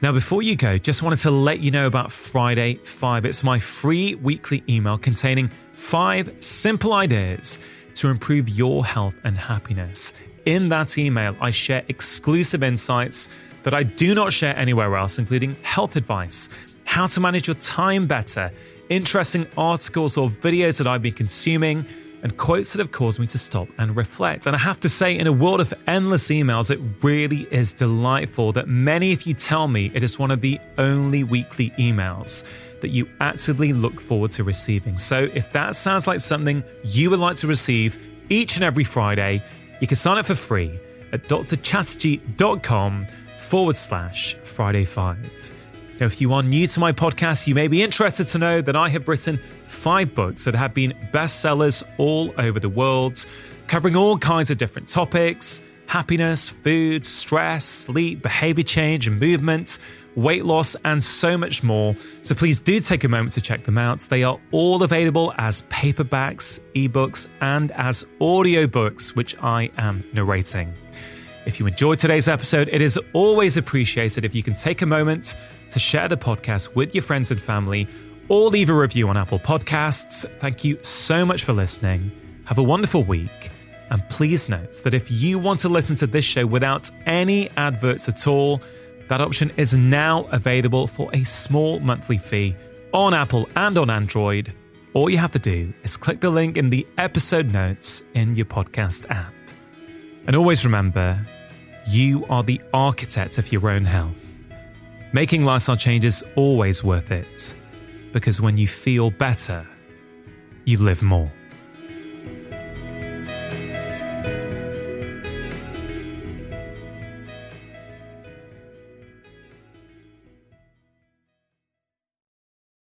Now, before you go, just wanted to let you know about Friday 5. It's my free weekly email containing 5 simple ideas to improve your health and happiness. In that email, I share exclusive insights that I do not share anywhere else, including health advice, how to manage your time better, interesting articles or videos that I've been consuming, and quotes that have caused me to stop and reflect. And I have to say, in a world of endless emails, it really is delightful that many of you tell me it is one of the only weekly emails that you actively look forward to receiving. So if that sounds like something you would like to receive each and every Friday, you can sign up for free at drchatterjee.com/Friday5. Now, if you are new to my podcast, you may be interested to know that I have written 5 books that have been bestsellers all over the world, covering all kinds of different topics: happiness, food, stress, sleep, behavior change and movement, weight loss, and so much more. So please do take a moment to check them out. They are all available as paperbacks, ebooks, and as audiobooks, which I am narrating. If you enjoyed today's episode, it is always appreciated if you can take a moment to share the podcast with your friends and family, or leave a review on Apple Podcasts. Thank you so much for listening. Have a wonderful week. And please note that if you want to listen to this show without any adverts at all, that option is now available for a small monthly fee on Apple and on Android. All you have to do is click the link in the episode notes in your podcast app. And always remember, you are the architect of your own health. Making lifestyle changes always worth it, because when you feel better, you live more.